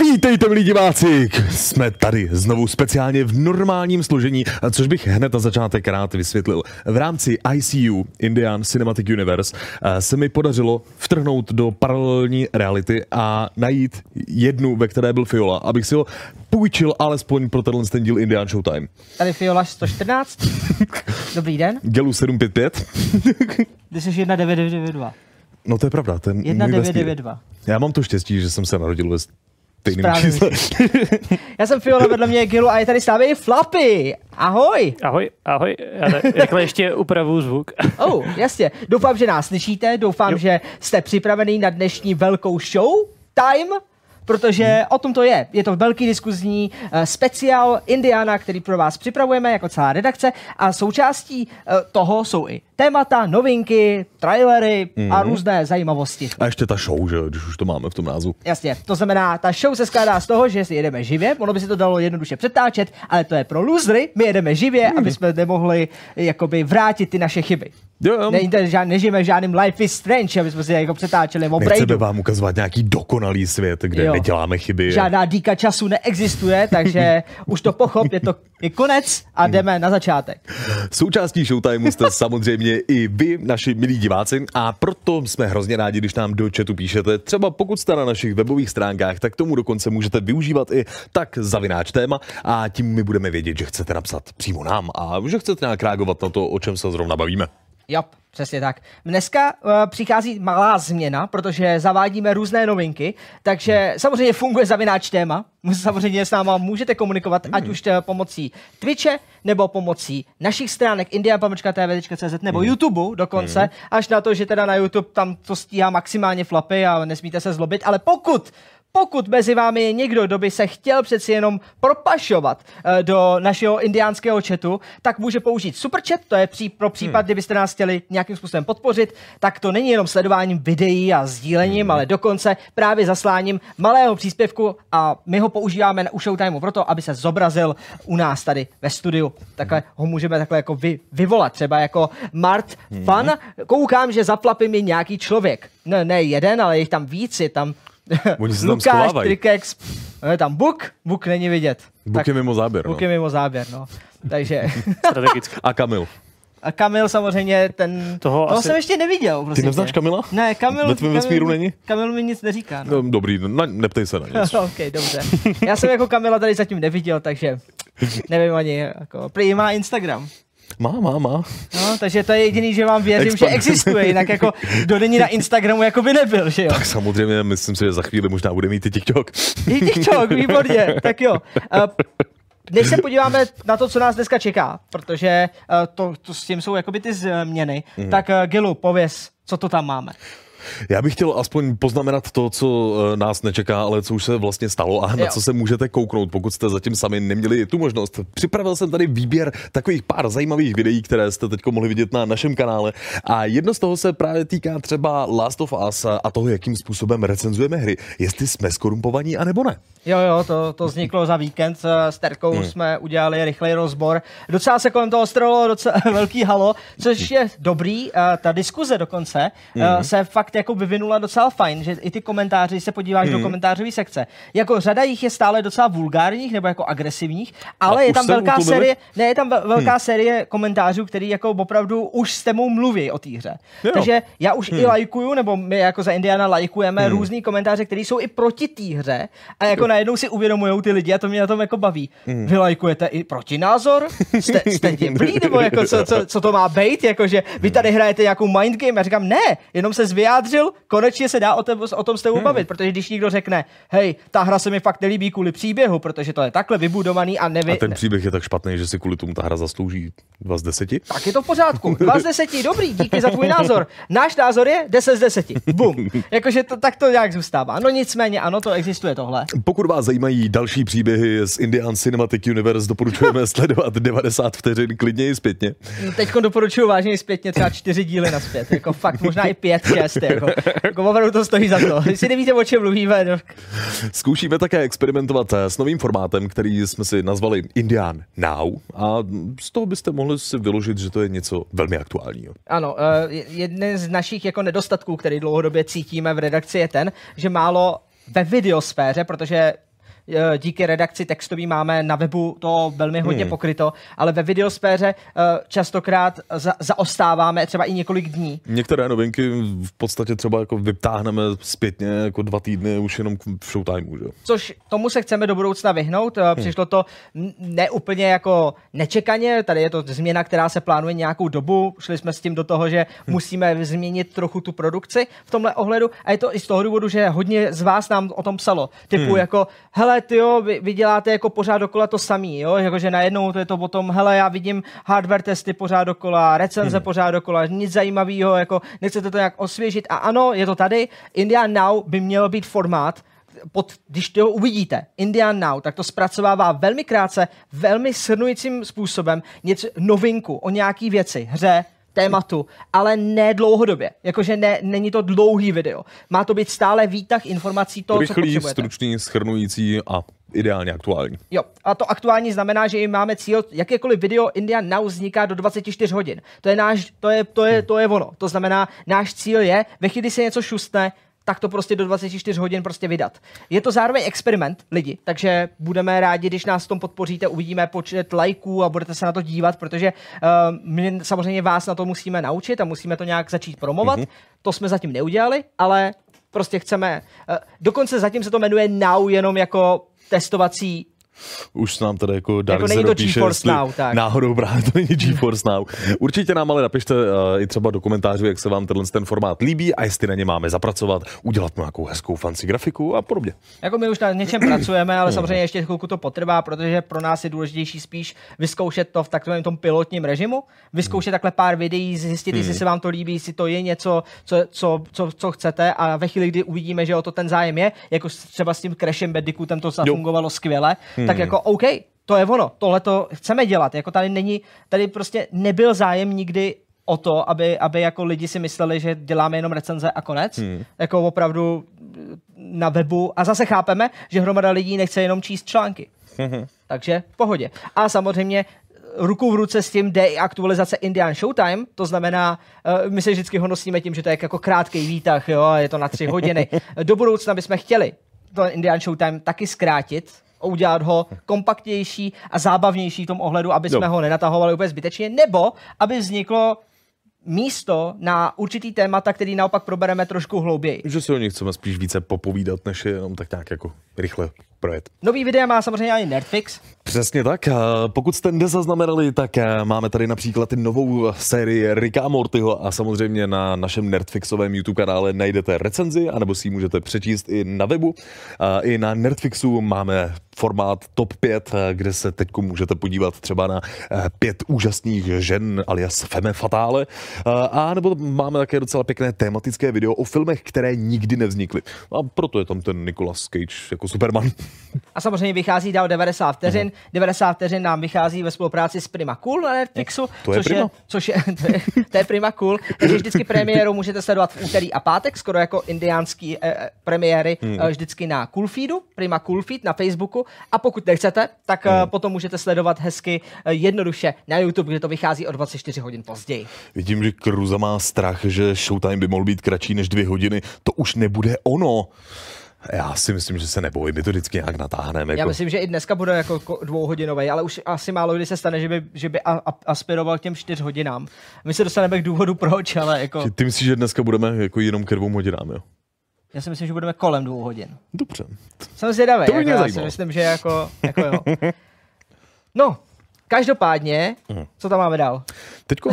Vítejte, milí diváci, jsme tady znovu speciálně v normálním složení, což bych hned na začátek rád vysvětlil. V rámci ICU, Indian Cinematic Universe, se mi podařilo vtrhnout do paralelní reality a najít jednu, ve které byl Fiola, abych si ho půjčil alespoň pro tenhle ten díl Indian Showtime. Tady Fiola 114, dobrý den. Gelu 755. Ty jsi 1992. No to je pravda, ten 1992. Já mám to štěstí, že jsem se narodil ve stejným čísle. Já jsem Fiola, vedle mě je Gilu a je tady s námi i Flappy. Ahoj. Ahoj, ahoj. Takhle ještě upravu zvuk. Oh, jasně. Doufám, že nás slyšíte, doufám, že jste připravený na dnešní velkou show time, protože o tom to je. Je to velký diskuzní speciál Indiana, který pro vás připravujeme jako celá redakce a součástí toho jsou i témata, novinky, trailery a různé zajímavosti. A ještě ta show, že, když už to máme v tom názvu. Jasně, to znamená, ta show se skládá z toho, že si jedeme živě, ono by se to dalo jednoduše přetáčet, ale to je pro losery, my jedeme živě, aby jsme nemohli jakoby vrátit ty naše chyby. Nežijeme žádným Life is Strange, aby jsme si jako přetáčeli v obrejdu. Nechceme vám ukazovat nějaký dokonalý svět, kde neděláme chyby. Žádná dýka času neexistuje, takže už to pochop, je to je konec a jdeme na začátek. Součástí Showtime jste samozřejmě i vy, naši milí diváci, a proto jsme hrozně rádi, když nám do chatu píšete. Třeba pokud jste na našich webových stránkách, tak tomu dokonce můžete využívat i tak zavináč téma a tím my budeme vědět, že chcete napsat přímo nám a že chcete nějak reagovat na to, o čem se zrovna bavíme. Jo, přesně tak. Dneska přichází malá změna, protože zavádíme různé novinky, takže samozřejmě funguje zavináč téma. Samozřejmě s náma můžete komunikovat, ať už pomocí Twitche, nebo pomocí našich stránek indian.tv.cz nebo YouTube dokonce, až na to, že teda na YouTube tam to stíhá maximálně Flapy a nesmíte se zlobit, ale pokud mezi vámi je někdo, kdo by se chtěl přeci jenom propašovat do našeho indiánského chatu, tak může použít superchat, to je pro případ, kdybyste nás chtěli nějakým způsobem podpořit, tak to není jenom sledováním videí a sdílením, ale dokonce právě zasláním malého příspěvku a my ho používáme na Showtime proto, aby se zobrazil u nás tady ve studiu. Takhle ho můžeme takhle jako vyvolat, třeba jako Mart Fan. Koukám, že za Flapim je nějaký člověk. Ne jeden, ale je tam víc, je tam... Oni se tam schovávají. Trikex, je tam Buk není vidět. Buk je mimo záběr. Buk je mimo záběr, no. Takže... Strategicky. A Kamil. A Kamil samozřejmě, ten... Toho asi... jsem ještě neviděl. Ty neznáš Kamila? Ne, Kamil... Ve tvém vesmíru není? Kamil mi nic neříká. No. Dobrý, neptej se na nic. Okej, dobře. Já jsem jako Kamila tady zatím neviděl, takže nevím ani, jako... Prý má Instagram. Má. No, takže to je jediný, že vám věřím, že existuje, jinak jako dodení na Instagramu jako by nebyl, že jo? Tak samozřejmě, myslím si, že za chvíli možná bude mít i TikTok. I TikTok, výborně, tak jo. Než se podíváme na to, co nás dneska čeká, protože to s tím jsou jakoby ty změny, tak Gilu, pověz, co to tam máme. Já bych chtěl aspoň poznamenat to, co nás nečeká, ale co už se vlastně stalo a na co se můžete kouknout, pokud jste zatím sami neměli tu možnost. Připravil jsem tady výběr takových pár zajímavých videí, které jste teď mohli vidět na našem kanále a jedno z toho se právě týká třeba Last of Us a toho, jakým způsobem recenzujeme hry. Jestli jsme skorumpovaní, anebo ne. Jo, to vzniklo za víkend. S Terkou jsme udělali rychlej rozbor. Docela se kolem toho stralo velký halo, což je dobrý. Ta diskuze dokonce se fakt jako vyvinula docela fajn, že i ty komentáři, když se podíváš do komentářové sekce. Jako řada jich je stále docela vulgárních nebo jako agresivních, ale je tam velká série, série komentářů, který jako opravdu už s tebou mluví o té hře. Takže já už i lajkuju, nebo my jako za Indiana lajkujeme různý komentáře, které jsou i proti té hře a jako najednou si uvědomujou ty lidi a to mě na tom jako baví. Vy lajkujete i protinázor? Jste děblí? Nebo jako co to má být? Jako, že vy tady hrajete nějakou mind game? Já říkám, ne, jenom se zvědá. Konečně se dá o tom s tebou bavit, protože když někdo řekne, hej, ta hra se mi fakt nelíbí kvůli příběhu, protože to je takhle vybudovaný a nevím. A ten příběh je tak špatný, že si kvůli tomu ta hra zaslouží 2 z 10? Tak je to v pořádku. 2 z 10, dobrý, díky za tvůj názor. Náš názor je 10 z 10. Bum. Jakože tak to nějak zůstává. No nicméně, ano, to existuje tohle. Pokud vás zajímají další příběhy z Indian Cinematic Universe, doporučujeme sledovat 90 vteřin klidně i zpětně. No, teď doporučuju vážně zpětně třeba 4 díly nazpět, jako fakt možná i 5, 6. Jako opravdu to stojí za to. Když si nevíte, o čem mluvíme. No. Zkoušíme také experimentovat s novým formátem, který jsme si nazvali Indian Now a z toho byste mohli si vyložit, že to je něco velmi aktuálního. Ano, jeden z našich jako nedostatků, který dlouhodobě cítíme v redakci je ten, že málo ve videosféře, protože díky redakci textový máme na webu to velmi hodně pokryto, ale ve videosféře častokrát zaostáváme třeba i několik dní. Některé novinky v podstatě třeba jako vytáhneme zpětně jako 2 týdny už jenom v Showtimeu, že? Což tomu se chceme do budoucna vyhnout. Přišlo to neúplně jako nečekaně, tady je to změna, která se plánuje nějakou dobu, šli jsme s tím do toho, že musíme změnit trochu tu produkci v tomhle ohledu a je to i z toho důvodu, že hodně z vás nám o tom psalo, typu jako, hele, tyjo, vy děláte jako pořád dokola to samý, jo? Jakože najednou to je to potom, hele, já vidím hardware testy pořád dokola, recenze pořád dokola, nic zajímavého, jako nechcete to nějak osvěžit a ano, je to tady. Indian Now by mělo být formát, když to uvidíte, Indian Now, tak to zpracovává velmi krátce, velmi shrnujícím způsobem něco novinku o nějaký věci, hře, tématu, ale ne dlouhodobě. Jakože ne, není to dlouhý video. Má to být stále výtah informací toho, co potřebujete. Rychlý, stručný, shrnující a ideálně aktuální. Jo, a to aktuální znamená, že i máme cíl, jakékoliv video Indian Now vzniká do 24 hodin. To je náš, to je ono. To znamená, náš cíl je, ve chvíli se něco šustne, tak to prostě do 24 hodin prostě vydat. Je to zároveň experiment, lidi, takže budeme rádi, když nás v tom podpoříte, uvidíme počet lajků a budete se na to dívat, protože my samozřejmě vás na to musíme naučit a musíme to nějak začít promovat. To jsme zatím neudělali, ale prostě chceme, dokonce zatím se to jmenuje Now jenom jako testovací. Už nám tady jako Dark jako Zero píše, Now, tak. Náhodou právě to není GeForce Now. Určitě nám ale napište i třeba do komentářů, jak se vám ten formát líbí a jestli na ně máme zapracovat, udělat nějakou hezkou fancy grafiku a podobně. Jako my už na něčem pracujeme, ale samozřejmě ještě chvilku to potrvá, protože pro nás je důležitější spíš vyzkoušet to v takovém tom pilotním režimu, vyzkoušet takhle pár videí, zjistit, jestli se vám to líbí, jestli to je něco, co chcete a ve chvíli, kdy uvidíme, že o to ten zájem je, jako třeba s tím Crashem Bandicootem to zafungovalo skvěle. Tak jako OK, to je ono, tohle to chceme dělat, jako tady není, tady prostě nebyl zájem nikdy o to, aby jako lidi si mysleli, že děláme jenom recenze a konec, jako opravdu na webu a zase chápeme, že hromada lidí nechce jenom číst články, takže v pohodě. A samozřejmě ruku v ruce s tím jde i aktualizace Indian Showtime, to znamená, my se vždycky honosíme tím, že to je jako krátký výtah, jo, je to na 3 hodiny. Do budoucna bychom chtěli to Indian Showtime taky zkrátit, udělat ho kompaktnější a zábavnější v tom ohledu, aby jsme ho nenatahovali úplně zbytečně, nebo aby vzniklo místo na určitý témata, který naopak probereme trošku hlouběji. Že si o nich chceme spíš více popovídat, než jenom tak nějak jako rychle projet. Nový video má samozřejmě i Netflix. Přesně tak. Pokud jste nezaznamenali, tak máme tady například novou sérii Ricka a Mortyho a samozřejmě na našem Netflixovém YouTube kanále najdete recenzi, anebo si ji můžete přečíst i na webu. I na Netflixu máme formát Top 5, kde se teď můžete podívat třeba na 5 úžasných žen alias Femme Fatale. A nebo máme také docela pěkné tematické video o filmech, které nikdy nevznikly. A proto je tam ten Nicolas Cage jako Superman. A samozřejmě vychází dál 90 vteřin. 90 vteřin nám vychází ve spolupráci s Prima Cool na Netflixu, což je Prima Cool. Takže vždycky premiéru můžete sledovat v úterý a pátek, skoro jako indiánský premiéry, vždycky na Cool Feedu, Prima Cool Feed na Facebooku. A pokud nechcete, tak potom můžete sledovat hezky jednoduše na YouTube, kde to vychází o 24 hodin později. Vidím, že Kruza má strach, že Showtime by mohl být kratší než 2 hodiny. To už nebude ono. Já si myslím, že se nebojím, my to vždycky nějak natáhneme. Jako... Já myslím, že i dneska bude jako 2hodinový, ale už asi málo kdy se stane, že by aspiroval k těm 4 hodinám. My se dostaneme k důvodu proč, ale jako... Ty myslíš, že dneska budeme jako jenom ke 2 hodinám, jo? Já si myslím, že budeme kolem 2 hodin. Dobře. Jsem zvědavý, to by mě zajímalo. Já si myslím, že jako jo. No, každopádně, co tam máme dál? Teďko...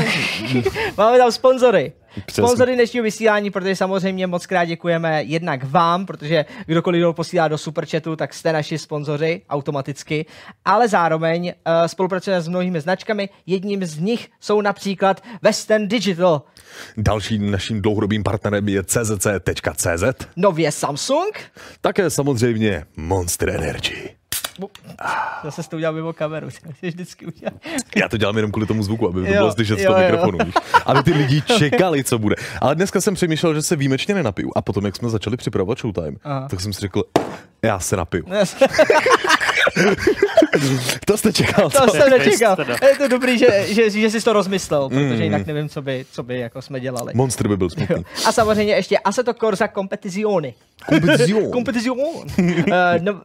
Máme tam sponzory. Sponzory dnešního vysílání, protože samozřejmě moc krát děkujeme jednak vám, protože kdokoliv posílá do superchatu, tak jste naši sponzoři automaticky, ale zároveň spolupracujeme s mnohými značkami, jedním z nich jsou například Western Digital. Dalším naším dlouhodobým partnerem je CZC.cz. Nově Samsung. Také samozřejmě Monster Energy. Zase jsi to udělal mimo kameru, vždycky udělal. Já to dělám jenom kvůli tomu zvuku, aby to bylo slyšet z toho mikrofonu. Aby ty lidi čekali, co bude. Ale dneska jsem přemýšlel, že se výjimečně nenapiju. A potom, jak jsme začali připravovat Showtime, tak jsem si řekl, já se napiju. To jste čekal. To jsem nečekal. Je to dobrý, že jsi to rozmyslel, protože jinak nevím, co by jako jsme dělali. Monster by byl smutný. A samozřejmě ještě Assetto Corsa Competizione.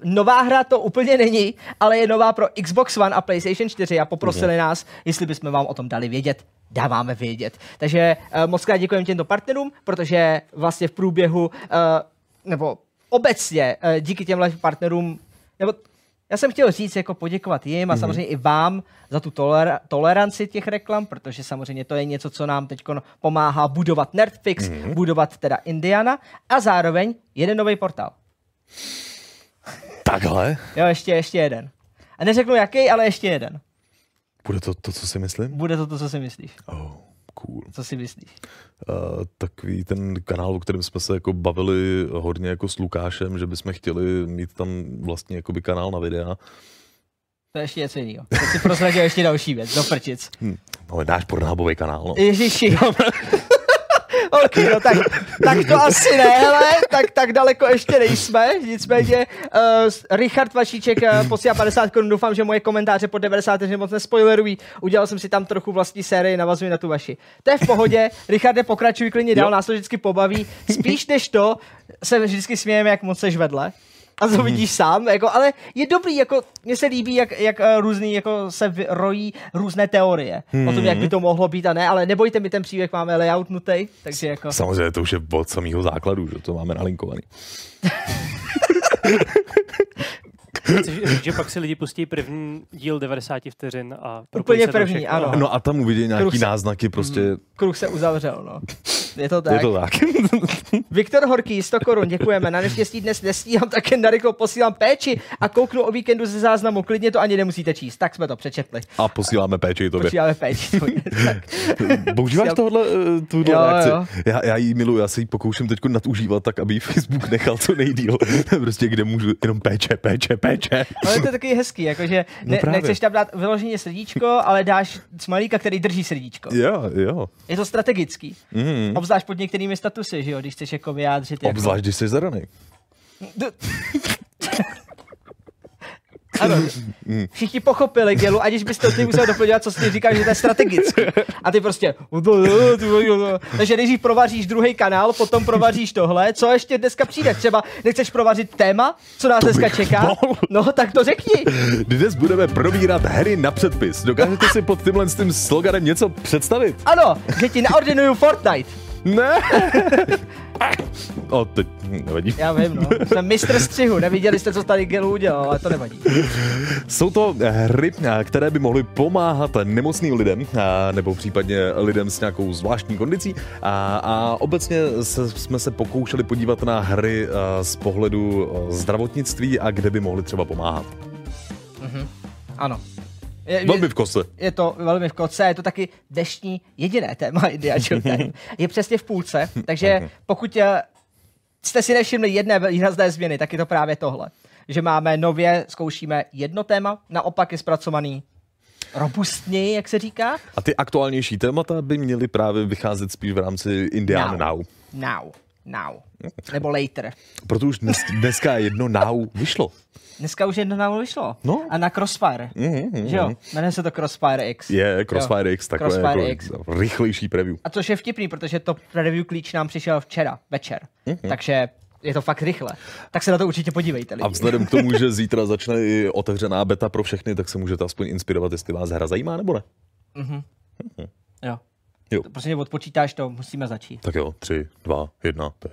Nová hra to úplně není, ale je nová pro Xbox One a PlayStation 4 a poprosili nás, jestli bychom vám o tom dali vědět. Dáváme vědět. Takže moc krát děkujeme těmto partnerům, protože vlastně v průběhu, nebo obecně díky těmhle partnerům, nebo já jsem chtěl říct, jako poděkovat jim a samozřejmě i vám za tu toleranci těch reklam, protože samozřejmě to je něco, co nám teď pomáhá budovat Netflix, budovat teda Indiana a zároveň jeden nový portál. Takhle? Jo, ještě jeden. A neřeknu jaký, ale ještě jeden. Bude to, co si myslím? Bude to, co si myslíš. Oh, cool. Co si myslíš? Takový ten kanál, o kterém jsme se jako bavili hodně jako s Lukášem, že bychom chtěli mít tam vlastně jakoby kanál na videa. To je ještě něco jiného. To si prozradil ještě další věc, do prčic. No, dáš pornábový kanál, no. Ježiši. OK, no tak to asi ne, hele, tak daleko ještě nejsme, nicméně Richard Vašíček posílá 50 Kč, doufám, že moje komentáře pod 90 moc nespoilerují, udělal jsem si tam trochu vlastní sérii, navazuji na tu vaši. To je v pohodě, Richarde, pokračuj klidně dál, nás to vždycky pobaví, spíš než to, se vždycky smějeme, jak moc seš vedle. A to vidíš sám, jako, ale je dobrý, jako, mně se líbí, jak různý, jako, se rojí různé teorie o tom, jak by to mohlo být a ne, ale nebojte, my ten příběh máme layoutnutej, takže jako... Samozřejmě to už je od samého základu, že to máme nalinkovaný. Že pak si lidi pustí první díl 90 vteřin a... Úplně první, ano. No a tam uvidí nějaký náznaky prostě... Kruh se uzavřel, no. Je to tak. Je to tak. Viktor Horký, 100 korun, děkujeme. Na neštěstí dnes nestíhám, také narychlo posílám péči a kouknu o víkendu ze záznamu. Klidně to ani nemusíte číst, tak jsme to přečetli. A posíláme péči i tobě. Posíláme péči tobě. Používáš tuhle reakci? Já ji miluji, já se ji pokouším teď nadužívat tak, aby Facebook nechal co nejdýl. Prostě kde můžu, jenom péče. Ale to je takový hezký, jakože nechceš tam dát vyloženě srdíčko, ale dáš smalíka, který drží srdíčko. Jo. Je to strategický. Obzvlášť pod některými statusy, že jo, když chceš jako vyjádřit... Jako... Obzvlášť, když jsi zadaný. Ano, všichni pochopili, Gelu, aniž byste ty musel doplňovat, co jsi říkal, že to je strategický. A ty prostě... Takže nejdřív provaříš druhý kanál, potom provaříš tohle, co ještě dneska přijde. Třeba nechceš provařit téma, co nás dneska čeká? No, tak to řekni. Dnes budeme probírat hry na předpis. Dokážete si pod tímhle s tím sloganem něco představit? Ano, že ti naordinuju Fortnite. Ne. O, teď nevadí. Já vím, no. Jsem mistr střihu, neviděli jste, co tady Gelu udělal, ale to nevadí. Jsou to hry, které by mohly pomáhat nemocným lidem, nebo případně lidem s nějakou zvláštní kondicí. A obecně jsme se pokoušeli podívat na hry z pohledu zdravotnictví a kde by mohly třeba pomáhat. Ano. Velmi v kose. Je to velmi v kose, je to taky dnešní jediné téma Indian Showtime. Je přesně v půlce, takže pokud jste si nevšimli jedné výrazné změny, tak je to právě tohle. Že máme nově, zkoušíme jedno téma, naopak je zpracovaný robustněji, jak se říká. A ty aktuálnější témata by měly právě vycházet spíš v rámci Indian Now. Nebo later. Proto už dneska jedno now vyšlo. Dneska už jedno now vyšlo. No. A na Crossfire. Že jo? Jmenuje se to Crossfire X. Je, Crossfire X, takové jako rychlejší preview. A což je vtipný, protože to preview klíč nám přišel včera večer. Takže je to fakt rychle. Tak se na to určitě podívejte, lidi. A vzhledem k tomu, že zítra začne i otevřená beta pro všechny, tak se můžete aspoň inspirovat, jestli vás hra zajímá, nebo ne? Jo. Jo. Prostě odpočítáš to, musíme začít. Tak jo, 3, 2, 1, teď.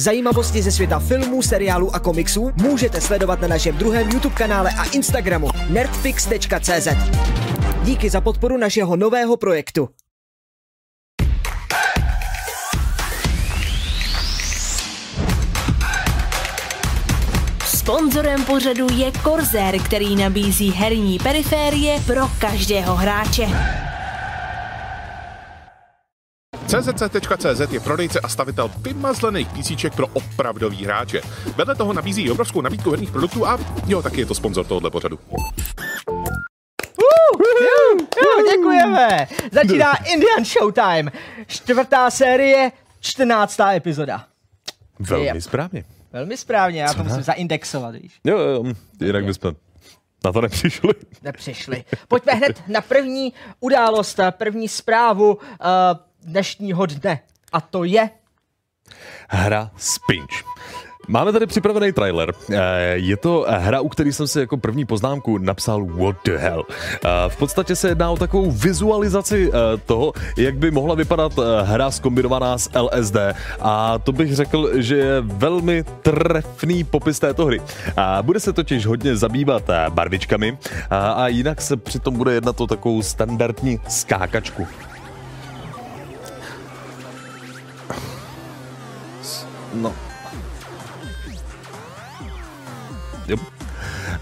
Zajímavosti ze světa filmů, seriálů a komiksů můžete sledovat na našem druhém YouTube kanále a Instagramu nerdflix.cz. Díky za podporu našeho nového projektu. Sponzorem pořadu je Corsair, který nabízí herní periférie pro každého hráče. CZC.cz je prodejce a stavitel vymazlených písíček pro opravdový hráče. Vedle toho nabízí obrovskou nabídku herních produktů a jo, taky je to sponzor tohoto pořadu. Děkujeme! Začíná Indian Showtime, 4. série, 14. epizoda. Velmi správně, já to musím zaindexovat, víš? Jo, jinak bychom na to nepřišli. Pojďme hned na první událost, první zprávu dnešního dne, a to je... Hra Spinch. Máme tady připravený trailer. Je to hra, u které jsem si jako první poznámku napsal what the hell. V podstatě se jedná o takovou vizualizaci toho, jak by mohla vypadat hra zkombinovaná s LSD. A to bych řekl, že je velmi trefný popis této hry. Bude se totiž hodně zabývat barvičkami a jinak se přitom bude jednat o takovou standardní skákačku. No...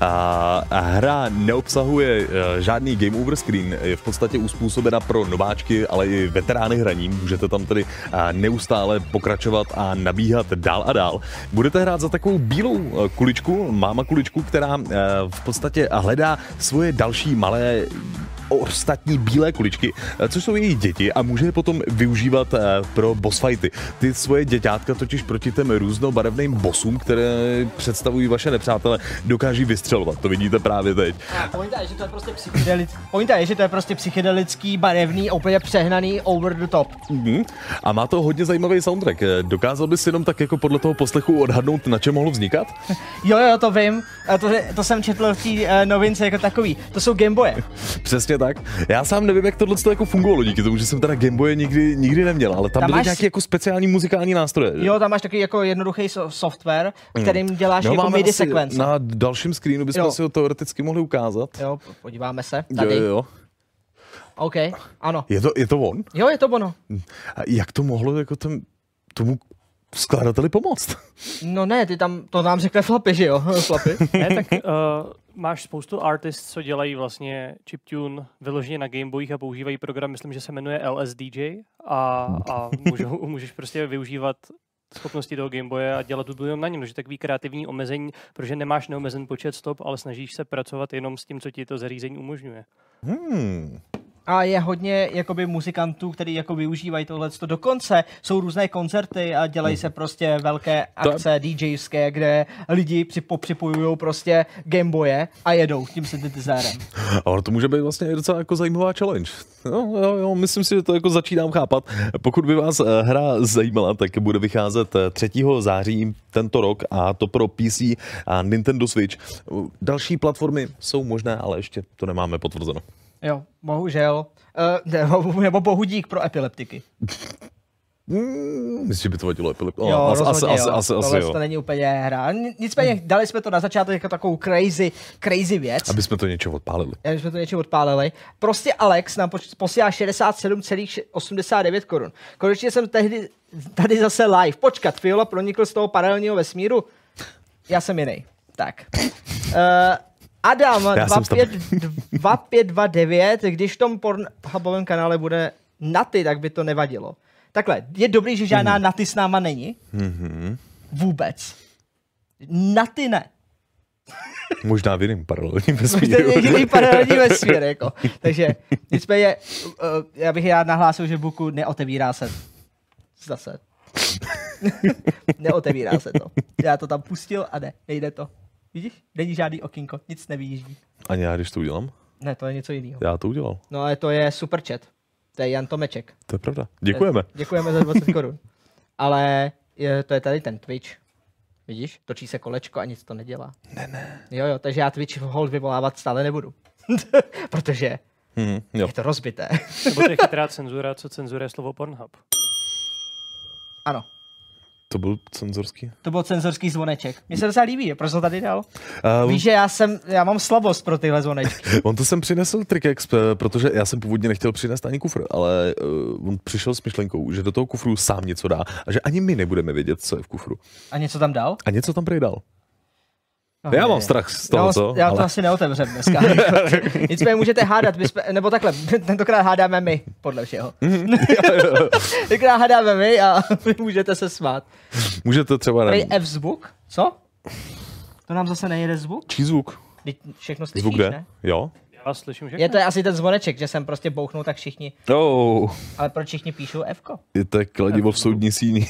A hra neobsahuje žádný game over screen, je v podstatě uspůsobena pro nováčky, ale i veterány hraní. Můžete tam tedy neustále pokračovat a nabíhat dál a dál. Budete hrát za takovou bílou kuličku, máma kuličku, která v podstatě hledá svoje další malé ostatní bílé kuličky, což jsou její děti, a může je potom využívat pro boss fighty. Ty svoje děťátka totiž proti těm různobarevným bossům, které představují vaše nepřátelé, dokáží vystřelovat. To vidíte právě teď. Pointa je, že to je prostě psychedelický, barevný, úplně přehnaný, over the top. A má to hodně zajímavý soundtrack. Dokázal bys jenom tak jako podle toho poslechu odhadnout, na čem mohlo vznikat? Jo, to vím. To jsem četl v té novince jako takový. To jsou Gamboye. Přesně tak. Já sám nevím, jak tohle jako fungovalo, díky tomu, že jsem teda Gameboye nikdy neměl, ale tam byly nějaké jako speciální muzikální nástroje. Že? Jo, tam máš taky jako jednoduchý software, kterým děláš jako MIDI sekvence. Na dalším screenu bychom si ho teoreticky mohli ukázat. Jo, podíváme se. Tady. Jo. OK, ano. Je to on? Jo, je to ono. A jak to mohlo jako tomu skladateli pomoct? No ne, to nám řekne Flapy, že jo? Flapy. Ne, tak... Máš spoustu artistů, co dělají vlastně chiptune vyloženě na Gameboyích a používají program, myslím, že se jmenuje LSDJ, a můžeš prostě využívat schopnosti toho Gameboye a dělat hudbu jenom na něm. Takže takový kreativní omezení, protože nemáš neomezen počet stop, ale snažíš se pracovat jenom s tím, co ti to zařízení umožňuje. A je hodně jakoby muzikantů, kteří jako využívají tohleto. Dokonce jsou různé koncerty a dělají se prostě velké akce DJské, kde lidi připojují prostě Gameboye a jedou tím syntetizérem. Ale to může být vlastně docela jako zajímavá challenge. Jo, myslím si, že to jako začínám chápat. Pokud by vás hra zajímala, tak bude vycházet 3. září tento rok, a to pro PC a Nintendo Switch. Další platformy jsou možné, ale ještě to nemáme potvrzeno. Jo, bohužel. Nebo bohudík pro epileptiky. Myslím, že by to vadilo epileptiky. Asi to není úplně hra. Nicméně dali jsme to na začátek jako takovou crazy věc. Aby jsme to něčeho odpálili. Prostě Alex nám posílá 67,89 korun. Konečně jsem tady zase live. Počkat, Fiola pronikl z toho paralelního vesmíru. Já jsem jiný. Tak. Adam 2529, když v tom Pornhubovém kanále bude Naty, tak by to nevadilo. Takhle, je dobrý, že žádná Naty s náma není. Vůbec. Naty ne. Možná v jiném paralelním vesmíru. Jako. Takže nicméně, já bych rád nahlásil, že Buku neotevírá se. Zase. Neotevírá se to. Já to tam pustil a nejde to. Vidíš? Není žádný okýnko, nic nevyjíždí. Ani já, když to udělám? Ne, to je něco jiného. Já to udělal. No ale to je super chat. To je Jan Tomeček. To je pravda. Děkujeme. Děkujeme za 20 korun. Ale to je tady ten Twitch. Vidíš? Točí se kolečko a nic to nedělá. Ne. Jo, takže já Twitch hold vyvolávat stále nebudu. Protože je to rozbité. Nebo to je chytrá cenzura, co cenzuruje slovo Pornhub. Ano. To byl cenzorský zvoneček. Mně se docela líbí, proč to tady dal? Víš, že já mám slabost pro tyhle zvonečky. On to sem přinesl Trikex, protože já jsem původně nechtěl přinést ani kufr, ale on přišel s myšlenkou, že do toho kufru sám něco dá a že ani my nebudeme vědět, co je v kufru. A něco tam dal? A něco tam prý dal. Okay. Já mám strach z toho, co? Já to ale... asi neotevřem dneska. Nicméně můžete hádat, nebo takhle, tentokrát hádáme my, podle všeho. Tentokrát hádáme my a můžete se smát. Můžete třeba... Tady F-zvuk, co? To nám zase nejede zvuk? Čí zvuk? Všechno slyšíš, zvuk jde? Ne? Jo. Já slyším všechno. Je to asi ten zvoneček, že jsem prostě bouchnou, tak všichni... Oh. Ale proč všichni píšou F-ko? Je to kladivo v soudní síni.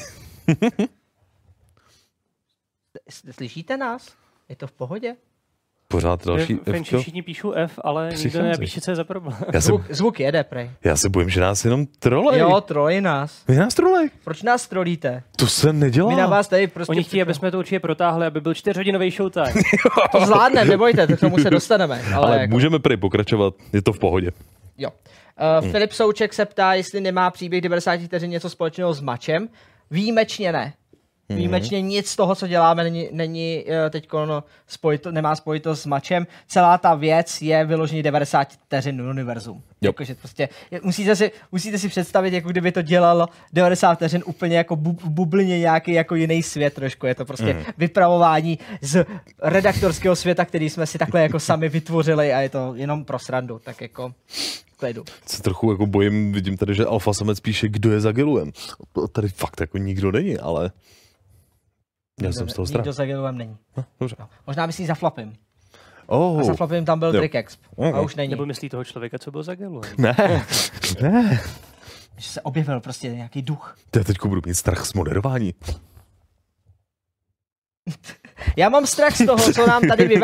Slyšíte nás? Je to v pohodě? Pořád další F-ko? Všichni píšou F, ale nikdo nepíše, co je za problém. Zvuk jede, prej. Já se bojím, že nás jenom trolej. Jo, trolej nás. Vy nás trolej. Proč nás trolíte? To se nedělá. My na vás tady prostě... Oni chtějí, aby jsme to určitě protáhli, aby byl 4hodinový showtime. To zvládne, nebojte, to k tomu se dostaneme. Ale jako... můžeme prej pokračovat, je to v pohodě. Jo. Filip Souček se ptá, jestli nemá příběh 90 vteřin něco společného s mačem. Výjimečně ne. Výjimečně nic z toho, co děláme, není teďko, no, nemá spojitost s mačem. Celá ta věc je vyloženě 90 vteřin univerzum. Jakože prostě, musíte si představit, jako kdyby to dělalo 90 vteřin úplně jako bublině nějaký jako jiný svět trošku. Je to prostě vypravování z redaktorského světa, který jsme si takhle jako sami vytvořili a je to jenom pro srandu. Tak jako... Se trochu jako bojím, vidím tady, že alfa samec píše, kdo je za Giluem. Tady fakt jako nikdo není, ale... Já jsem z toho strach. Nikdo za Giluem není. No, dobře. No, možná myslí za Flapim. Oh. A za Flapim tam byl Trick Exp. A už není. Nebo myslí toho člověka, co byl za Giluem. Ne. Ne. Že se objevil prostě nějaký duch. Já teď budu mít strach z moderování. Já mám strach z toho, co nám tady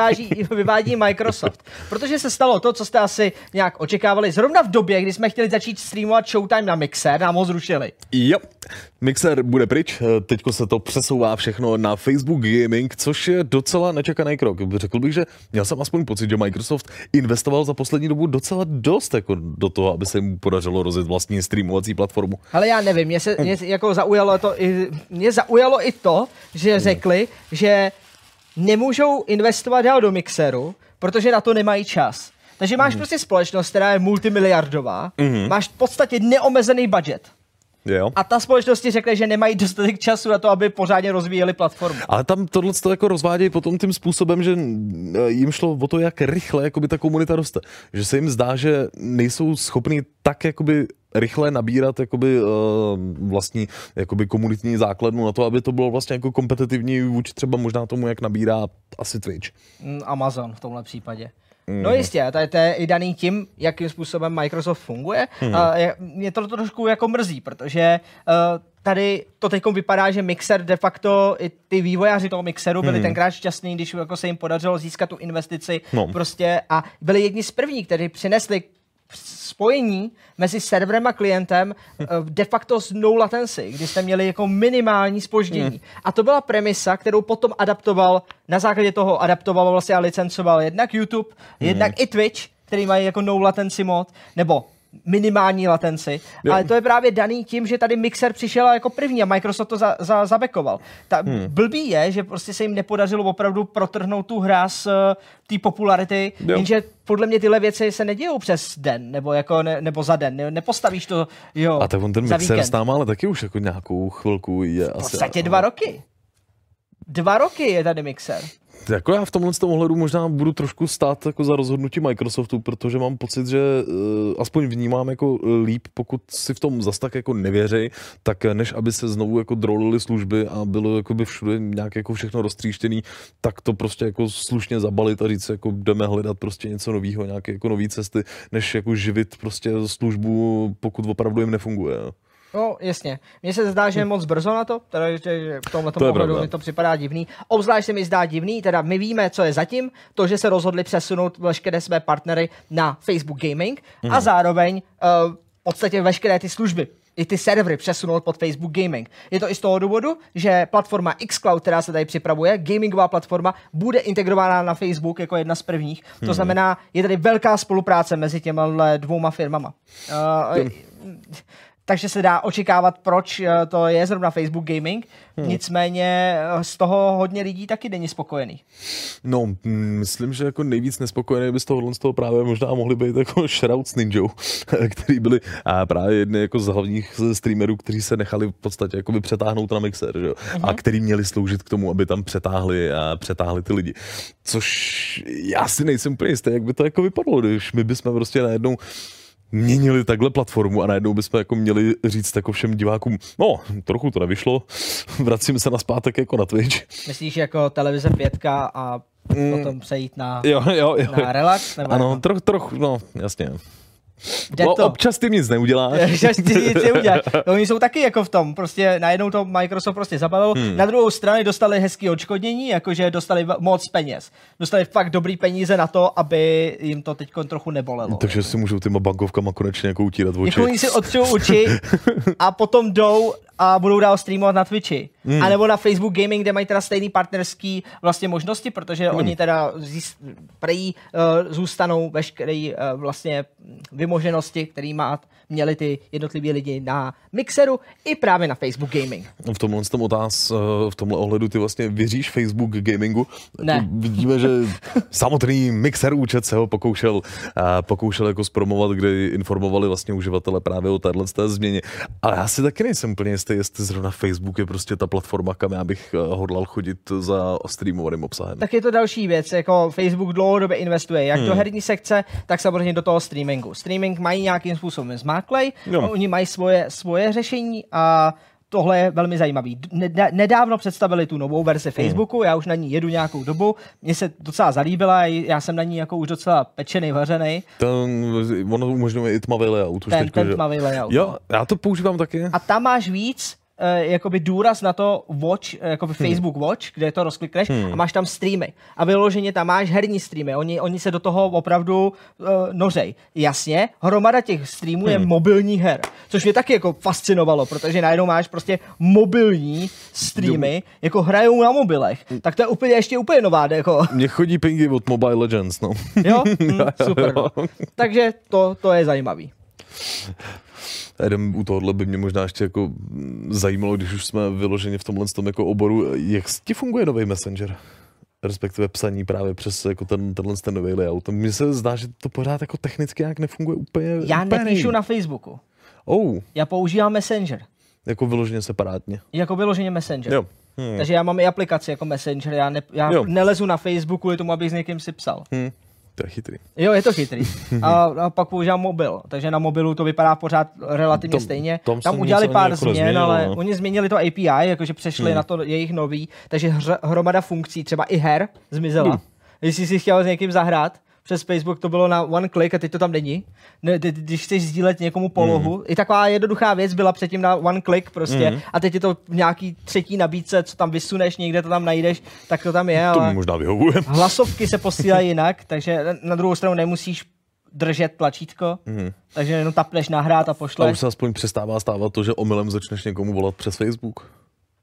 vyvádí Microsoft, protože se stalo to, co jste asi nějak očekávali. Zrovna v době, kdy jsme chtěli začít streamovat Showtime na Mixer, nám ho zrušili. Jo, Mixer bude pryč, teďko se to přesouvá všechno na Facebook Gaming, což je docela nečekaný krok. Řekl bych, že měl jsem aspoň pocit, že Microsoft investoval za poslední dobu docela dost jako do toho, aby se jim podařilo rozjet vlastní streamovací platformu. Ale já nevím, mě zaujalo i to, že řekli, že nemůžou investovat dál do Mixeru, protože na to nemají čas. Takže máš prostě společnost, která je multimiliardová, máš v podstatě neomezený budget. Jo. A ta společnost ti řekla, že nemají dostatek času na to, aby pořádně rozvíjeli platformu. Ale tam tohle to jako rozvádějí potom tím způsobem, že jim šlo o to, jak rychle jakoby ta komunita roste. Že se jim zdá, že nejsou schopni tak jakoby rychle nabírat jakoby, vlastní jakoby komunitní základnu na to, aby to bylo vlastně jako kompetitivní vůči třeba možná tomu, jak nabírá asi Twitch. Amazon v tomhle případě. No jistě, to je i daný tím, jakým způsobem Microsoft funguje. Mě to trošku jako mrzí, protože tady to teď vypadá, že Mixer de facto, i ty vývojáři toho Mixeru byli tenkrát šťastní, když jako se jim podařilo získat tu investici prostě a byli jedni z prvních, kteří přinesli spojení mezi serverem a klientem de facto s no latency, kdy jste měli jako minimální zpoždění. A to byla premisa, kterou potom adaptoval, na základě toho adaptoval vlastně a licencoval jednak YouTube, jednak i Twitch, který mají jako no latency mod, nebo minimální latenci, ale to je právě daný tím, že tady Mixer přišel jako první a Microsoft to zabekoval. Blbý je, že prostě se jim nepodařilo opravdu protrhnout tu hra z té popularity, jenže podle mě tyhle věci se nedějou přes den, nebo jako nebo za den, nepostavíš to jo. A tak on ten Mixer s náma, ale taky už jako nějakou chvilku je asi. V podstatě 2 roky. 2 roky je tady Mixer. Jako já v tomhle ohledu možná budu trošku stát jako za rozhodnutí Microsoftu, protože mám pocit, že aspoň vnímám jako líp, pokud si v tom zas tak jako nevěří, tak než aby se znovu jako drolily služby a bylo jako by všude nějak jako všechno roztříštěný, tak to prostě jako slušně zabalit a říct, jako jdeme hledat prostě něco nového, nějaké jako nové cesty, než jako živit prostě službu, pokud opravdu jim nefunguje. No jasně, mně se zdá, že je moc brzo na to, teda v tomhle ohledu mi to připadá divný. Obzvlášť se mi zdá divný, teda my víme, co je zatím, to, že se rozhodli přesunout veškeré své partnery na Facebook Gaming a zároveň v podstatě veškeré ty služby, i ty servery přesunout pod Facebook Gaming. Je to i z toho důvodu, že platforma xCloud, která se tady připravuje, gamingová platforma, bude integrována na Facebook jako jedna z prvních. To znamená, je tady velká spolupráce mezi těma dvouma firmama. takže se dá očekávat, proč to je zrovna Facebook Gaming. Nicméně z toho hodně lidí taky není spokojený. No, myslím, že jako nejvíc nespokojený by z toho právě možná mohli být jako Shroud s Ninjou, který byli právě jedni jako z hlavních streamerů, kteří se nechali v podstatě jakoby přetáhnout na mixer, že? A který měli sloužit k tomu, aby tam přetáhli ty lidi. Což já si nejsem úplně jistý, jak by to jako vypadlo, když my bychom prostě najednou měnili takhle platformu a najednou bychom jako měli říct jako všem divákům, no, trochu to nevyšlo, vracíme se naspátek jako na Twitch. Myslíš jako televize 5 a potom přejít na, jo. Na relax? Nebo ano, trochu, no, jasně. No, občas ty nic neuděláš. No, oni jsou taky jako v tom, prostě najednou to Microsoft prostě zabavil. Na druhou stranu dostali hezký odškodnění, jakože dostali moc peněz. Dostali fakt dobrý peníze na to, aby jim to teď trochu nebolelo. Takže si můžou těma bankovkama konečně jako utírat oči. Jako oni si otřou oči a potom jdou a budou dál streamovat na Twitchi. A nebo na Facebook Gaming, kde mají teda stejný partnerský vlastně možnosti, protože oni teda zůstanou veškerý vlastně vymoženosti, který měli ty jednotliví lidi na Mixeru i právě na Facebook Gaming. V tomhle ohledu ty vlastně věříš Facebook Gamingu? Ne. Vidíme, že samotný Mixer účet se ho pokoušel jako zpromovat, kdy informovali vlastně uživatele právě o této změně. Ale já si taky nejsem úplně jistý, jestli zrovna Facebook je prostě ta platforma, kam já bych hodlal chodit za streamovaným obsahem. Tak je to další věc, jako Facebook dlouhodobě investuje jak do herní sekce, tak samozřejmě do toho streamingu. Streaming mají nějakým způsobem zmáklej, oni mají svoje řešení a tohle je velmi zajímavý. Nedávno představili tu novou verzi Facebooku, já už na ní jedu nějakou dobu, mně se docela zalíbila, já jsem na ní jako už docela pečený, vařený. Ono umožňuje i tmavý layout. Ten tmavý layout. Jo, já to používám taky. A tam máš víc jakoby důraz na to watch, jakoby Facebook Watch, kde to rozklikneš a máš tam streamy. A vyloženě tam máš herní streamy. Oni se do toho opravdu nořej. Jasně, hromada těch streamů je mobilní her, což mě taky jako fascinovalo, protože najednou máš prostě mobilní streamy, jako hrajou na mobilech. Tak to je ještě úplně nová. Jako. Mně chodí pingy od Mobile Legends, no. Jo? Super. Jo. No. Takže to je zajímavý. U tohohle by mě možná ještě jako zajímalo, když už jsme vyloženi v tomhle tom jako oboru, jak ti funguje nový Messenger? Respektive psaní právě přes jako tenhle nový layout. Mně se zdá, že to pořád jako technicky nějak nefunguje úplně. Já nepíšu na Facebooku. Já používám Messenger. Jako vyloženě separátně. Jako vyloženě Messenger. Jo. Takže já mám i aplikaci jako Messenger. Já nelezu na Facebooku kvůli tomu, abych s někým si psal. To je chytrý. Jo, je to chytrý. A pak používám mobil, takže na mobilu to vypadá pořád relativně stejně. Tam udělali pár změn, ale oni změnili to API, jakože přešli na to jejich nový, takže hromada funkcí, třeba i her, zmizela. Jestli jsi chtěl s někým zahrát, přes Facebook to bylo na one click a teď to tam není. Když chceš sdílet někomu polohu, i taková jednoduchá věc byla předtím na one click prostě a teď je to nějaký třetí nabídce, co tam vysuneš, někde to tam najdeš, tak to tam je. To ale možná vyhovuje. Hlasovky se posílají jinak, takže na druhou stranu nemusíš držet tlačítko, takže jenom tapneš nahrát a pošleš. A už se aspoň přestává stávat to, že omylem začneš někomu volat přes Facebook.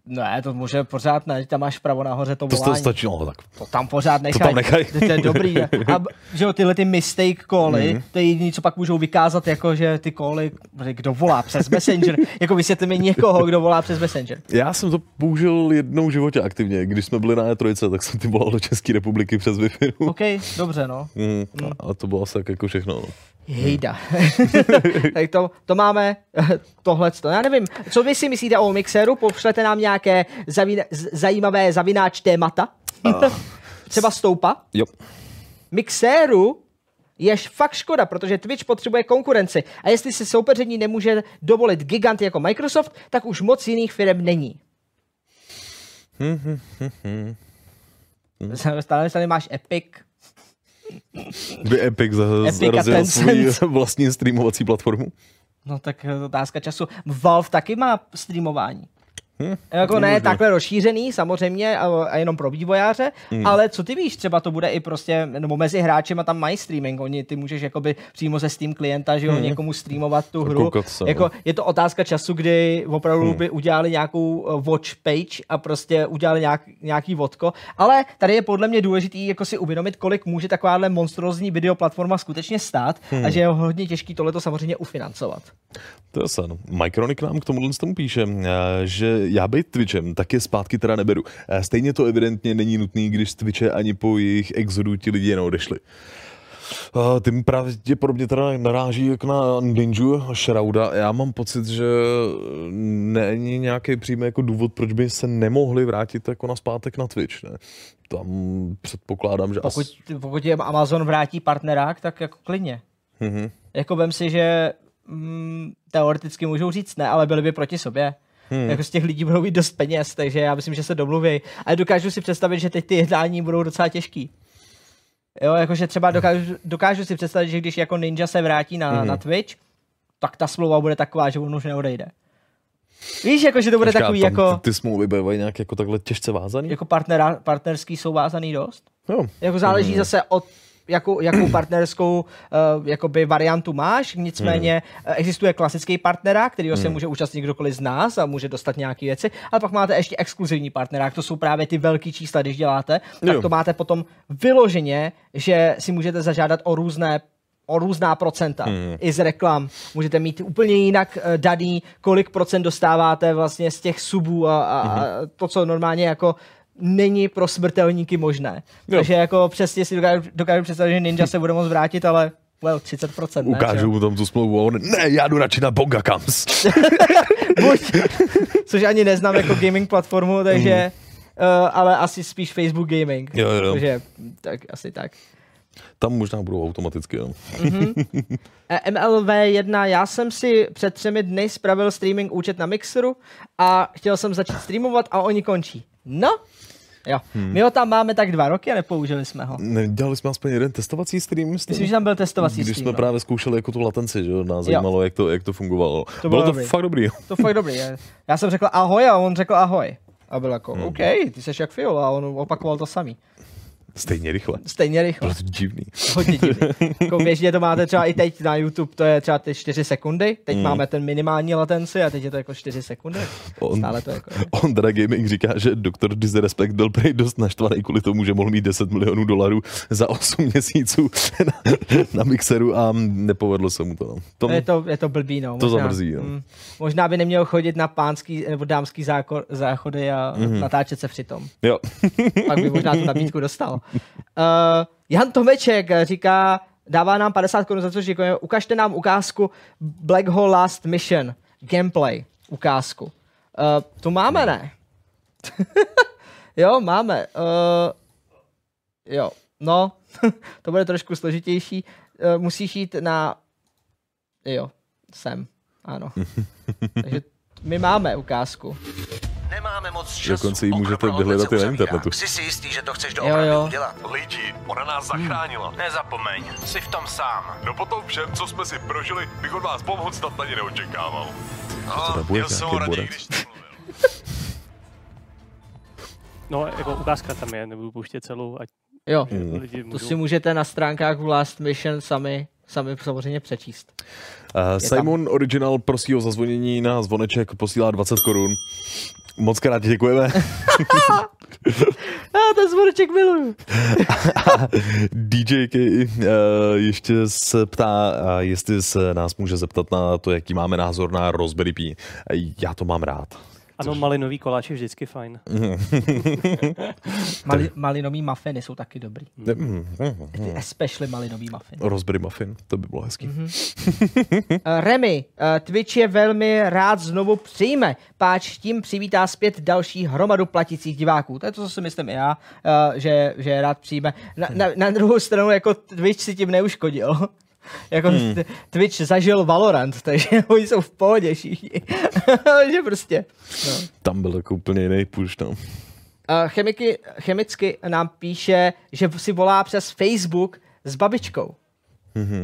Ne, to může pořád ne, tam máš vpravo nahoře to volání. To stačí, no, tak. To tam pořád nechaj. To je dobrý. A že tyhle ty mistake cally, to je jediné, co pak můžou vykázat, jako že ty cally, kdo volá přes Messenger, jako vysvětli mi někoho, kdo volá přes Messenger. Já jsem to použil jednou v životě aktivně, když jsme byli na E3, tak jsem ty volal do České republiky přes Wi-Fi. OK, dobře, no. A to bylo asi jako všechno, no. Hejda. Tak to máme tohleto. Já nevím, co vy si myslíte o Mixeru? Pošlete nám nějaké zajímavé zavináč témata. Třeba Stoupa. Jo. Mixeru je fakt škoda, protože Twitch potřebuje konkurenci. A jestli se soupeření nemůže dovolit gigant jako Microsoft, tak už moc jiných firm není. Stále máš Epic. By Epic rozjel svůj vlastní streamovací platformu? No tak otázka času. Valve taky má streamování. Jako ne takhle rozšířený samozřejmě a jenom pro vývojáře, ale co ty víš, třeba to bude i prostě, nebo mezi hráčem a tam mají streaming, oni, ty můžeš jakoby přímo ze Steam klienta, že jo, někomu streamovat tu hru. Jako, je to otázka času, kdy opravdu by udělali nějakou watch page a prostě udělali nějaký vodko, ale tady je podle mě důležitý jako si uvědomit, kolik může takováhle monstrózní videoplatforma skutečně stát a že je hodně těžký tohleto samozřejmě ufinancovat. To je sen. Micronic nám k tomuhle tomu píše, že já být Twitchem, tak je zpátky teda neberu. Stejně to evidentně není nutný, když z Twitche ani po jejich exodu ti lidi jen odešli. Tím pravděpodobně teda naráží jak na Ninju a Shrouda. Já mám pocit, že není nějaký přímý jako důvod, proč by se nemohli vrátit jako na zpátek na Twitch. Ne? Tam předpokládám, že... Pokud je Amazon vrátí partnerák, tak jako klidně. Jako vem si, že teoreticky můžou říct ne, ale byli by proti sobě. Jako z těch lidí budou mít dost peněz, takže já myslím, že se domluví. Ale dokážu si představit, že teď ty jednání budou docela těžký. Jo, jakože třeba dokážu si představit, že když jako Ninja se vrátí na Twitch, tak ta smlouva bude taková, že on už neodejde. Víš, jakože to bude takový jako... Ty smlouvy bývají nějak jako takhle těžce vázaný? Jako partnerský jsou vázaný dost. Jo. Jako záleží zase od... Jakou partnerskou jakoby variantu máš, nicméně existuje klasický partnerák, kterýho se může účastnit kdokoliv z nás a může dostat nějaké věci, ale pak máte ještě exkluzivní partnerák, to jsou právě ty velký čísla, když děláte, tak to máte potom vyloženě, že si můžete zažádat o různá procenta, i z reklam. Můžete mít úplně jinak daný, kolik procent dostáváte vlastně z těch subů a to, co normálně jako není pro smrtelníky možné. Jo. Takže jako přesně si dokážu představit, že Ninja se bude moct vrátit, ale well, 30%. Ne, ukážu mu tam tu smlouvu a on, ne, já jdu radši na Bonga Camps. Což ani neznám jako gaming platformu, takže, ale asi spíš Facebook Gaming. Jo. Takže tak, asi tak. Tam možná budou automaticky, jo. MLV1, já jsem si před 3 dny spravil streaming účet na Mixeru a chtěl jsem začít streamovat a oni končí. No, jo. My ho tam máme tak 2 roky a nepoužili jsme ho. Dělali jsme aspoň jeden testovací stream. Myslím, že tam byl testovací stream. Když jsme právě zkoušeli jako tu latenci, že nás zajímalo, jak to fungovalo. To bylo to fakt dobrý. To fakt dobrý. Já jsem řekl ahoj a on řekl ahoj. A byl jako, OK, ty seš jak Fio a on opakoval to samý. Stejně rychle. Bylo to divný. Hodně divný. Jako běžně to máte třeba i teď na YouTube, to je třeba ty 4 sekundy. Teď máme ten minimální latenci a teď je to jako 4 sekundy. Stále to jako... On teda Gaming říká, že doktor Disrespect byl prej dost naštvaný kvůli tomu, že mohl mít $10 milionů za 8 měsíců na Mixeru a nepovedlo se mu to. No. Je to blbý, no. Možná, to zamrzí, jo. Možná by neměl chodit na pánský nebo dámský záchody a natáčet se přitom. Jo. Pak by možná tu nabídku dostal. Jan Tomeček říká, dává nám 50 Kč za to, že říká, ukažte nám ukázku Black Hole Last Mission, gameplay ukázku. To máme, ne? Jo, máme. Jo, no, to bude trošku složitější. Musíš jít na... Jo, sem, ano. Takže my máme ukázku. Nemáme moc času. Dokonce ji můžete vyhledat i na internetu. Jsi si jistý, že to chceš doopravdy udělat? Lidi, ona nás zachránila. Nezapomeň, jsi v tom sám. No potom všem, co jsme si prožili, bych od vás pomoc snad ani neočekával. No, já jsem raději, když to mluvil. No, jako ukázka tam je, nebudu pouštět celou, ať jo, to si můžete na stránkách v Last Mission sami samozřejmě přečíst. Simon tam. Original prosí o zazvonění na zvoneček, posílá 20 Kč. Moc krát děkujeme. Ten zvoneček miluju. DJ ještě se ptá, jestli se nás může zeptat na to, jaký máme názor na Raspberry Pi. Já to mám rád. Ano, malinový koláč je vždycky fajn. Malinový muffiny jsou taky dobrý. Especially malinový muffin. Raspberry muffin, to by bylo hezký. Remy, Twitch je velmi rád znovu přijme, páč tím přivítá zpět další hromadu platících diváků. To je to, co si myslím i já, že rád přijme. Na druhou stranu, jako Twitch si tím neuškodil. Jako Twitch zažil Valorant, takže oni jsou v pohodě všichni. Že prostě. No. Tam byl jako úplně jiný push, no. Chemicky nám píše, že si volá přes Facebook s babičkou.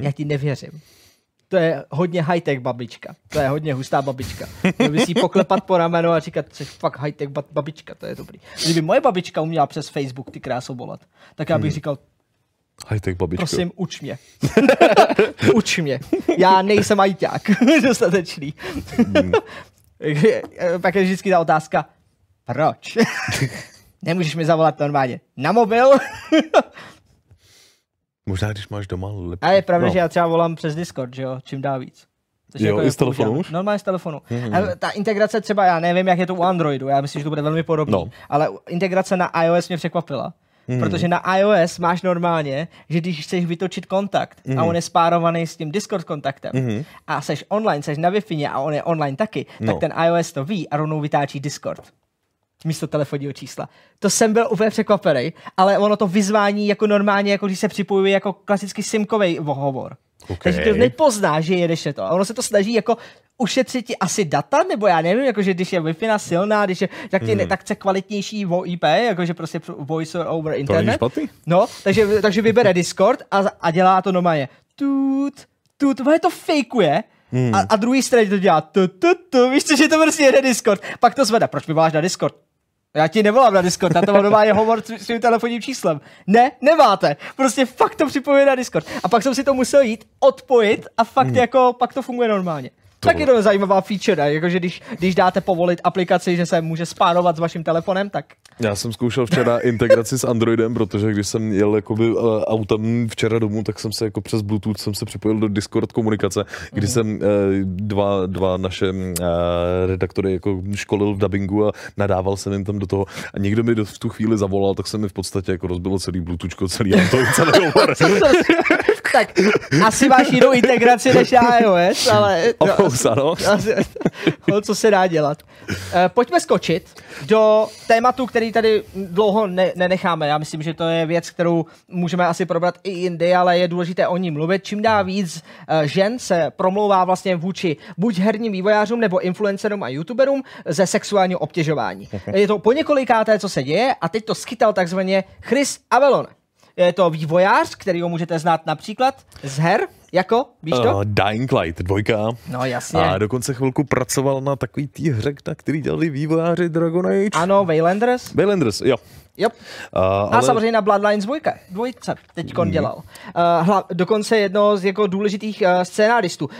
Já ti nevěřím. to je hodně high-tech babička. To je hodně hustá babička. Měl by si poklepat po ramenu a říkat, že fakt high-tech babička, to je dobrý. Kdyby moje babička uměla přes Facebook ty krásou volat, tak já bych říkal, high-tech babičko. Prosím, uč mě. Uč mě. Já nejsem ajťák. Dostatečný. Pak je vždycky ta otázka, proč? Nemůžeš mi zavolat normálně na mobil? Možná, když máš doma lepší. A je pravda, že já třeba volám přes Discord, že jo? Čím dá víc. Což jo, jako z telefonu už? Normálně z telefonu. A ta integrace třeba, já nevím, jak je to u Androidu, já myslím, že to bude velmi podobné, ale integrace na iOS mě překvapila. Protože na iOS máš normálně, že když chceš vytočit kontakt a on je spárovaný s tím Discord kontaktem a seš online, seš na Wi-Fi a on je online taky, tak ten iOS to ví a rovnou vytáčí Discord místo telefonního čísla. To jsem byl úplně překvapený, ale ono to vyzvání jako normálně, jako když se připojuje jako klasicky simkový hovor. Okay. Takže to nepozná, že jedeš na to. A ono se to snaží jako ušetřit ti asi data, nebo já nevím, jakože když je Wi-Fi silná, když je tak chce kvalitnější VoIP, jakože prostě voice over internet. To není špatný. No, takže vybere Discord a dělá to normálně. Tut, to fejkuje. A druhý straně to dělá tu, víš co, že to prostě jede Discord. Pak to zvede, proč mi voláš na Discord? Já ti nevolám na Discord, na to mám normálně hovor s svým telefonním číslem. Ne, nemáte. Prostě fakt to připojuje na Discord. A pak jsem si to musel jít, odpojit a fakt jako, pak to funguje normálně. Tak je to zajímavá feature, jakože když dáte povolit aplikaci, že se může spárovat s vaším telefonem, tak... Já jsem zkoušel včera integraci s Androidem, protože když jsem jel jakoby autem včera domů, tak jsem se jako přes Bluetooth jsem se připojil do Discord komunikace, kdy jsem dva naše redaktory jako školil v dabingu a nadával jsem jim tam do toho. A někdo mi v tu chvíli zavolal, tak se mi v podstatě jako rozbilo celý Bluetoothko, celý Android, celý hovor. Tak asi máš jinou integraci než iOS, ale... co se dá dělat. Pojďme skočit do tématu, který tady dlouho nenecháme. Já myslím, že to je věc, kterou můžeme asi probrat i jindy, ale je důležité o ní mluvit. Čím dá víc žen se promlouvá vlastně vůči buď herním vývojářům nebo influencerům a youtuberům ze sexuálního obtěžování. Je to po několikáté, co se děje a teď to schytal takzvaně Chris Avellone. Je to vývojář, který ho můžete znát například z her, jako, víš to? Dying Light 2. No jasně. A dokonce chvilku pracoval na takový tý hře, na který dělali vývojáři Dragon Age. Ano, Waylanders. Waylanders, jo. Yep. A samozřejmě na Bloodlines 2 teďkon dělal. Dokonce jedno z jako důležitých scénáristů.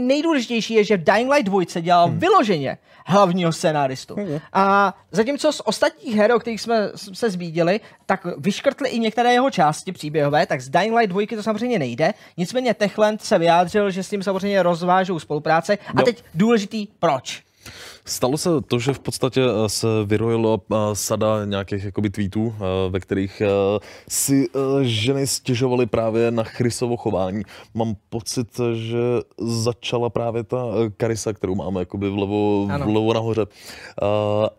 Nejdůležitější je, že v Dying Light 2 dělal vyloženě hlavního scénáristu. A zatímco z ostatních her, o kterých jsme se zbídili, tak vyškrtli i některé jeho části příběhové, tak z Dying Light 2 to samozřejmě nejde. Nicméně Techland se vyjádřil, že s ním samozřejmě rozvážou spolupráce. A teď důležitý proč. Stalo se to, že v podstatě se vyrojilo sada nějakých jakoby tweetů, ve kterých si ženy stěžovaly právě na Chrisovo chování. Mám pocit, že začala právě ta Karisa, kterou máme jakoby vlevo nahoře.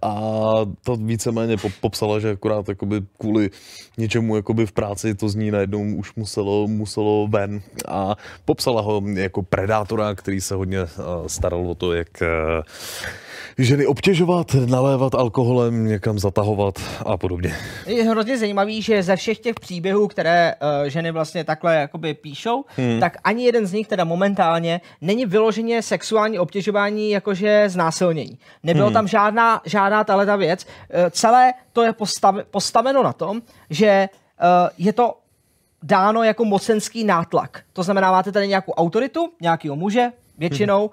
A to víceméně popsala, že akorát jakoby kvůli něčemu jakoby v práci to z ní najednou už muselo ven. A popsala ho jako predátora, který se hodně staral o to, jak ženy obtěžovat, nalévat alkoholem, někam zatahovat a podobně. Je hrozně zajímavý, že ze všech těch příběhů, které ženy vlastně takhle jakoby píšou, tak ani jeden z nich teda momentálně není vyloženě sexuální obtěžování jakože znásilnění. Nebylo tam žádná tahleta věc. Celé to je postaveno na tom, že je to dáno jako mocenský nátlak. To znamená, máte tady nějakou autoritu, nějakýho muže, většinou,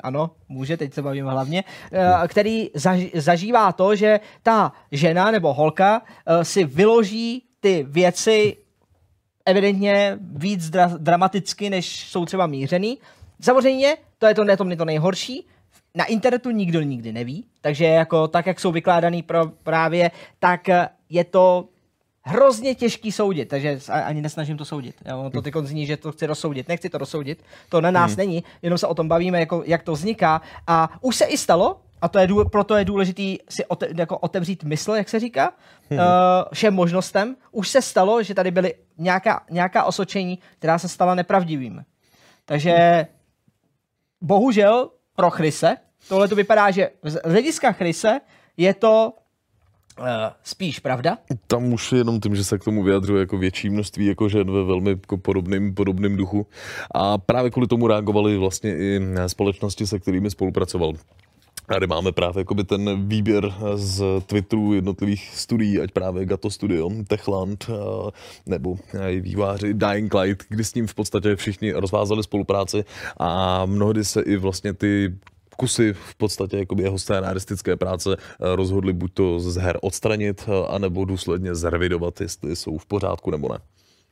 ano, může, teď se bavím hlavně, který zažívá to, že ta žena nebo holka si vyloží ty věci evidentně víc dramaticky, než jsou třeba mířený. Samozřejmě, to je to nejhorší, na internetu nikdo nikdy neví, takže jako tak, jak jsou vykládaný právě, tak je to hrozně těžký soudit, takže ani nesnažím to soudit. Jo, to teď zní, že to chci rozsoudit. Nechci to rozsoudit, to na nás není, jenom se o tom bavíme, jako, jak to vzniká. A už se i stalo, a to je proto je důležitý si otevřít mysl, jak se říká, všem možnostem. Už se stalo, že tady byly nějaká osočení, která se stala nepravdivým. Takže bohužel pro Chrise, tohle to vypadá, že z hlediska Chrise je to spíš pravda? Tam už jenom tím, že se k tomu vyjadřuje jako větší množství jako žen ve velmi jako podobným duchu. A právě kvůli tomu reagovaly vlastně i společnosti, se kterými spolupracoval. Tady máme právě jakoby ten výběr z Twitteru jednotlivých studií, ať právě Gato Studio, Techland, nebo i výváři Dying Light, kdy s ním v podstatě všichni rozvázali spolupráci a mnohdy se i vlastně ty kusy v podstatě jakoby jeho scénaristické práce rozhodli buď to z her odstranit, anebo důsledně zrevidovat, jestli jsou v pořádku nebo ne.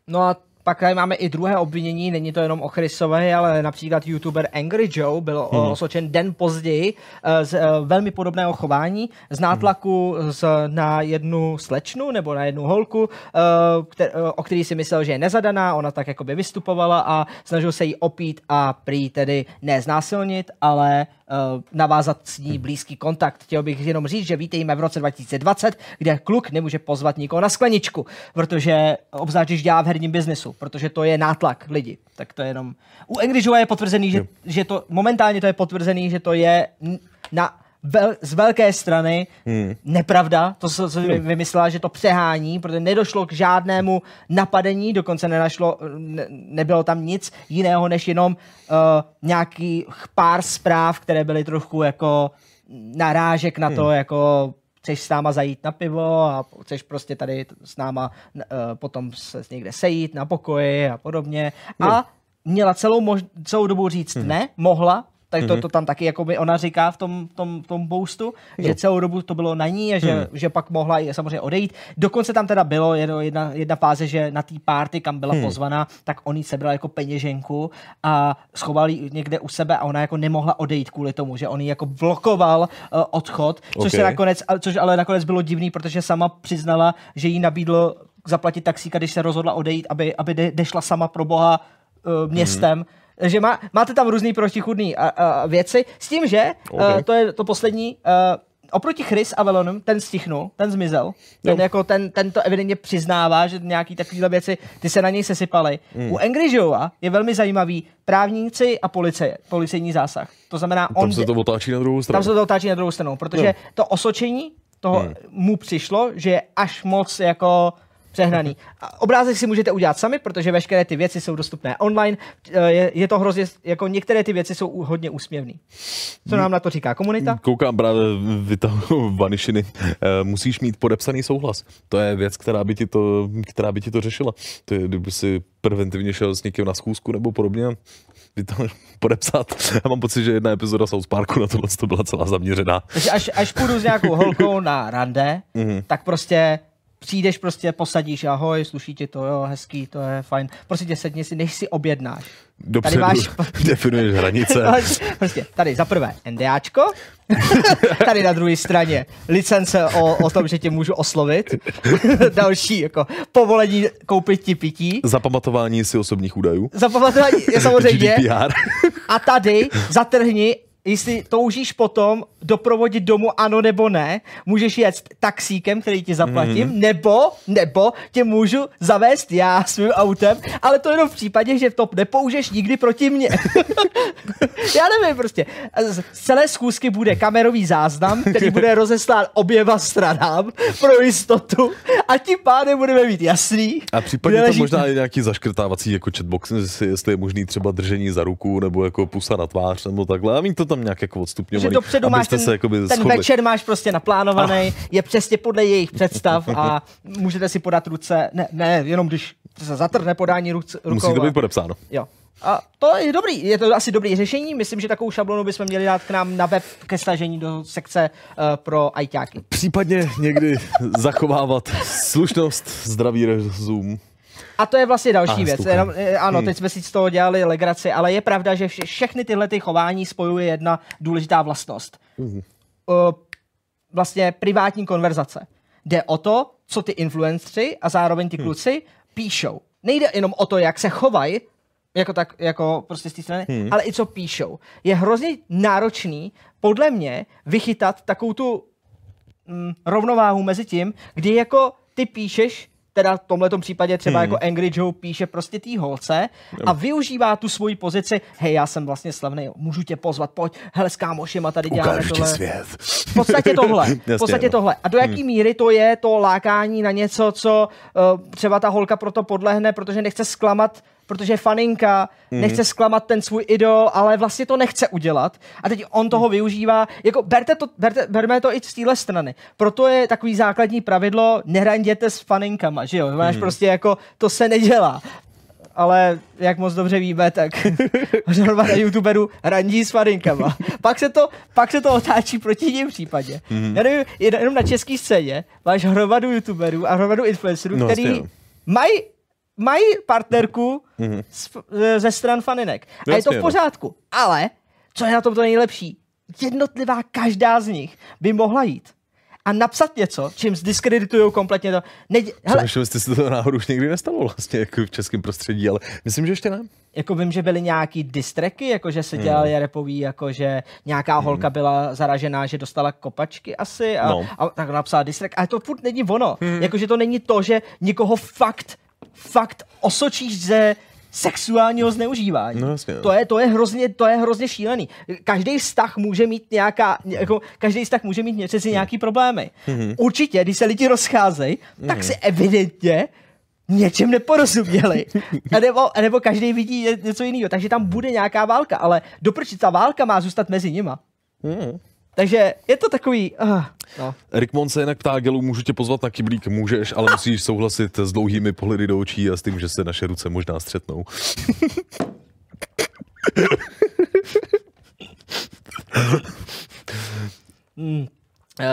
No a pak tady máme i druhé obvinění, není to jenom o Chrisovi, ale například youtuber Angry Joe byl osočen den později z velmi podobného chování, z nátlaku na jednu slečnu nebo na jednu holku, o který si myslel, že je nezadaná, ona tak jakoby vystupovala a snažil se jí opít a prý tedy neznásilnit, ale navázat s ní blízký kontakt. Chtěl bych jenom říct, že vítejme v roce 2020, kde kluk nemůže pozvat nikoho na skleničku, protože obzvlášť, když dělá v herním biznesu, protože to je nátlak lidí. Tak to je jenom... U Angry Joe je potvrzený, že to momentálně to je potvrzený, že to je na... z velké strany nepravda, to se vymyslela, že to přehání, protože nedošlo k žádnému napadení, dokonce nebylo tam nic jiného, než jenom nějaký pár zpráv, které byly trochu jako narážek na to, jako chceš s náma zajít na pivo a chceš prostě tady s náma potom se někde sejít na pokoji a podobně. A měla celou dobu říct ne, mohla. Tak to tam taky, jako by ona říká v tom boostu, že celou dobu to bylo na ní a že pak mohla i samozřejmě odejít. Dokonce tam teda bylo jedna fáze, že na té party, kam byla pozvaná, tak on jí sebral jako peněženku a schoval ji někde u sebe a ona jako nemohla odejít kvůli tomu, že on ji jako blokoval odchod, což ale nakonec bylo divný, protože sama přiznala, že jí nabídl zaplatit taxíka, když se rozhodla odejít, aby dešla sama pro boha městem. Takže máte tam různý protichůdný věci, s tím, že to je to poslední, oproti Chris Avellone, ten stichnul, ten zmizel, ten to evidentně přiznává, že nějaký takovýhle věci, ty se na něj sesypaly. U Angry Joe je velmi zajímavý právníci a policejní zásah. To znamená, tam se to otáčí na druhou stranu. Tam se to otáčí na druhou stranu, protože to osočení toho mu přišlo, že je až moc jako... přehnaný. Obrázek si můžete udělat sami, protože veškeré ty věci jsou dostupné online. Je to hrozně, jako některé ty věci jsou hodně úsměvný. Co nám na to říká komunita? Koukám právě vanišiny. Musíš mít podepsaný souhlas. To je věc, která by ti to řešila. To je, kdyby si preventivně šel s někým na schůzku nebo podobně. Podepsat. Já mám pocit, že jedna epizoda South Parku na tohle to byla celá zaměřená. Takže až půjdu s nějakou holkou na rande, tak prostě přijdeš, prostě posadíš, ahoj, sluší ti to, jo, hezký, to je fajn. Prostě tě sedni si, než si objednáš. Dobře, definuješ hranice. Prostě tady za prvé NDAčko, tady na druhé straně licence o tom, že tě můžu oslovit, další jako povolení koupit ti pití. Zapamatování si osobních údajů. Zapamatování je samozřejmě. GDPR. A tady zatrhni, jestli toužíš potom doprovodit domů, ano nebo ne, můžeš jet taxíkem, který ti zaplatím, nebo tě můžu zavést já svým autem, ale to jenom v případě, že to nepoužiješ nikdy proti mně. Já nevím, prostě. Z celé schůzky bude kamerový záznam, který bude rozeslán oběma stranám pro jistotu a tím pádem budeme mít jasný. A případně to možná i nějaký zaškrtávací jako chatbox, jestli je možný třeba držení za ruku nebo jako pusa na tvář nebo takhle. A mít to tam nějak jako odstupňovaný. Ten večer máš prostě naplánovaný, je přesně podle jejich představ a můžete si podat ruce, ne, jenom když se zatrhne podání rukou. Musí to být podepsáno. Jo. A to je dobrý, je to asi dobré řešení, myslím, že takovou šablonu bychom měli dát k nám na web ke stažení do sekce pro ajťáky. Případně někdy zachovávat slušnost, zdravý rozum. A to je vlastně další věc. Ano, teď jsme si z toho dělali legraci, ale je pravda, že všechny tyhle chování spojuje jedna důležitá vlastnost. Vlastně privátní konverzace. Jde o to, co ty influenceři a zároveň ty kluci píšou. Nejde jenom o to, jak se chovají, jako prostě z té strany, ale i co píšou. Je hrozně náročný, podle mě, vychytat takovou tu rovnováhu mezi tím, kdy jako ty píšeš teda v tomhletom případě třeba jako Angry Joe píše prostě té holce a využívá tu svoji pozici, hej, já jsem vlastně slavný, můžu tě pozvat, pojď, hele, s kámošima tady děláme tohle. V podstatě tohle. V podstatě tohle. A do jaký míry to je to lákání na něco, co třeba ta holka proto podlehne, protože nechce zklamat, protože je faninka, nechce zklamat ten svůj idol, ale vlastně to nechce udělat. A teď on toho využívá. Jako berme to i z téhle strany. Proto je takový základní pravidlo, nehranděte s faninkama, že jo? Máš prostě jako, to se nedělá. Ale jak moc dobře víme, tak řada youtuberů randí s faninkama. Pak se to otáčí proti ním případě. Já nevím, jenom na české scéně máš hromadu youtuberů a hromadu influencerů, který mají partnerku ze stran faninek. A je to v pořádku. Ale co je na tom to nejlepší? Jednotlivá každá z nich by mohla jít a napsat něco, čím zdiskreditují kompletně to. Přemýšlím, jestli se to náhodou už někdy nestalo vlastně jako v českém prostředí, ale myslím, že ještě ne. Jako vím, že byly nějaký distreky, jakože se dělali repový, jakože nějaká holka byla zaražená, že dostala kopačky asi a tak napsala distrek. Ale to furt není ono. Jakože to není to, že nikoho fakt osočíš ze sexuálního zneužívání. No, to je hrozně šílený. Každý vztah může mít nějaký problémy. Určitě, když se lidi rozcházejí, tak se evidentně něčem neporozuměli. Nebo každý vidí něco jiného. Takže tam bude nějaká válka, ale doprčit ta válka má zůstat mezi nima. Takže je to takový... Rickmon se jinak ptá, Gelu, můžu tě pozvat na kyblík? Můžeš, ale musíš souhlasit s dlouhými pohledy do očí a s tím, že se naše ruce možná střetnou.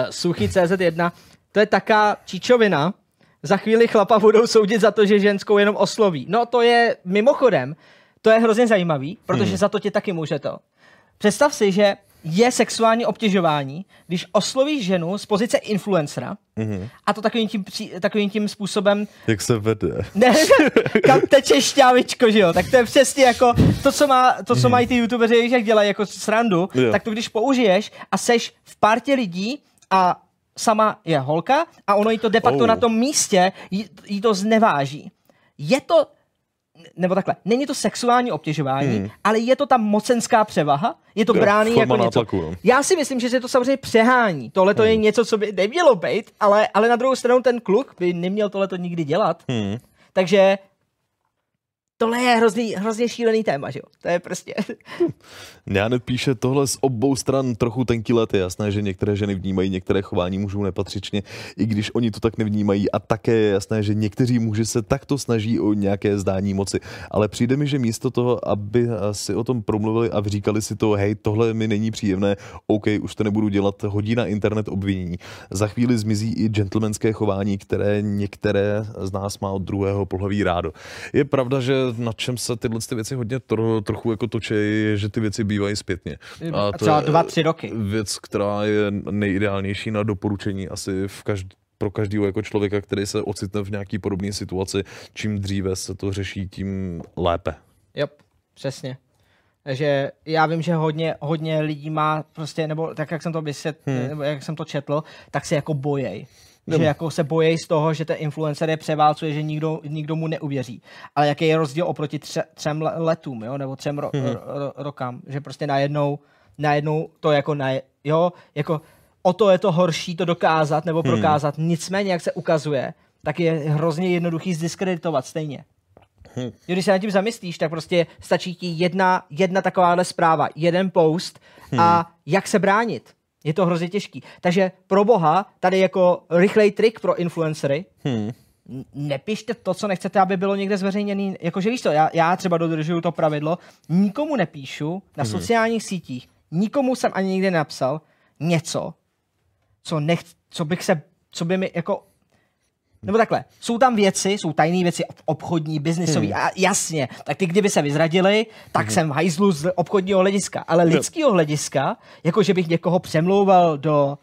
Suchý CZ1, to je taká čičovina. Za chvíli chlapa budou soudit za to, že ženskou jenom osloví. No to je mimochodem, to je hrozně zajímavý, protože za to tě taky může to. Představ si, že je sexuální obtěžování, když oslovíš ženu z pozice influencera a to takovým tím způsobem... Jak se vede. Ne, kam teče šťávičko, že jo? Tak to je přesně jako to, co mají ty youtubeři, jak dělají jako srandu, tak to když použiješ a seš v partě lidí a sama je holka a ono jí to de facto na tom místě jí to zneváží. Je to... Nebo takhle, není to sexuální obtěžování, ale je to ta mocenská převaha, je to brány jako něco. Nátlaku, no. Já si myslím, že se to samozřejmě přehání. Tohle to je něco, co by nemělo být, ale na druhou stranu ten kluk by neměl tohle to nikdy dělat. Takže tohle je hrozně šílený téma, že jo? To je prostě... Jánet píše, tohle z obou stran trochu tenký let. Je jasné, že některé ženy vnímají některé chování mužů nepatřičně, i když oni to tak nevnímají. A také je jasné, že někteří muži se takto snaží o nějaké zdání moci. Ale přijde mi, že místo toho, aby si o tom promluvili a vyříkali si to, hej, tohle mi není příjemné, OK, už to nebudu dělat, hodí na internet obvinění. Za chvíli zmizí i gentlemanské chování, které některé z nás má od druhého pohlaví rádo. Je pravda, že na čem se tyhle ty věci hodně trochu jako točí, je, že ty věci bývají zpětně. A to třeba 2-3 roky. Věc, která je nejideálnější na doporučení asi pro každého jako člověka, který se ocitne v nějaký podobné situaci. Čím dříve se to řeší, tím lépe. Jo, přesně. Takže já vím, že hodně lidí má prostě, nebo tak, jak jsem to nebo jak jsem to četl, tak se jako bojej. Že jako se bojí z toho, že ten influencer je převálcuje, že nikdo mu neuvěří. Ale jaký je rozdíl oproti třem letům, jo? Nebo třem rokám, že prostě najednou to jako, jo? Jako o to je to horší to dokázat nebo prokázat. Nicméně, jak se ukazuje, tak je hrozně jednoduchý zdiskreditovat stejně. Když se nad tím zamyslíš, tak prostě stačí ti jedna takováhle zpráva, jeden post a jak se bránit. Je to hrozně těžký. Takže pro boha, tady jako rychlej trik pro influencery, nepište to, co nechcete, aby bylo někde zveřejněný. Jakože víš to, já třeba dodržuju to pravidlo, nikomu nepíšu na sociálních sítích, nikomu jsem ani nikdy napsal něco, co by mi jako... Nebo takhle, jsou tam věci, jsou tajné věci, obchodní, biznisové, a jasně, tak ty kdyby se vyzradili, tak jsem v hajzlu z obchodního hlediska, ale lidského hlediska, jako že bych někoho přemlouval do,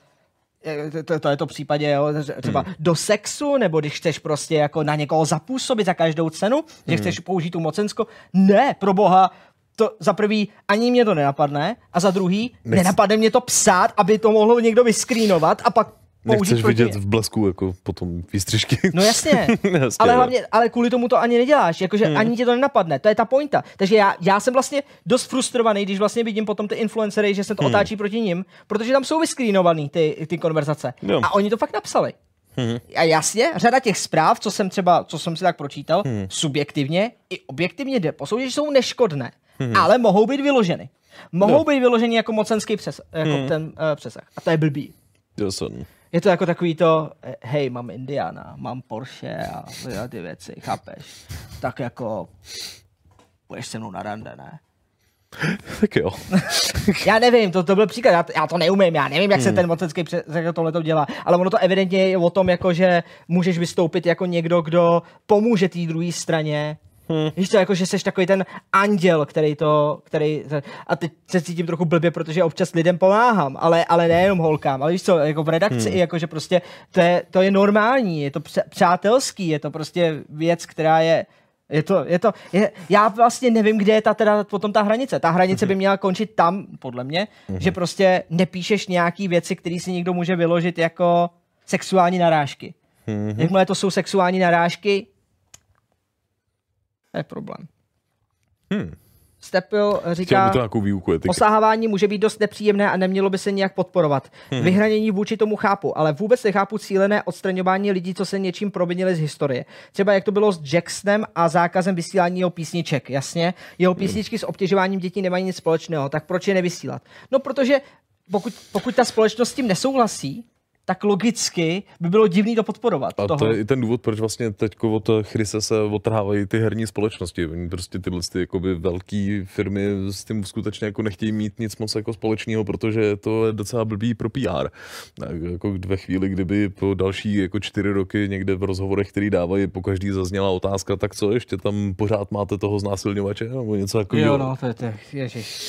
to je to v případě, jo, třeba do sexu, nebo když chceš prostě jako na někoho zapůsobit za každou cenu, že chceš použít tu mocensko, ne, pro boha, to za prvý ani mě to nenapadne, a za druhý nenapadne mě to psát, aby to mohlo někdo vyskrínovat a pak nechceš vidět v blesku jako potom výstřižky. No jasně, ale hlavně, ale kvůli tomu to ani neděláš, jakože ani tě to nenapadne, to je ta pointa. Takže já jsem vlastně dost frustrovaný, když vlastně vidím potom ty influencery, že se to otáčí proti nim, protože tam jsou vyskrínovaný ty konverzace. Jo. A oni to fakt napsali. A jasně, řada těch zpráv, co jsem si tak pročítal, subjektivně i objektivně jde posoudit, že jsou neškodné, ale mohou být vyloženy. Mohou být vyloženy jako mocenský přesah, jako ten přesah. A to je blbý. Je to jako takový to, hej, mám Indiana, mám Porsche a ty věci, chápeš? Tak jako, budeš se mnou na rande, ne? Tak jo. Já nevím, to byl příklad, já to neumím, já nevím, jak se ten mocenský přesah tohleto dělá, ale ono to evidentně je o tom, jako, že můžeš vystoupit jako někdo, kdo pomůže té druhé straně. Víš co, jako, že jsi takový ten anděl, který a teď se cítím trochu blbě, protože občas lidem pomáhám, ale nejenom holkám, ale víš co, jako v redakci, jako, že prostě to je normální, je to přátelský, je to prostě věc, která je to, já vlastně nevím, kde je teda potom ta hranice. Ta hranice by měla končit tam, podle mě, že prostě nepíšeš nějaký věci, které si někdo může vyložit jako sexuální narážky. Jakmile to jsou sexuální narážky, je problém. Stepil říká, osahávání může být dost nepříjemné a nemělo by se nijak podporovat. Vyhranění vůči tomu chápu, ale vůbec nechápu cílené odstraňování lidí, co se něčím provinili z historie. Třeba jak to bylo s Jacksonem a zákazem vysílání jeho písniček, jasně? Jeho písničky s obtěžováním dětí nemají nic společného, tak proč je nevysílat? No protože pokud ta společnost s tím nesouhlasí, tak logicky by bylo divný to podporovat. A to je i ten důvod, proč vlastně teď od Chryse se otrhávají ty herní společnosti. Oni prostě tyhle jakoby velké firmy s tím skutečně jako nechtějí mít nic moc jako společného, protože to je docela blbý pro PR. Jako ve chvíli, kdyby po další jako 4 roky někde v rozhovorech, který dávají, po každý zazněla otázka, tak co ještě tam pořád máte toho znásilňovače nebo něco takového. Jo, no, to je ježiš.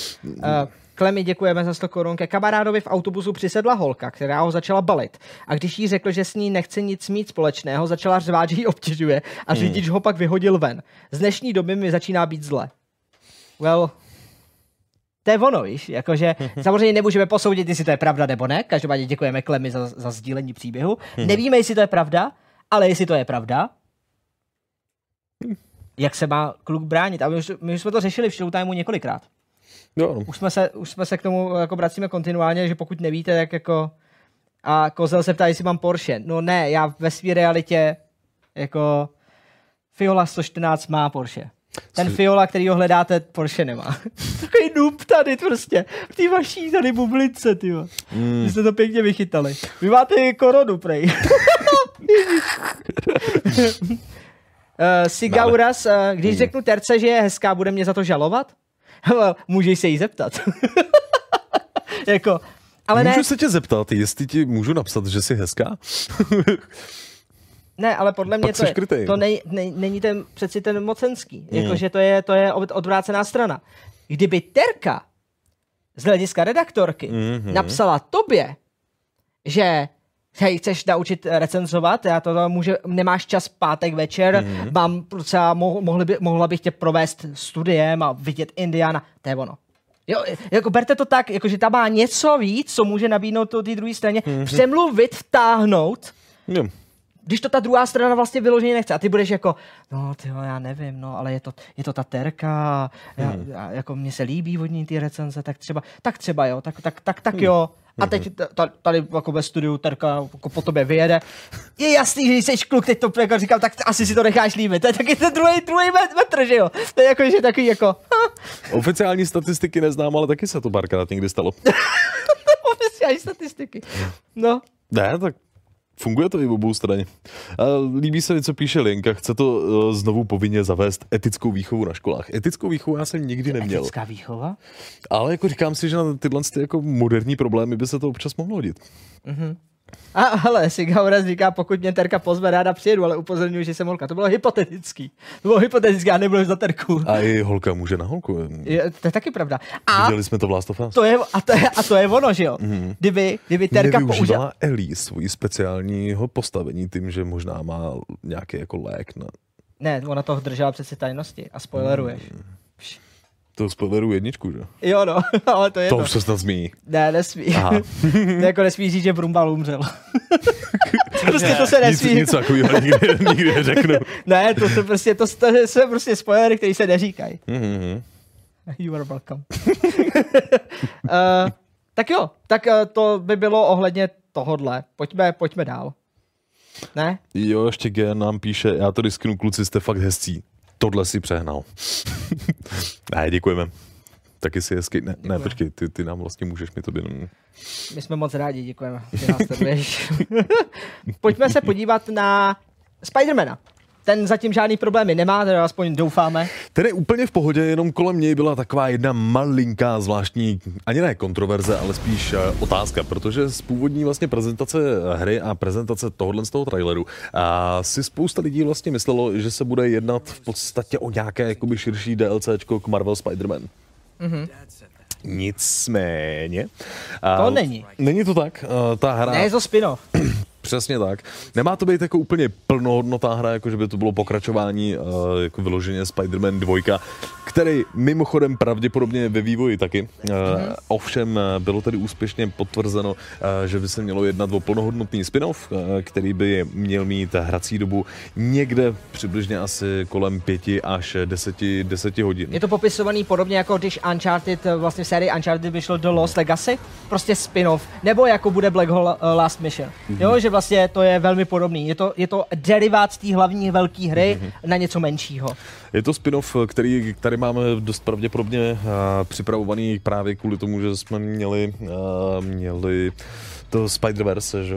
Klemi, děkujeme za 100 korun. Ke kamarádovi v autobusu přisedla holka, která ho začala balit. A když jí řekl, že s ní nechce nic mít společného, začala řvát, že ji obtěžuje a řidič ho pak vyhodil ven. Z dnešní doby mi začíná být zle. Well, to je ono, víš? Jakože, samozřejmě nemůžeme posoudit, jestli to je pravda nebo ne. Každopádně děkujeme Klemi za sdílení příběhu. Nevíme, jestli to je pravda, ale jestli to je pravda, jak se má kluk bránit. A my už jsme to řešili v Showtimeu několikrát. No. Už jsme se k tomu jako vracíme kontinuálně, že pokud nevíte, tak jako... A Kozel se ptá, jestli mám Porsche. No ne, já ve své realitě jako... Fiola 114 má Porsche. Ten Fiola, který ho hledáte, Porsche nemá. Takový noob tady prostě. V té vaší tady bublice, tyjo. Vy jste to pěkně vychytali. Vy máte koronu, prej. Sigauras, když řeknu Terce, že je hezká, bude mě za to žalovat? Můžeš se jí zeptat. Jako, ale můžu ne. Se tě zeptat, jestli ti můžu napsat, že jsi hezká? Ne, ale podle mě není ten přeci ten mocenský. Jakože to je odvrácená strana. Kdyby Terka z hlediska redaktorky napsala tobě, že hej, chceš naučit recenzovat, já to nemáš čas pátek večer, mám třeba, mohla bych tě provést studiem a vidět Indiana, to je ono. Jo, jako berte to tak, jako, že tam má něco víc, co může nabídnout té druhé straně, přemluvit, vtáhnout, když to ta druhá strana vlastně vyloženě nechce. A ty budeš jako, no tyjo, já nevím, no, ale je to ta Terka, já, jako mně se líbí vodní ty recenze, tak třeba jo, tak jo. A teď tady jako ve studiu Terka jako po tobě vyjede. Je jasný, že jsi kluk, teď to jako říkám, tak asi si to necháš líbit. To je taky ten druhý metr, že jo? To je jako, že takový jako... Oficiální statistiky neznám, ale taky se to párkrát někdy stalo. Oficiální statistiky. No. Ne, tak... Funguje to i v obou straně. Líbí se mi, co píše Linka. Chce to znovu povinně zavést etickou výchovu na školách. Etickou výchovu já jsem nikdy neměl. Etická výchova? Ale jako říkám si, že na tyhle jako moderní problémy by se to občas mohlo hodit. A hele, Sigauras říká, pokud mě Terka pozve, ráda přijedu, ale upozorňuji, že jsem holka. To bylo hypotetický. Já nebyl za Terku. A i holka může na holku. Je, to je taky pravda. A viděli jsme to v Last of Us. To je ono, že jo? Kdyby Terka použila Ellie svůj speciálního postavení tím, že možná má nějaký jako lék na... Ne, ona to držela přeci tajnosti a spoileruješ. To spoileru jedničku, že? Jo, no, ale to je to. To už se snad zmíní. Ne, nesmí. Jako nesmí říct, že Brumbal umřel. Prostě to se nesmí. Nic takového nikdy neřeknu. Ne, to jsou prostě spoilery, které se neříkají. Mm-hmm. You are welcome. Tak jo, tak to by bylo ohledně tohodle. Pojďme dál. Ne? Jo, ještě G nám píše, já to risknu, kluci, jste fakt hezcí. Tohle si přehnal. Ne, děkujeme. Taky si hezky. Ne, počkej, ty nám vlastně můžeš, mi to by... My jsme moc rádi, děkujeme. Pojďme se podívat na Spidermana. Ten zatím žádný problémy nemá, teda aspoň doufáme. Ten je úplně v pohodě, jenom kolem něj byla taková jedna malinká zvláštní, ani ne kontroverze, ale spíš otázka, protože z původní vlastně prezentace hry a prezentace tohohle z toho traileru si spousta lidí vlastně myslelo, že se bude jednat v podstatě o nějaké jakoby širší DLCčko k Marvel Spider-Man. Mm-hmm. Nicméně. To není. Není to tak, ta hra... Ne, je to spin-off. Přesně tak. Nemá to být jako úplně plnohodnotná hra, jako že by to bylo pokračování jako vyloženě Spider-Man 2, který mimochodem pravděpodobně ve vývoji taky. Ovšem bylo tedy úspěšně potvrzeno, že by se mělo jednat o plnohodnotný spin-off, který by měl mít hrací dobu někde přibližně asi kolem 5 až 10 hodin. Je to popisovaný podobně jako když Uncharted, vlastně v sérii Uncharted vyšlo do Lost Legacy, prostě spin-off, nebo jako bude Black Hole Last Mission. Jo, že vlastně to je velmi podobný. Je to derivát z té hlavní velké hry na něco menšího. Je to spin-off, který tady máme dost pravděpodobně připravovaný právě kvůli tomu, že jsme měli to Spider-Verse, že?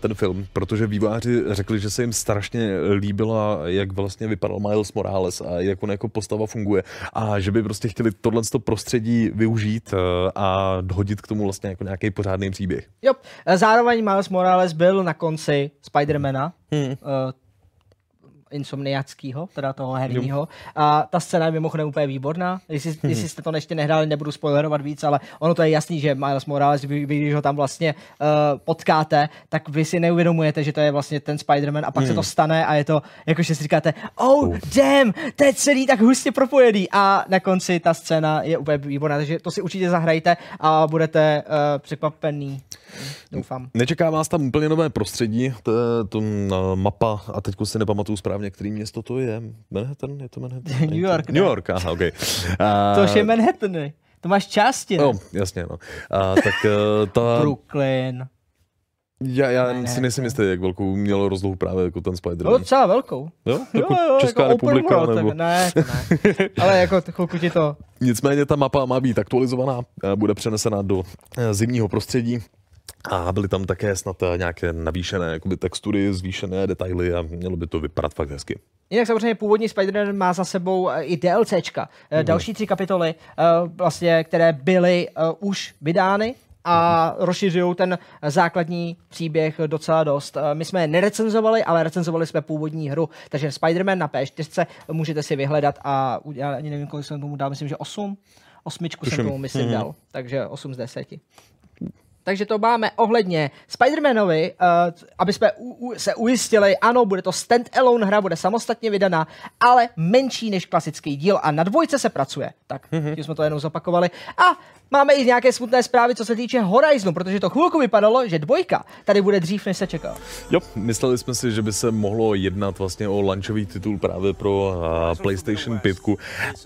Ten film, protože vývojáři řekli, že se jim strašně líbila, jak vlastně vypadal Miles Morales a jak on jako postava funguje a že by prostě chtěli tohle prostředí využít a dohodit k tomu vlastně jako nějaký pořádný příběh. Jo, zároveň Miles Morales byl na konci Spider-mana, insomniackýho, teda toho herního. A ta scéna je mimochodem úplně výborná. Jestli jste to ještě nehráli, nebudu spoilerovat víc, ale ono to je jasný, že Miles Morales, když ho tam vlastně potkáte, tak vy si neuvědomujete, že to je vlastně ten Spider-Man a pak se to stane a je to, jakože si říkáte, oh damn, to je celý tak hustě propojený a na konci ta scéna je úplně výborná, takže to si určitě zahrajte a budete překvapený. Doufám. Nečeká vás tam úplně nové prostředí, to mapa, a teď si nepamatuju správně, který město to je. Manhattan? Je to Manhattan? New York. Ne? New York, aha, okej. Okay. To je Manhattan, to máš části. No, jasně, no. Brooklyn. Já si nejsem jistý, jak velkou mělo rozlohu právě jako ten Spider-Man. No, docela velkou. Jo? Jako jo, Česká jako republika world, nebo... Ne. Ale jako chvilku ti to... Nicméně ta mapa má být aktualizovaná, bude přenesena do zimního prostředí. A byly tam také snad nějaké navýšené jakoby textury, zvýšené detaily a mělo by to vypadat fakt hezky. Jinak samozřejmě původní Spider-Man má za sebou i DLCčka. Další 3 kapitoly, vlastně, které byly už vydány a rozšiřují ten základní příběh docela dost. My jsme je nerecenzovali, ale recenzovali jsme původní hru, takže Spider-Man na P4 můžete si vyhledat a já ani nevím, kolik jsem tomu dal, myslím, že 8. 8 jsem tomu myslím dal, takže 8 z 10. Takže to máme ohledně Spider-Manovi, aby jsme se ujistili, ano, bude to stand-alone hra, bude samostatně vydaná, ale menší než klasický díl a na 2 se pracuje. Tak, tím jsme to jenom zopakovali. A máme i nějaké smutné zprávy, co se týče Horizonu, protože to chvilku vypadalo, že 2 tady bude dřív, než se čekal. Jo, mysleli jsme si, že by se mohlo jednat vlastně o launchový titul právě pro PlayStation 5.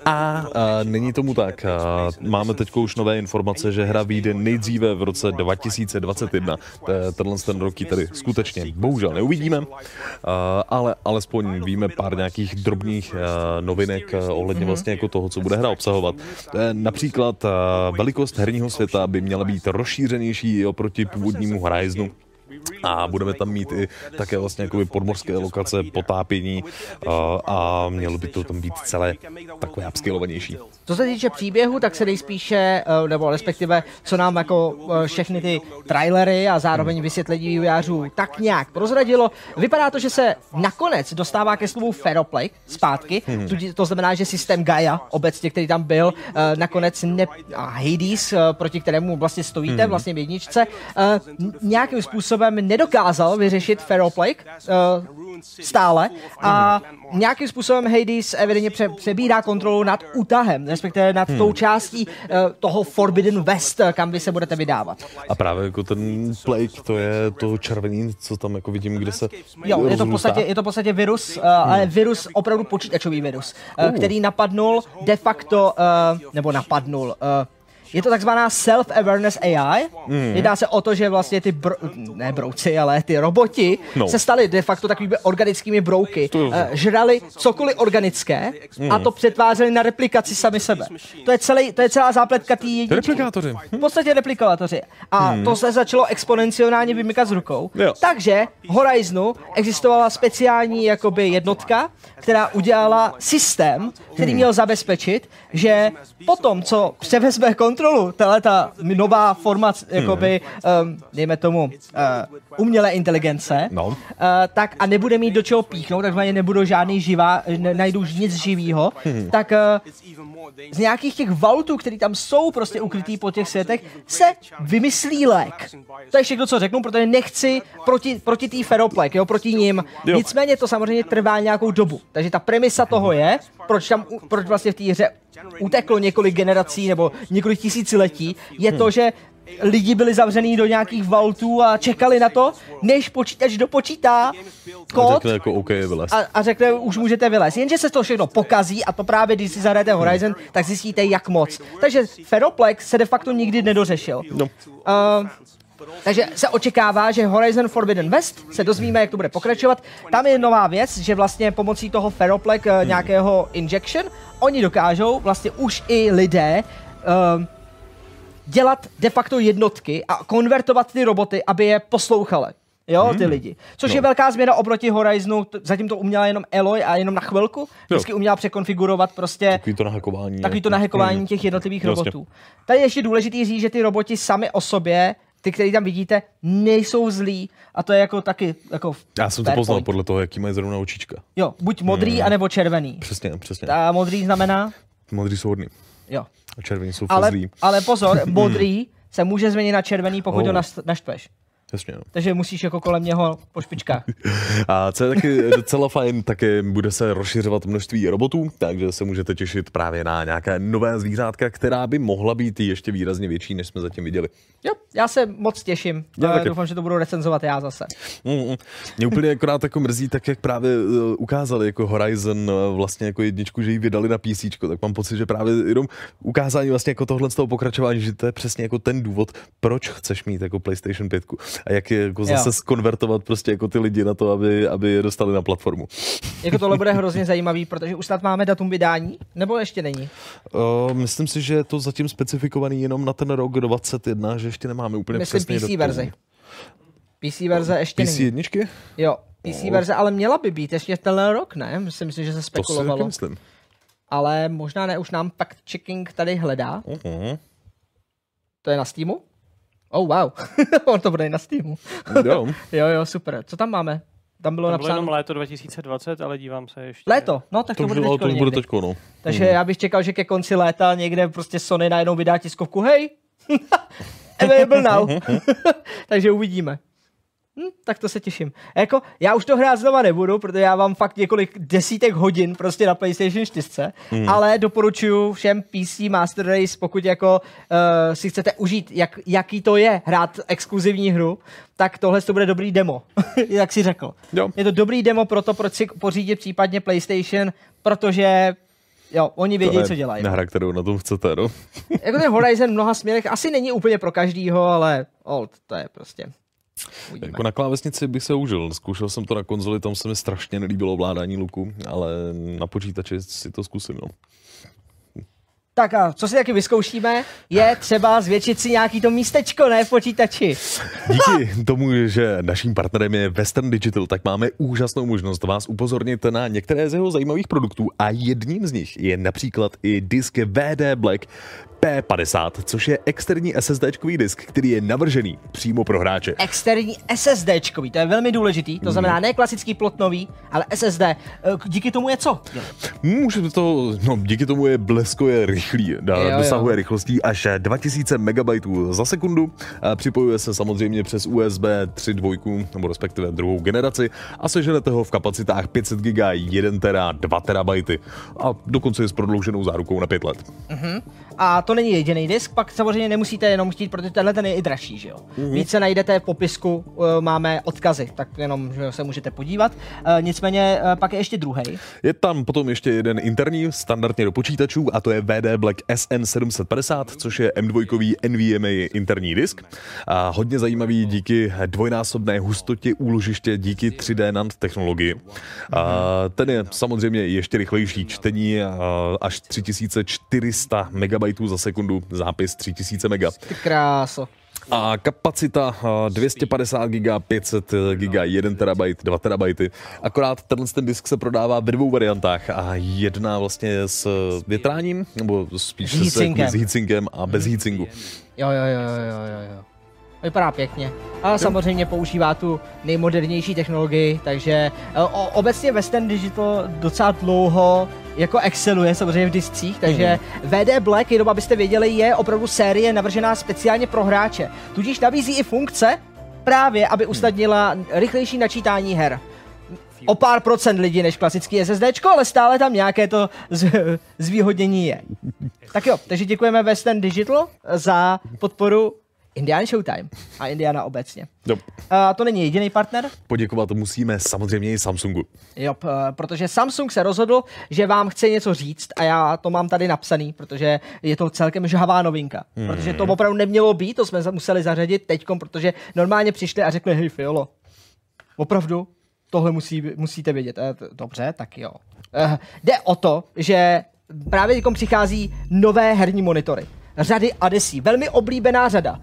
A není tomu tak. Máme teď už nové informace, že hra vyjde nejdříve v roce 2021. Ten rok ji tady skutečně bohužel neuvidíme, ale alespoň víme pár nějakých drobných novinek ohledně vlastně jako toho, co bude hra obsahovat. Například velikost herního světa by měla být rozšířenější oproti původnímu Horizonu. A budeme tam mít i také vlastně jakoby podmořské lokace, potápění a mělo by to tam být celé takové upscalovanější. Co se týče příběhu, tak se nejspíše, nebo respektive, co nám jako všechny ty trailery a zároveň vysvětlení vývojářů tak nějak prozradilo, vypadá to, že se nakonec dostává ke slovu Fairplay zpátky, to znamená, že systém Gaia obecně, který tam byl, nakonec a Hades, proti kterému vlastně stojíte, vlastně v jedničce, nějakým způsobem způsobem nedokázal vyřešit Feroplay stále a nějakým způsobem Hades evidentně přebírá kontrolu nad útahem, respektive nad tou částí toho Forbidden West, kam vy se budete vydávat. A právě jako ten Plague, to je to červený, co tam jako vidím, kde se jo, je to v podstatě virus, ale virus, opravdu počítačový virus, který napadnul de facto, nebo napadnul, je to takzvaná self-awareness AI. Jedná se o to, že vlastně ty brouci, ale ty roboti se staly de facto takovými organickými brouky. Žrali cokoliv organické a to přetvářeli na replikaci sami sebe. To je celá zápletka té jedničky. Replikátoři. V podstatě replikátoři. A to se začalo exponenciálně vymykat z rukou. Jo. Takže v Horizonu existovala speciální jakoby jednotka, která udělala systém, který měl zabezpečit, že potom, co převezme kontrolu, tahle ta nová forma, jakoby, dejme tomu, umělé inteligence, tak a nebude mít do čeho píchnout, takzvaně nebudou žádný živá, najdou nic živýho, tak z nějakých těch vaultů, které tam jsou prostě ukrytý po těch světech, se vymyslí lék. To je všechno, co řeknu, protože nechci proti té Feroplek, jo, proti ním. Jo. Nicméně to samozřejmě trvá nějakou dobu. Takže ta premisa toho je, proč vlastně v té hře uteklo několik generací nebo několik tisíciletí, je to, že lidi byli zavřený do nějakých vaultů a čekali na to, než počítač dopočítá kód a řekne, jako, okay, a řekne, už můžete vylézt. Jenže se to všechno pokazí a to právě, když si zahrajete Horizon, tak zjistíte, jak moc. Takže Feroplex se de facto nikdy nedořešil. Takže se očekává, že Horizon Forbidden West, se dozvíme, jak to bude pokračovat. Tam je nová věc, že vlastně pomocí toho Feroplek nějakého injection, oni dokážou vlastně už i lidé dělat de facto jednotky a konvertovat ty roboty, aby je poslouchali, jo, ty lidi. Což je velká změna oproti Horizonu, zatím to uměla jenom Eloy a jenom na chvilku, vždycky uměla překonfigurovat prostě takový to nahekování těch jednotlivých robotů. Tady je ještě důležitý říct, že ty roboti sami o sobě, ty, který tam vidíte, nejsou zlí a to je jako taky jako já jsem to poznal podle toho, jaký mají zrovna očička. Jo, buď modrý, anebo červený. Přesně. A modrý znamená? Modrý jsou hodný. Jo. A červený jsou fazlí. Ale pozor, modrý se může změnit na červený, pokud ho naštveš. Jasně, no. Takže musíš jako kolem něho po špičkách. A co je taky docela fajn, taky bude se rozšiřovat množství robotů, takže se můžete těšit právě na nějaké nové zvířátka, která by mohla být ještě výrazně větší, než jsme zatím viděli. Jo, já se moc těším. Já doufám, že to budu recenzovat já zase. Mě úplně akorát jako mrzí, tak jak právě ukázali jako Horizon vlastně jako jedničku, že ji vydali na PC, tak mám pocit, že právě jenom ukázání vlastně jako tohle z toho pokračování, že to je přesně jako ten důvod, proč chceš mít jako PlayStation 5. A jak je jako zase skonvertovat prostě jako ty lidi na to, aby je dostali na platformu. Jako tohle bude hrozně zajímavý, protože už snad máme datum vydání, nebo ještě není? Myslím si, že je to zatím specifikovaný jenom na ten rok 2021, že ještě nemáme úplně přesný datum. PC verze ještě není. PC jedničky? Jo, PC verze, ale měla by být ještě tenhle rok, ne? Myslím si, že se spekulovalo. To si myslím. Ale možná ne, už nám fact-checking tady hledá. To je na Steamu? Oh, wow, on to bude i na Steamu. jo, super. Co tam máme? Tam bylo napsáno jenom léto 2020, ale dívám se ještě. Léto? No, tak to bude teďko, no. Takže já bych čekal, že ke konci léta někde prostě Sony najednou vydá tiskovku. Hej, available now. Takže uvidíme. Tak to se těším. Jako, já už to hrát znova nebudu, protože já mám fakt několik desítek hodin prostě na PlayStation 4, ale doporučuji všem PC Master Race, pokud jako si chcete užít, jaký to je hrát exkluzivní hru, tak tohle to bude dobrý demo, jak si řekl. Jo. Je to dobrý demo pro to, proč si pořídit případně PlayStation, protože jo, oni vědí, co dělají. Na hra, kterou na tom chcete, no. Jako ten Horizon v mnoha směrech asi není úplně pro každýho, ale old, to je prostě... Ujdeme. Jako na klávesnici bych se užil, zkoušel jsem to na konzoli, tam se mi strašně nelíbilo ovládání luku, ale na počítači si to zkusím, no. Tak a co si taky vyzkoušíme, je třeba zvětšit si nějaký to místečko, ne, v počítači. Díky tomu, že naším partnerem je Western Digital, tak máme úžasnou možnost vás upozornit na některé z jeho zajímavých produktů a jedním z nich je například i disk VD Black P50, což je externí SSDčkový disk, který je navržený přímo pro hráče. Externí SSDčkový, to je velmi důležitý, to znamená ne klasický plotnový, ale SSD. Díky tomu je co? Díky tomu je bleskově rychlý, dosahuje rychlostí až 2000 MB za sekundu, připojuje se samozřejmě přes USB 3.2, nebo respektive druhou generaci a seženete ho v kapacitách 500 GB, 1 tera, 2 terabajty a dokonce je s prodlouženou zárukou na 5 let. A to není jediný disk, pak samozřejmě nemusíte jenom chtít, protože tenhle ten je i dražší, že jo? Více najdete v popisku, máme odkazy, tak jenom že se můžete podívat. Nicméně pak je ještě druhý. Je tam potom ještě jeden interní, standardně do počítačů, a to je VD Black SN750, což je M2 NVMe interní disk. A hodně zajímavý díky dvojnásobné hustotě úložiště díky 3D NAND technologii. Ten je samozřejmě ještě rychlejší čtení až 3400 MB za sekundu, zápis 3000 MB. Ty kráso. A kapacita 250 GB, 500 GB, 1 TB, 2 TB. Akorát ten disk se prodává ve dvou variantách a jedna vlastně s větráním, nebo spíš s heatsinkem a bez heatsingu. Jo. Vypadá pěkně. A samozřejmě používá tu nejmodernější technologii, takže obecně Western Digital docela dlouho jako exceluje samozřejmě v discích, takže VD Black, jenom abyste věděli, je opravdu série navržená speciálně pro hráče. Tudíž nabízí i funkce právě, aby usnadnila rychlejší načítání her. O pár procent lidí než klasický SSDčko, ale stále tam nějaké to zvýhodnění je. Tak jo, takže děkujeme Western Digital za podporu Indian Showtime a Indiana obecně. To není jediný partner. Poděkovat musíme samozřejmě i Samsungu. Jo, protože Samsung se rozhodl, že vám chce něco říct a já to mám tady napsaný, protože je to celkem žhavá novinka. Protože to opravdu nemělo být, to jsme museli zařadit teďkom, protože normálně přišli a řekli, hej Fiolo, opravdu tohle musíte vědět. Dobře, tak jo. Jde o to, že právě teďkom přichází nové herní monitory. Řady Adesí, velmi oblíbená řada,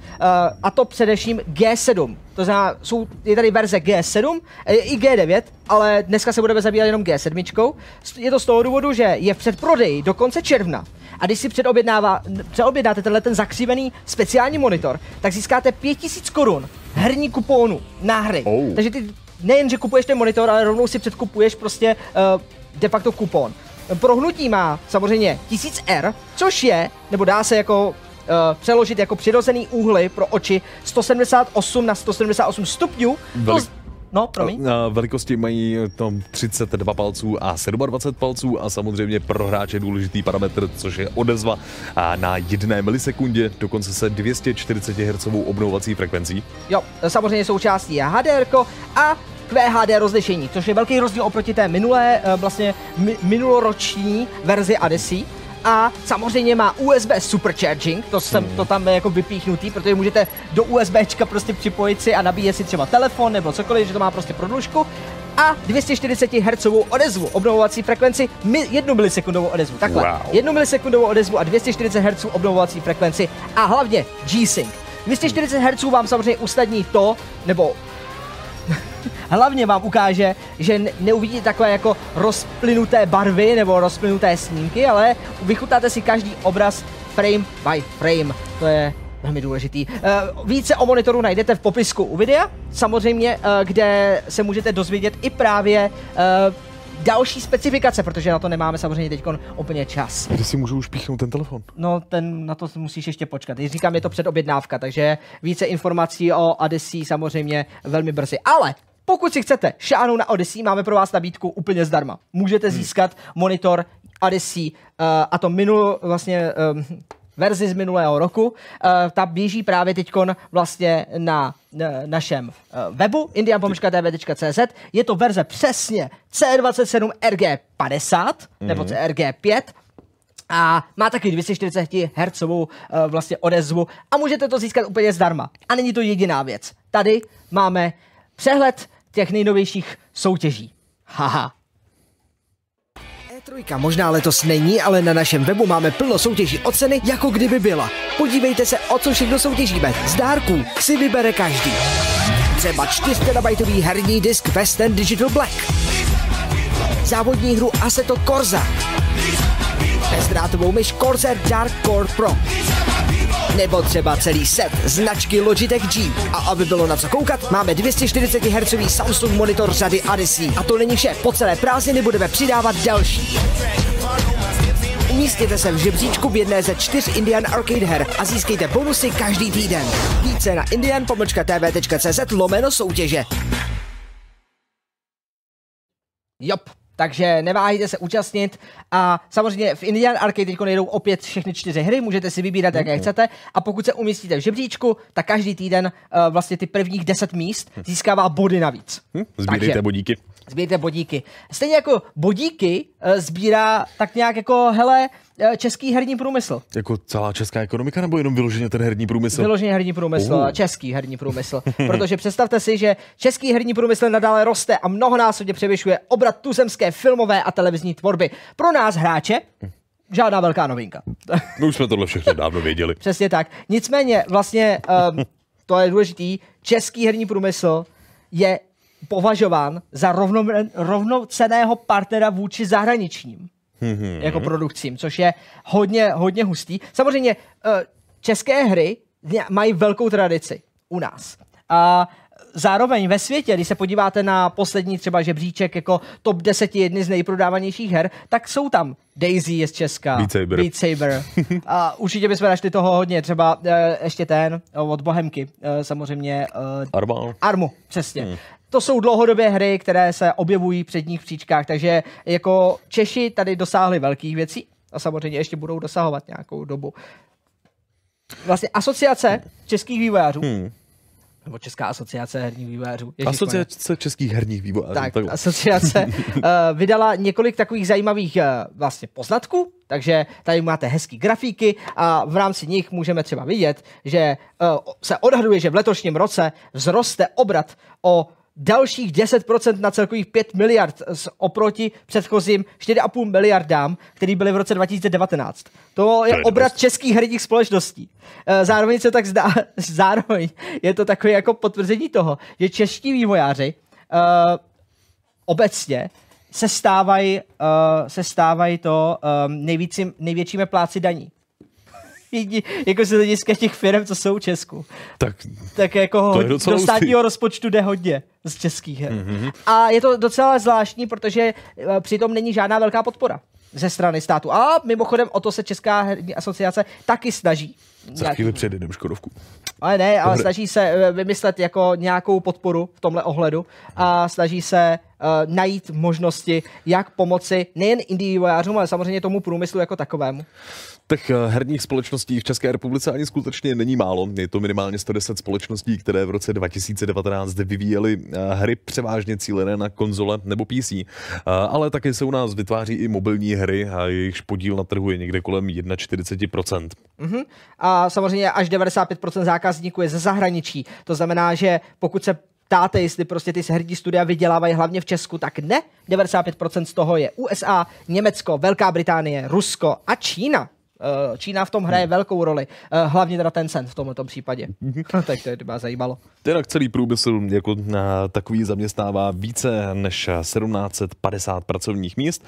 a to především G7, to znamená, je tady verze G7 i G9, ale dneska se budeme zabývat jenom G7, je to z toho důvodu, že je v předprodeji do konce června a když si přeobjednáte tenhle ten zakřívený speciální monitor, tak získáte 5000 korun herní kupónu na hry, takže ty nejenže kupuješ ten monitor, ale rovnou si předkupuješ prostě de facto kupón. Prohnutí má samozřejmě 1000R, což je, nebo dá se jako přeložit jako přirozený úhly pro oči 178 na 178 stupňů. Velikosti mají tam 32 palců a 27 palců a samozřejmě pro hráče důležitý parametr, což je odezva a na 1 milisekundě, dokonce se 240 Hz obnovovací frekvencí. Jo, samozřejmě součástí je HDR a QHD rozlišení, což je velký rozdíl oproti té minuloroční verzi Adesí. A samozřejmě má USB supercharging, to tam je jako vypíchnutý, protože můžete do USBčka prostě připojit si a nabíjet si třeba telefon nebo cokoliv, že to má prostě prodlužku. A 240 Hz odezvu, obnovovací frekvenci, 1 milisekundovou odezvu, takhle. 1 milisekundovou odezvu a 240 Hz obnovovací frekvenci a hlavně G-Sync. 240 Hz vám samozřejmě usnadní to, nebo hlavně vám ukáže, že neuvidíte takové jako rozplynuté barvy nebo rozplynuté snímky, ale vychutáte si každý obraz frame by frame. To je velmi důležitý. Více o monitoru najdete v popisku u videa, samozřejmě, kde se můžete dozvědět i právě další specifikace, protože na to nemáme samozřejmě teď úplně čas. Kde si můžu už píchnout ten telefon? Na to musíš ještě počkat. Když říkám, je to předobjednávka, takže více informací o Adesí samozřejmě velmi brzy. Ale pokud si chcete šáhnout na Adesí, máme pro vás nabídku úplně zdarma. Můžete získat monitor Adesí a to verzi z minulého roku. Ta běží právě teďkon vlastně na našem webu indian.tv.cz. Je to verze přesně C27 RG50 nebo CRG5 a má taky 240 Hz vlastně odezvu a můžete to získat úplně zdarma. A není to jediná věc. Tady máme přehled těch nejnovějších soutěží. Haha. E3 možná letos není, ale na našem webu máme plno soutěží o ceny, jako kdyby byla. Podívejte se, o co všechno soutěžíme. Z dárků si vybere každý. Třeba 4 terabajtový herní disk Western Digital Black. Závodní hru Assetto Corsa. bezdrátovou myš Corsair Dark Core Pro. Nebo třeba celý set značky Logitech G. A aby bylo na co koukat, máme 240 Hz Samsung monitor řady Odyssey. A to není vše, po celé prázdniny budeme přidávat další. Umístěte se v žebříčku v jedné ze 4 Indian Arcade her a získejte bonusy každý týden. Více na indian.tv.cz/soutěže. Jop, takže neváhejte se účastnit a samozřejmě v Indian Arcade teď nejdou opět všechny 4 hry, můžete si vybírat, jaké chcete, a pokud se umístíte v žebříčku, tak každý týden vlastně ty prvních 10 míst získává body navíc. Sbírejte bodíky. Sbírejte bodíky. Stejně jako bodíky sbírá tak nějak jako, hele, český herní průmysl. Jako celá česká ekonomika, nebo jenom vyloženě ten herní průmysl? Vyloženě herní průmysl, český herní průmysl. Protože představte si, že český herní průmysl nadále roste a mnohonásobně převyšuje obrat tuzemské filmové a televizní tvorby. Pro nás hráče žádná velká novinka. My už jsme tohle všechno dávno věděli. Přesně tak. Nicméně vlastně, to je důležitý, český herní průmysl je považován za rovnocenného partnera vůči zahraničním jako produkcím, což je hodně hustý. Samozřejmě české hry mají velkou tradici u nás. A zároveň ve světě, když se podíváte na poslední třeba žebříček jako top 10 jedny z nejprodávanějších her, tak jsou tam Daisy je z Česka, Beat Saber. A určitě bychom našli toho hodně, třeba ještě ten od Bohemky, samozřejmě Armu, přesně. To jsou dlouhodobě hry, které se objevují v předních příčkách, takže jako Češi tady dosáhli velkých věcí a samozřejmě ještě budou dosahovat nějakou dobu. Vlastně asociace českých vývojářů, nebo Česká asociace herních vývojářů. Asociace českých herních vývojářů. Tak, asociace vydala několik takových zajímavých vlastně poznatků, takže tady máte hezký grafiky a v rámci nich můžeme třeba vidět, že se odhaduje, že v letošním roce vzroste obrat o dalších 10% na celkových 5 miliard oproti předchozím 4,5 miliardám, který byly v roce 2019. To je obrat českých herních společností. Zároveň se tak zdá, zároveň je to takové jako potvrzení toho, že čeští vývojáři obecně se stávají to největšími plátci daní. Jako se hlediska těch firm, co jsou v Česku. Tak jako do státního rozpočtu jde hodně z českých her. A je to docela zvláštní, protože přitom není žádná velká podpora ze strany státu. A mimochodem o to se Česká herní asociace taky snaží. Za chvíli předjedeme Škodovku. Ale ne, ale snaží se vymyslet jako nějakou podporu v tomhle ohledu a snaží se najít možnosti, jak pomoci nejen indie vývojářům, ale samozřejmě tomu průmyslu jako takovému. Těch herních společností v České republice ani skutečně není málo. Je to minimálně 110 společností, které v roce 2019 vyvíjely hry převážně cílené na konzole nebo PC. Ale také se u nás vytváří i mobilní hry a jejichž podíl na trhu je někde kolem 41%. A samozřejmě až 95% zákazníků je ze zahraničí. To znamená, že pokud se ptáte, jestli prostě ty herní studia vydělávají hlavně v Česku, tak ne. 95% z toho je USA, Německo, Velká Británie, Rusko a Čína. Čína v tom hraje velkou roli, hlavně teda Tencent v tomto případě. Tak to je třeba zajímalo. Jinak celý průmysl jako takový zaměstnává více než 1750 pracovních míst,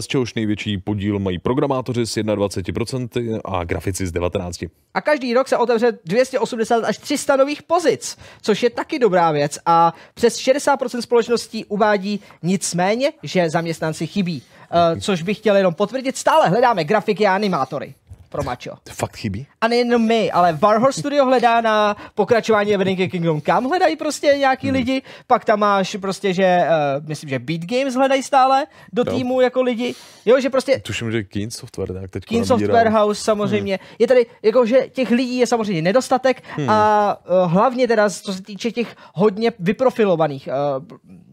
z čehož největší podíl mají programátoři s 21% a grafici s 19%. A každý rok se otevře 280 až 300 nových pozic, což je taky dobrá věc, a přes 60% společností uvádí nicméně, že zaměstnanci chybí. Což bych chtěl jenom potvrdit, stále hledáme grafiky a animátory pro mačo. Fakt chybí? A nejenom my, ale Warhorse Studio hledá na pokračování Evening Kingdom Come, hledají prostě nějaký lidi, pak tam máš prostě, že myslím, že Beat Games hledají stále do týmu jako lidi, jo, že prostě... Tuším, že King Software tak teď King Software House samozřejmě, je tady, jakože těch lidí je samozřejmě nedostatek a hlavně teda, co se týče těch hodně vyprofilovaných,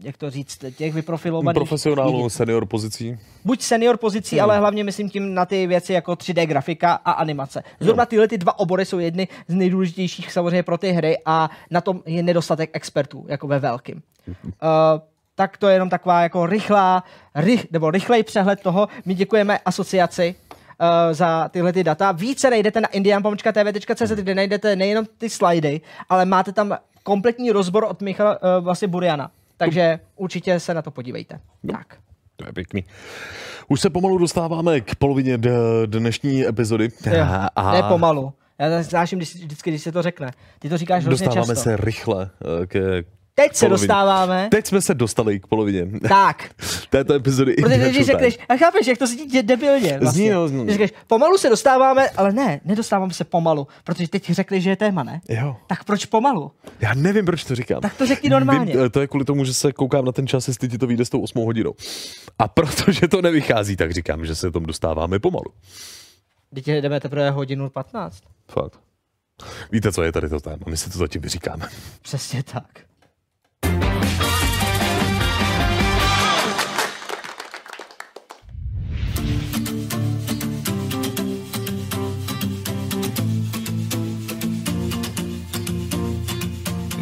jak to říct, těch vyprofilovaných profesionálů, senior pozicí. Buď senior pozicí, ale hlavně myslím tím na ty věci jako 3D grafika a animace. Zrovna tyhle ty dva obory jsou jedny z nejdůležitějších samozřejmě pro ty hry a na tom je nedostatek expertů, jako ve velkým. Tak to je jenom taková jako rychlej přehled toho. My děkujeme asociaci za tyhle ty data. Více najdete na indian.tv.cz, kde najdete nejenom ty slidy, ale máte tam kompletní rozbor od Michala vlastně Buriana. Takže určitě se na to podívejte. Tak. To je pěkný. Už se pomalu dostáváme k polovině dnešní epizody. Ne pomalu. Já znáším vždycky, když se to řekne. Ty to říkáš hrozně často. Dostáváme se rychle k teď se dostáváme. Teď jsme se dostali k polovině. Tak. Této epizody. Protože když řekneš, a chápeš, jak to se dítě debilně vlastně. Když řekneš, pomalu se dostáváme, ale ne, nedostáváme se pomalu, protože teď řekli, že je téma, ne? Jo. Tak proč pomalu? Já nevím, proč to říkám. Tak to řekni normálně. Vím, to je kvůli tomu, že se koukám na ten čas, jestli ti to vyjde s tou 8 hodinou. A protože to nevychází, tak říkám, že se tomu dostáváme pomalu. Teď jdeme teprve hodinu 15. Fakt. Víte, co je tady to téma? My si to zatím vyříkáme. Přesně tak.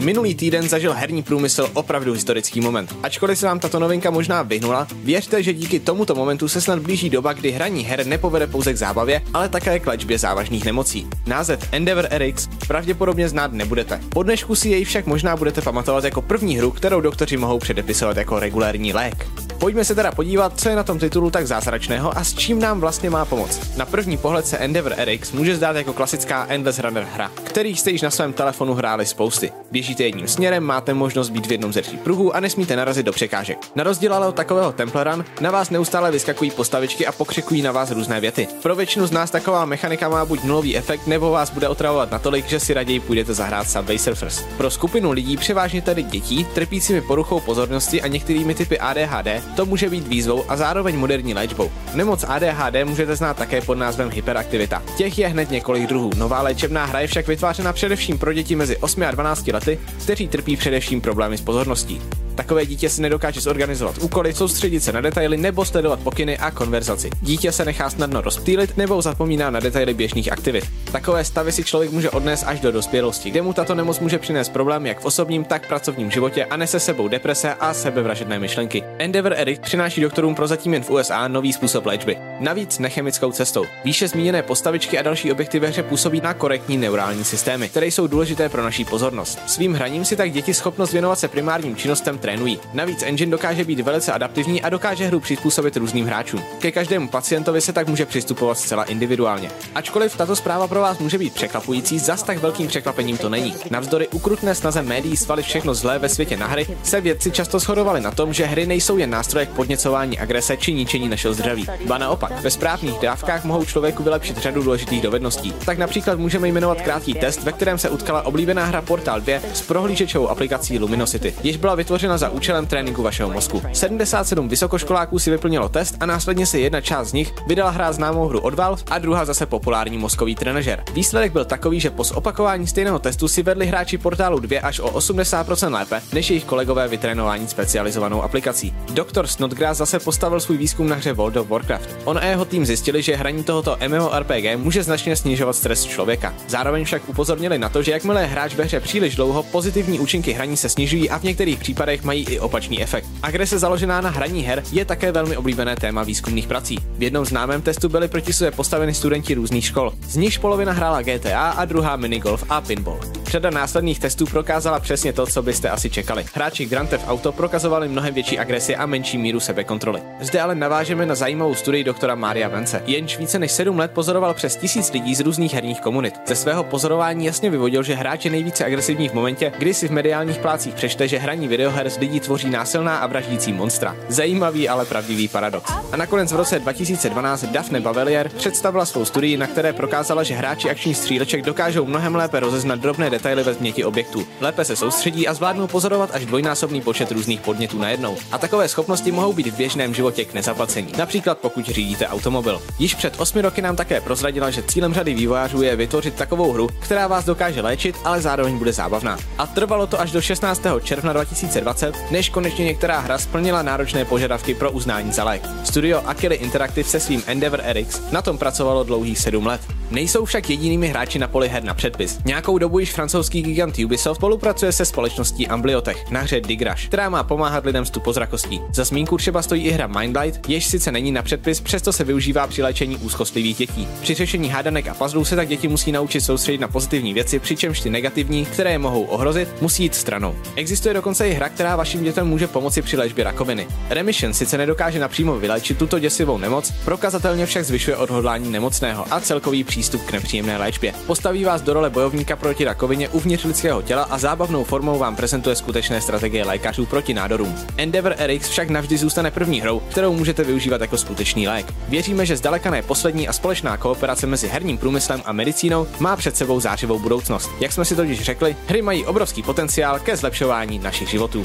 Minulý týden zažil herní průmysl opravdu historický moment. Ačkoliv se nám tato novinka možná vyhnula, věřte, že díky tomuto momentu se snad blíží doba, kdy hraní her nepovede pouze k zábavě, ale také k léčbě závažných nemocí. Název Endeavor Rx pravděpodobně znát nebudete. Po dnešku si jej však možná budete pamatovat jako první hru, kterou doktoři mohou předepisovat jako regulérní lék. Pojďme se teda podívat, co je na tom titulu tak zázračného a s čím nám vlastně má pomoct. Na první pohled se Endeavor Rx může zdát jako klasická Endless Runner hra, kterých jste již na svém telefonu hráli spousty. Běžíte jedním směrem, máte možnost být v jednom ze tří pruhů a nesmíte narazit do překážek. Na rozdíl ale od takového Temple Run na vás neustále vyskakují postavičky a pokřikují na vás různé věty. Pro většinu z nás taková mechanika má buď nulový efekt, nebo vás bude otravovat natolik, že si raději půjdete zahrát Subway Surfers. Pro skupinu lidí, převážně tedy dětí, trpícími poruchou pozornosti a některými typy ADHD, to může být výzvou a zároveň moderní léčbou. Nemoc ADHD můžete znát také pod názvem hyperaktivita. Těch je hned několik druhů. Nová léčebná hra je však vytvářena především pro děti mezi 8 a 12 lety, kteří trpí především problémy s pozorností. Takové dítě si nedokáže zorganizovat úkoly, soustředit se na detaily nebo sledovat pokyny a konverzaci. Dítě se nechá snadno rozptýlit nebo zapomíná na detaily běžných aktivit. Takové stavy si člověk může odnést až do dospělosti, kde mu tato nemoc může přinést problém jak v osobním, tak v pracovním životě a nese sebou deprese a sebevražedné myšlenky. Endeavor Rx přináší doktorům prozatím jen v USA nový způsob léčby, navíc nechemickou cestou. Výše zmíněné postavičky a další objekty ve hře působí na korektní neurální systémy, které jsou důležité pro naší pozornost. Svým hraním si tak děti schopnost věnovat se primárním činnostem trénují. Navíc engine dokáže být velice adaptivní a dokáže hru přizpůsobit různým hráčům. Ke každému pacientovi se tak může přistupovat zcela individuálně. Ačkoliv tato zpráva pro vás může být překvapující, zas tak velkým překvapením to není. Navzdory ukrutné snaze médií svalit všechno zlé ve světě na hry, se vědci často shodovali na tom, že hry nejsou jen nástroje k podněcování agrese či ničení našeho zdraví. Ba naopak, ve správných dávkách mohou člověku vylepšit řadu důležitých dovedností. Tak například můžeme jmenovat krátký test, ve kterém se utkala oblíbená hra Portal 2 s prohlížečovou aplikací Luminosity, jež byla vytvořena za účelem tréninku vašeho mozku. 77 vysokoškoláků si vyplnilo test a následně se jedna část z nich vydala hrát známou hru od Valve a druhá zase populární mozkový trenažer. Výsledek byl takový, že po zopakování stejného testu si vedli hráči Portálu 2 až o 80% lépe než jejich kolegové vytrénování specializovanou aplikací. Doktor Snodgrass zase postavil svůj výzkum na hře World of Warcraft. On a jeho tým zjistili, že hraní tohoto MMORPG může značně snižovat stres člověka. Zároveň však upozornili na to, že jakmile hráč ve hře příliš dlouho, pozitivní účinky hraní se snižují a v některých případech mají i opačný efekt. Agrese založená na hraní her je také velmi oblíbené téma výzkumných prací. V jednom známém testu byli proti sobě postaveni studenti různých škol. Z nichž polovina hrála GTA a druhá minigolf a pinball. Řada následných testů prokázala přesně to, co byste asi čekali. Hráči Grand Theft Auto prokazovali mnohem větší agresi a menší míru sebekontroly. Zde ale navážeme na zajímavou studii doktora Mária Vence, jenž více než 7 let pozoroval přes 1000 lidí z různých herních komunit. Ze svého pozorování jasně vyvodil, že hráč je nejvíce agresivní v momentě, kdy si v mediálních plácích přečte, že hraní videoher z lidí tvoří násilná a vraždící monstra. Zajímavý, ale pravdivý paradox. A nakonec v roce 2012 Daphne Bavelier představila svou studii, na které prokázala, že hráči akčních stříleček dokážou mnohem lépe rozeznat drobné detaily ve změti objektů. Lépe se soustředí a zvládnou pozorovat až dvojnásobný počet různých podnětů najednou. A takové schopnosti mohou být v běžném životě k nezaplacení. Například pokud řídíte automobil. Již před 8 roky nám také prozradila, že cílem řady vývojářů je vytvořit takovou hru, která vás dokáže léčit, ale zároveň bude zábavná. A trvalo to až do 16. června 2020, než konečně některá hra splnila náročné požadavky pro uznání za lék. Studio Akili Interactive se svým Endeavor Rx na tom pracovalo dlouhých 7 let. Nejsou však jedinými hráči na poli her na předpis. Nějakou dobu již francouzský gigant Ubisoft spolupracuje se společností Ambliotech na hře Digrash, která má pomáhat lidem s tupozrakostí. Za zmínku třeba stojí i hra Mindlight, jež sice není na předpis, přesto se využívá při léčení úzkostlivých dětí. Při řešení hádanek a puzzlů se tak děti musí naučit soustředit na pozitivní věci, přičemž ty negativní, které je mohou ohrozit, musí jít stranou. Existuje dokonce i hra, která vašim dětem může pomoci při léčbě rakoviny. Remission sice nedokáže napřímo vyléčit tuto děsivou nemoc, prokazatelně však zvyšuje odhodlání nemocného a celkový přístup k nepříjemné léčbě. Postaví vás do role bojovníka proti rakovině uvnitř lidského těla a zábavnou formou vám prezentuje skutečné strategie lékařů proti nádorům. Endeavor Rx však navždy zůstane první hrou, kterou můžete využívat jako skutečný lék. Věříme, že zdaleka ne poslední a společná kooperace mezi herním průmyslem a medicínou má před sebou zářivou budoucnost. Jak jsme si totiž řekli, hry mají obrovský potenciál ke zlepšování našich životů.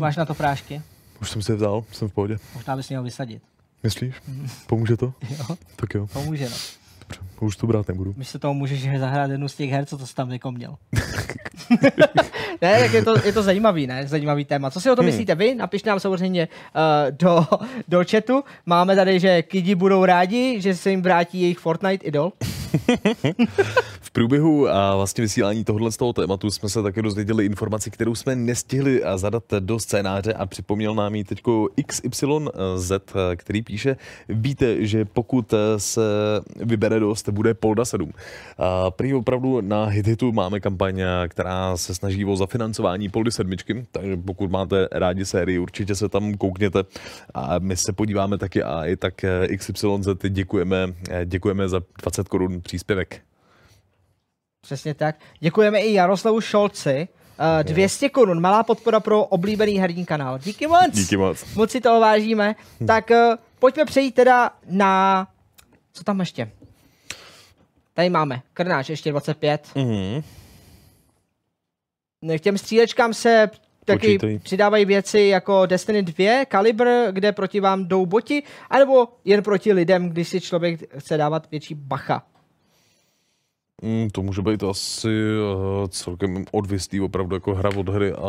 Máš na to prášky? Už jsem si je vzal, jsem v pohodě. Možná bys měl vysadit. Myslíš? Pomůže to? Jo. Tak jo. Pomůže, no. Dobře, už to brát nebudu. Myslím, že toho můžeš zahrát jednu z těch her, co to jsi tam nekoměl. Ne, tak je to zajímavý, ne? Zajímavý téma. Co si o to myslíte vy? Napište nám samozřejmě do chatu. Máme tady, že lidi budou rádi, že se jim vrátí jejich Fortnite idol. V průběhu a vlastně vysílání tohoto z toho tématu jsme se také dozvěděli informaci, kterou jsme nestihli zadat do scénáře a připomněl nám ji teď XYZ, který píše: víte, že pokud se vybere dost, bude Polda 7. Prý opravdu na Hit-Hitu máme kampaň, která se snaží o zafinancování Poldy 7, takže pokud máte rádi sérii, určitě se tam koukněte a my se podíváme taky a i tak XYZ děkujeme za 20 korun příspěvek. Přesně tak. Děkujeme i Jaroslavu Šolci. 200 korun, malá podpora pro oblíbený herní kanál. Díky moc. Díky moc. Moc si toho vážíme. Tak pojďme přejít teda na... Co tam ještě? Tady máme Krnáč, ještě 25. K těm střílečkám se taky přidávají věci jako Destiny 2, Kalibr, kde proti vám jdou boti, anebo jen proti lidem, když si člověk chce dávat větší bacha. To může být asi celkem odvislý opravdu jako hra od hry a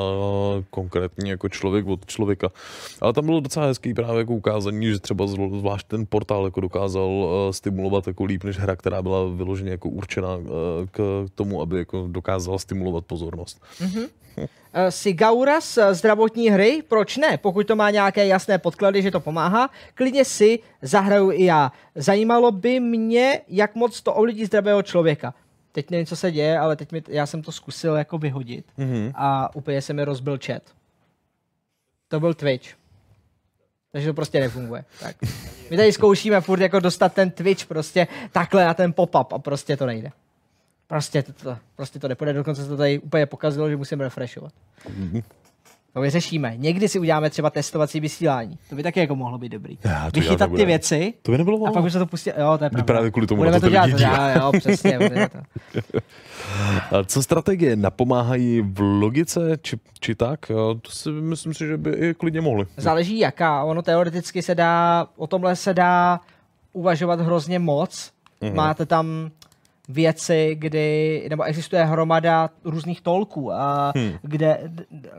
konkrétně jako člověk od člověka. Ale tam bylo docela hezký právě jako ukázání, že třeba zvlášť ten portál jako dokázal stimulovat jako líp než hra, která byla vyloženě jako určena k tomu, aby jako dokázala stimulovat pozornost. Mm-hmm. Sigauras, zdravotní hry, proč ne? Pokud to má nějaké jasné podklady, že to pomáhá, klidně si zahraju i já. Zajímalo by mě, jak moc to ovlivní zdravého člověka. Teď nevím, co se děje, ale teď já jsem to zkusil jako vyhodit a úplně se mi rozbil chat. To byl Twitch. Takže to prostě nefunguje. Tak. My tady zkoušíme furt jako dostat ten Twitch prostě takhle na ten pop-up a prostě to nejde. Prostě to nepůjde, dokonce se to tady úplně pokazilo, že musím refreshovat. To vyřešíme. Někdy si uděláme třeba testovací vysílání. To by taky jako mohlo být dobrý. Vychytat ty věci. To by nebylo. A pak by se to pustilo. Jo, to je pravda. Právě kvůli tomu budeme to dělat. Jo, přesně. A co strategie? Napomáhají v logice či tak? To si myslím si, že by i klidně mohli. Záleží jaká. Ono teoreticky se dá, o tomhle se dá uvažovat hrozně moc. Máte tam věci, kdy, nebo existuje hromada různých tolků, kde,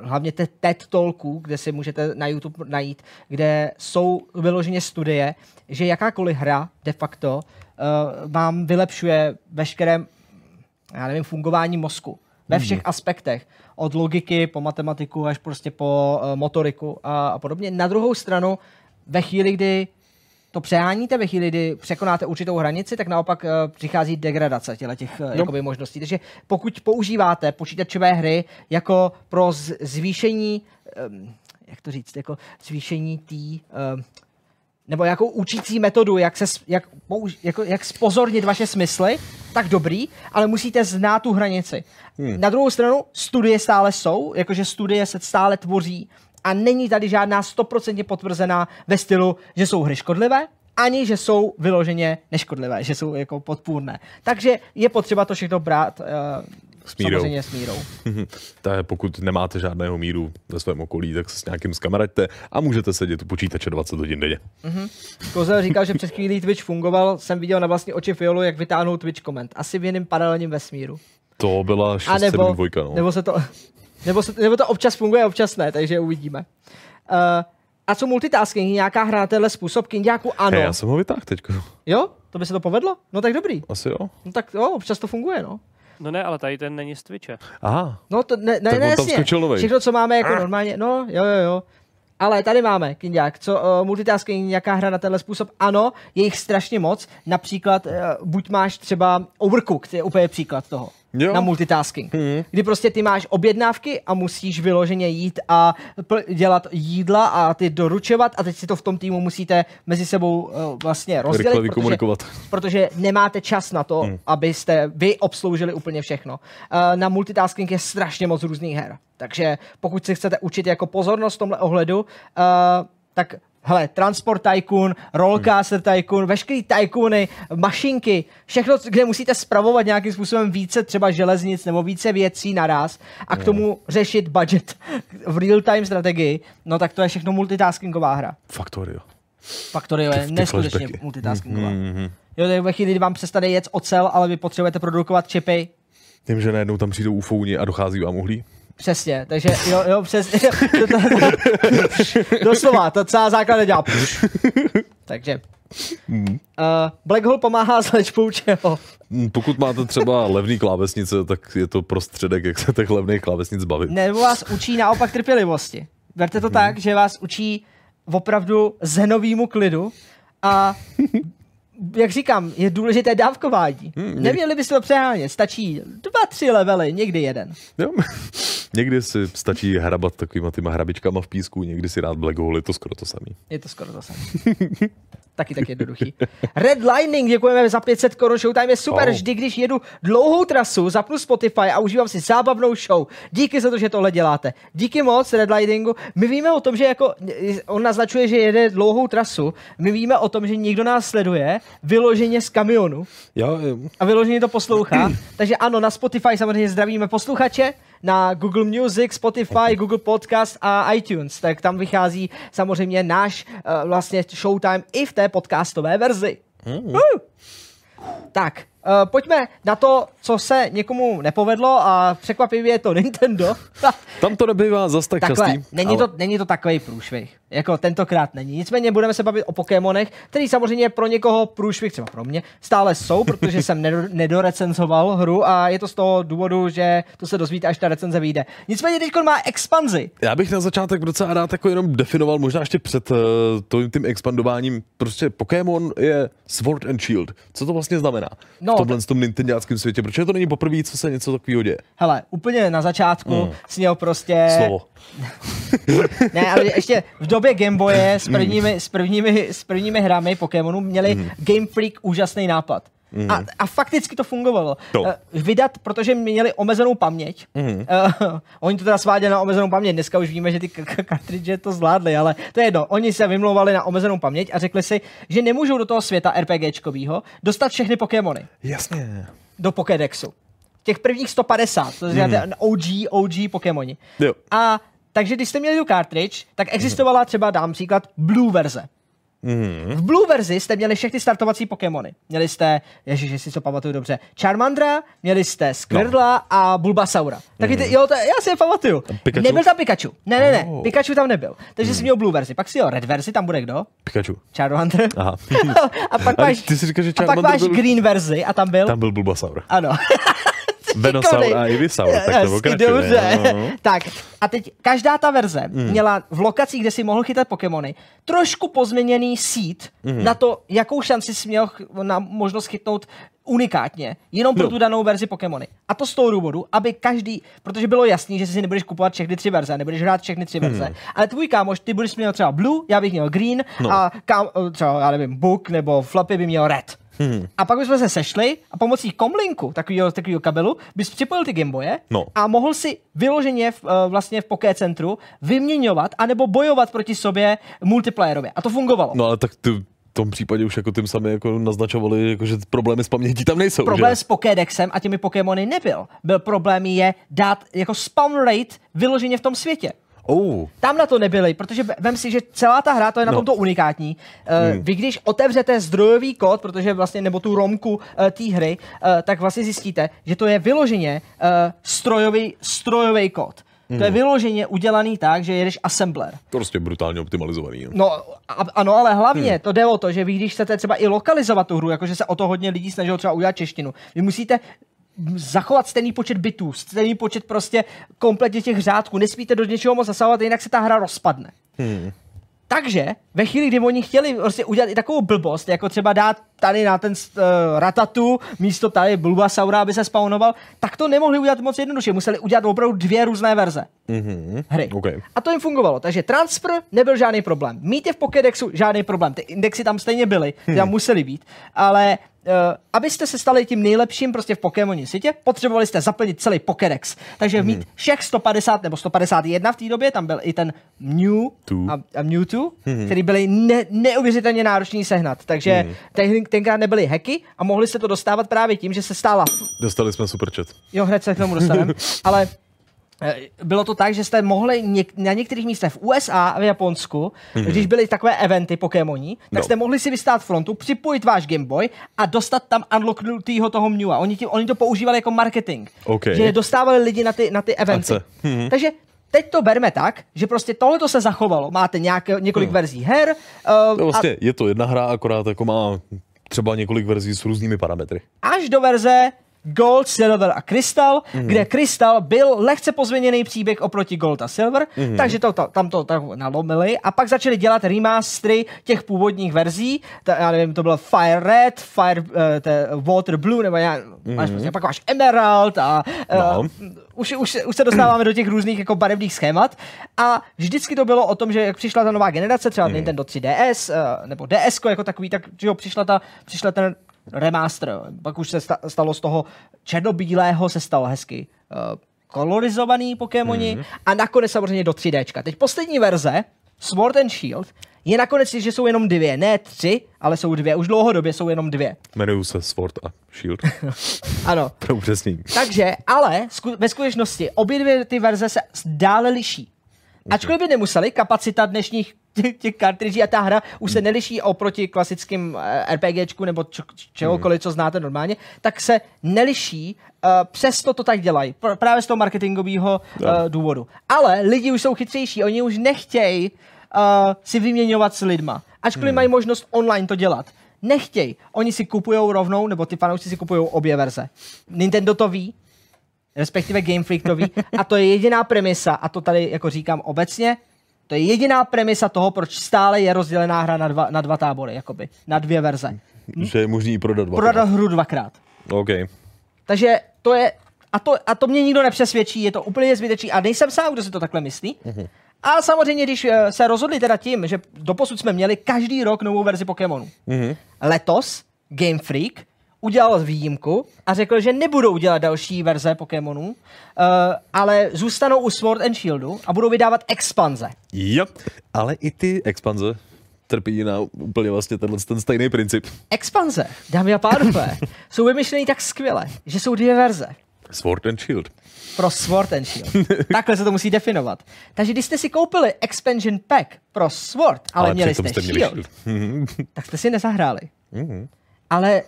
hlavně TED tolků, kde si můžete na YouTube najít, kde jsou vyloženě studie, že jakákoliv hra de facto vám vylepšuje veškeré, já nevím, fungování mozku. Ve všech aspektech. Od logiky po matematiku až prostě po motoriku a podobně. Na druhou stranu, ve chvíli, kdy to přeháníte, ve chvíli, kdy překonáte určitou hranici, tak naopak přichází degradace těch jakoby, možností. Takže pokud používáte počítačové hry jako pro zvýšení, jak to říct, jako zvýšení nebo jako učící metodu, jak spozornit vaše smysly, tak dobrý, ale musíte znát tu hranici. Na druhou stranu studie stále jsou, jakože studie se stále tvoří, a není tady žádná 100% potvrzená ve stylu, že jsou hry škodlivé, ani že jsou vyloženě neškodlivé, že jsou jako podpůrné. Takže je potřeba to všechno brát S mírou. Samozřejmě s mírou. Pokud nemáte žádného míru ve svém okolí, tak se s nějakým zkameraďte a můžete sedět u počítače 20 hodin denně. Kozel říkal, že před chvílí Twitch fungoval, jsem viděl na vlastní oči Fiolu, jak vytáhnou Twitch koment. Asi v jiném paralelním vesmíru. To byla 672, no. Nebo to občas funguje, občas ne, takže uvidíme. A co multitasking? Nějaká hra tenhle způsob? Kindiáku ano. Hey, já jsem ho vytáhl teďko. Jo? To by se to povedlo? No tak dobrý. Asi jo. No tak jo, občas to funguje, no. No ne, ale tady ten není z Twitche. Aha. No to ne, jasně. Všechno, co máme jako normálně, no jo. Ale tady máme, Kindiák, co multitasking, nějaká hra na tenhle způsob? Ano, je jich strašně moc. Například, buď máš třeba Overcooked, je úplně příklad toho. Jo. Na multitasking. Kdy prostě ty máš objednávky a musíš vyloženě jít a dělat jídla a ty doručovat a teď si to v tom týmu musíte mezi sebou vlastně rozdělit, protože nemáte čas na to, abyste vy obsloužili úplně všechno. Na multitasking je strašně moc různých her, takže pokud si chcete učit jako pozornost v tomhle ohledu, tak hele, Transport Tycoon, Rollcaster Tycoon, veškerý tycoony, mašinky, všechno, kde musíte spravovat nějakým způsobem více třeba železnic nebo více věcí naraz a k tomu řešit budget v real-time strategii, no tak to je všechno multitaskingová hra. Factorio je neskutečně multitaskingová. Jo, tak ve chvíli, kdy vám přestane jet ocel, ale vy potřebujete produkovat čipy. Tím, že najednou tam přijdou ufouni a dochází vám uhlí. Přesně, takže jo, přesně. Doslova, to celá základna dělá. Takže. Black Hole pomáhá s léčbou čeho? Pokud máte třeba levný klávesnice, tak je to prostředek, jak se těch levných klávesnic bavit. Nebo vás učí naopak trpělivosti. Berte to tak, že vás učí opravdu zenovýmu klidu a jak říkám, je důležité dávkování. Neměli byste to přehánět, stačí 2-3 levely, někdy jeden. Jo. Někdy si stačí hrabat takovýma tyma hrabičkama v písku, někdy si rád Black Hole, je to skoro to samý. Taky tak jednoduchý. Redlining, děkujeme za 500 Kč, Showtime je super, vždy když jedu dlouhou trasu, zapnu Spotify a užívám si zábavnou show. Díky za to, že tohle děláte. Díky moc Redliningu. My víme o tom, že jako on naznačuje, že jede dlouhou trasu, my víme o tom, že někdo nás sleduje vyloženě z kamionu a vyloženě to poslouchá, takže ano, na Spotify samozřejmě zdravíme posluchače, na Google Music, Spotify, Google Podcast a iTunes, tak tam vychází samozřejmě náš vlastně Showtime i v té podcastové verzi. Tak, pojďme na to, co se někomu nepovedlo a překvapivě je to Nintendo. Tam to nebývá zas tak častý. Není to takový průšvih, jako tentokrát není. Nicméně budeme se bavit o Pokémonech, který samozřejmě pro někoho průšvih, třeba pro mě, stále jsou, protože jsem nedorecenzoval hru a je to z toho důvodu, že to se dozvíte, až ta recenze vyjde. Nicméně teďkon má expanzi. Já bych na začátek docela rád jako jenom definoval, možná ještě před tím expandováním, prostě Pokémon je Sword and Shield. Co to vlastně znamená? No, v tomhle tom nintendáckém světě, protože to není poprvé, co se něco takového děje. Hele, úplně na začátku jsi měl prostě... Slovo. Ne, ale ještě v době Gameboye s prvními hrami Pokémonů měli Game Freak úžasný nápad. A fakticky to fungovalo. Vydat, protože měli omezenou paměť. Oni to teda sváděli na omezenou paměť. Dneska už víme, že ty kartridže to zvládli, ale to je jedno. Oni se vymlouvali na omezenou paměť a řekli si, že nemůžou do toho světa RPGčkovýho dostat všechny Pokémony. Jasně. Do Pokédexu. Těch prvních 150, to znamená OG Pokémoni. A takže když jste měli tu kartridž, tak existovala třeba, dám příklad, Blue verze. V Blue verzi jste měli všechny startovací Pokémony. Měli jste, ježiš, si to pamatuju dobře, Charmandra, měli jste Squirtla a Bulbasaura. Taky ty, jo, já si je pamatuju. Nebyl tam Pikachu. Ne, Pikachu tam nebyl. Takže jsi měl Blue verzi, pak si jo, Red verzi, tam bude kdo? Pikachu. Charmander. Aha. a pak máš Green verzi a tam byl Bulbasaur. Ano. Venosaur a Ivysaur, tak to pokračuje. Dobře. Tak, a teď každá ta verze měla v lokacích, kde si mohl chytat Pokémony, trošku pozměněný seed na to, jakou šanci jsi měl na možnost chytnout unikátně, jenom pro tu danou verzi Pokémony. A to z toho důvodu, aby každý, protože bylo jasný, že si nebudeš kupovat všechny tři verze, nebudeš hrát všechny tři verze, ale tvůj kámoš, ty budeš měl třeba Blue, já bych měl Green a třeba, já nevím, Book nebo Flappy by měl Red. A pak bychom se sešli a pomocí komlinku, takového kabelu, bys připojil ty Gameboye a mohl si vyloženě vlastně v Pokécentru vyměňovat anebo bojovat proti sobě multiplayerově. A to fungovalo. No ale tak ty tom případě už jako tím sami jako naznačovali, jako, že problémy s pamětí tam nejsou. Problém že? S Pokédexem a těmi Pokémony nebyl. Byl problém je dát jako spawn rate vyloženě v tom světě. Oh. Tam na to nebyly, protože vem si, že celá ta hra, to je na tomto unikátní. Vy když otevřete zdrojový kód, protože vlastně, nebo tu romku té hry, tak vlastně zjistíte, že to je vyloženě strojový kód. To je vyloženě udělaný tak, že jedeš assembler. To prostě brutálně optimalizovaný. Jo. No ano, ale hlavně to jde o to, že vy když chcete třeba i lokalizovat tu hru, jakože se o to hodně lidí snažilo třeba udělat češtinu, vy musíte zachovat stejný počet bitů, stejný počet prostě kompletně těch řádků. Nesmíte do něčeho moc zasahovat, jinak se ta hra rozpadne. Takže ve chvíli, kdy oni chtěli prostě udělat i takovou blbost, jako třeba dát tady na ten Ratatu místo tady Bulbasaura, aby se spawnoval, tak to nemohli udělat moc jednoduše. Museli udělat opravdu dvě různé verze hry. Okay. A to jim fungovalo. Takže transfer nebyl žádný problém. Mít je v Pokédexu žádný problém. Ty indexy tam stejně byly, tam musely být. Ale abyste se stali tím nejlepším prostě v Pokémoní světě, potřebovali jste zaplnit celý Pokédex. Takže mít všech 150 nebo 151 v té době, tam byl i ten Mewtwo, který byly neuvěřitelně náročný sehnat. Takže tenkrát nebyly hacky a mohli se to dostávat právě tím, že se stála... Dostali jsme superchat. Jo, hned se k tomu dostaneme. Ale bylo to tak, že jste mohli na některých místech v USA a v Japonsku, když byly takové eventy Pokémoní, tak jste mohli si vystát frontu, připojit váš Game Boy a dostat tam unlocknutýho toho Mewa. Oni to používali jako marketing. Okay. Že dostávali lidi na ty eventy. Takže teď to berme tak, že prostě tohleto se zachovalo. Máte několik verzí her. Vlastně je to jedna hra, akorát jako má třeba několik verzí s různými parametry. Až do verze Gold, Silver a Crystal, kde Crystal byl lehce pozměněný příběh oproti Gold a Silver, takže tam to nalomili a pak začali dělat remastery těch původních verzí, já nevím, to byl Fire Red, Water Blue, nebo pak máš Emerald a už se dostáváme do těch různých jako barevných schémat a vždycky to bylo o tom, že jak přišla ta nová generace, třeba Nintendo 3DS nebo DSko jako takový, tak jo, přišla ten remaster, pak už se stalo z toho černobílého, se stalo hezky kolorizovaný Pokémoni a nakonec samozřejmě do 3Dčka. Teď poslední verze, Sword and Shield, je nakonec, že jsou jenom dvě, ne tři, ale jsou dvě, už dlouhodobě jsou jenom dvě. Jmenují se Sword a Shield. Ano. Pro upřesnění. Takže, ale ve skutečnosti obě dvě ty verze se dále liší. Ačkoliv by nemuseli, kapacita dnešních těch kartridží a ta hra už se neliší oproti klasickým RPGčku nebo čehokoliv, co znáte normálně, tak se neliší, přesto to tak dělají, právě z toho marketingového důvodu. Ale lidi už jsou chytřejší, oni už nechtějí si vyměňovat s lidma, ačkoliv mají možnost online to dělat. Nechtějí, oni si kupujou rovnou, nebo ty fanoušci si kupujou obě verze. Nintendo to ví, respektive Game Freak to ví, a to je jediná premisa, a to tady jako říkám obecně, to je jediná premisa toho, proč stále je rozdělená hra na dva tábory, jakoby, na dvě verze. Že je možný prodat dvakrát. Prodat hru dvakrát. Okay. Takže to je, a to mě nikdo nepřesvědčí, je to úplně zbytečný a nejsem sám, kdo si to takhle myslí. A samozřejmě, když se rozhodli teda tím, že doposud jsme měli každý rok novou verzi Pokémonu. Letos Game Freak udělal výjimku a řekl, že nebudou dělat další verze Pokémonů, ale zůstanou u Sword and Shieldu a budou vydávat expanze. Jo, ale i ty expanze trpí na úplně vlastně ten stejný princip. Expanze, dámy a pánové, jsou vymyšlený tak skvěle, že jsou dvě verze. Sword and Shield. Pro Sword and Shield. Takhle se to musí definovat. Takže když jste si koupili expansion pack pro Sword, ale měli jste Shield, tak jste si nezahráli. Ale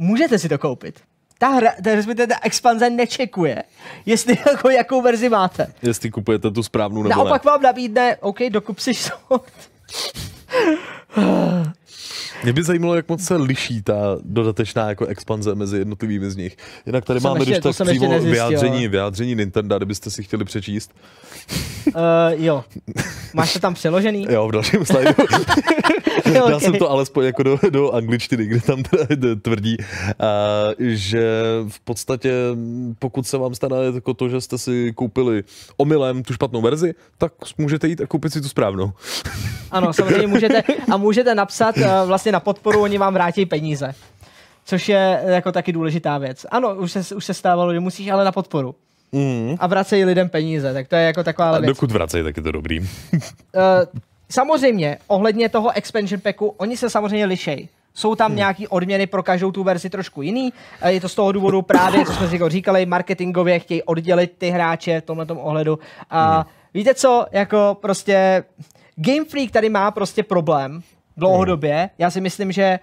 můžete si to koupit. Ta hra, ta expanze nečekuje, jestli jakou verzi máte. Jestli kupujete tu správnou nebo naopak ne. Vám nabídne, OK, dokup si Sword. Mě by zajímalo, jak moc se liší ta dodatečná jako expanze mezi jednotlivými z nich. Jinak tady máme ještě, když tak přímo vyjádření Nintendo, kdybyste si chtěli přečíst. Jo. Máš to tam přeložený? Jo, v dalším slajdu. Okay. Já jsem to alespoň jako do angličtiny, kde tam teda tvrdí, že v podstatě pokud se vám stane jako to, že jste si koupili omylem tu špatnou verzi, tak můžete jít a koupit si tu správnou. Ano, samozřejmě můžete a můžete napsat vlastně na podporu, oni vám vrátí peníze. Což je jako taky důležitá věc. Ano, už se stávalo, že musíš ale na podporu. A vracejí lidem peníze, tak to je jako taková věc. Dokud vracejí, tak je to dobrý. Samozřejmě, ohledně toho expansion packu, oni se samozřejmě lišejí. Jsou tam nějaké odměny pro každou tu verzi trošku jiný. Je to z toho důvodu právě, co jsme si říkali, marketingově chtějí oddělit ty hráče v tomhletom ohledu. A víte co, jako prostě Game Freak tady má prostě problém dlouhodobě. Já si myslím, že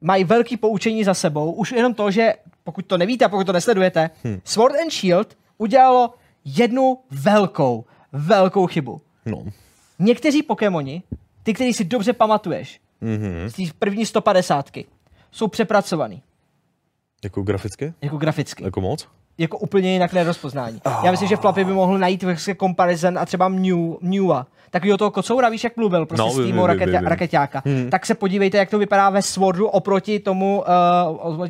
mají velký poučení za sebou. Už jenom to, že pokud to nevíte a pokud to nesledujete, Sword and Shield udělalo jednu velkou chybu. No. Někteří Pokémoni, ty, který si dobře pamatuješ, z té první 150-ky, jsou přepracovaný. Jako graficky? Jako graficky. Jako moc? Jako úplně jinak nerozpoznání. Já myslím, že Flappy by mohl najít comparison a třeba Mewa. Takovýho toho kocoura, víš, jak mluvil, prostě no, s týmou raketáka. Tak se podívejte, jak to vypadá ve Swordu oproti tomu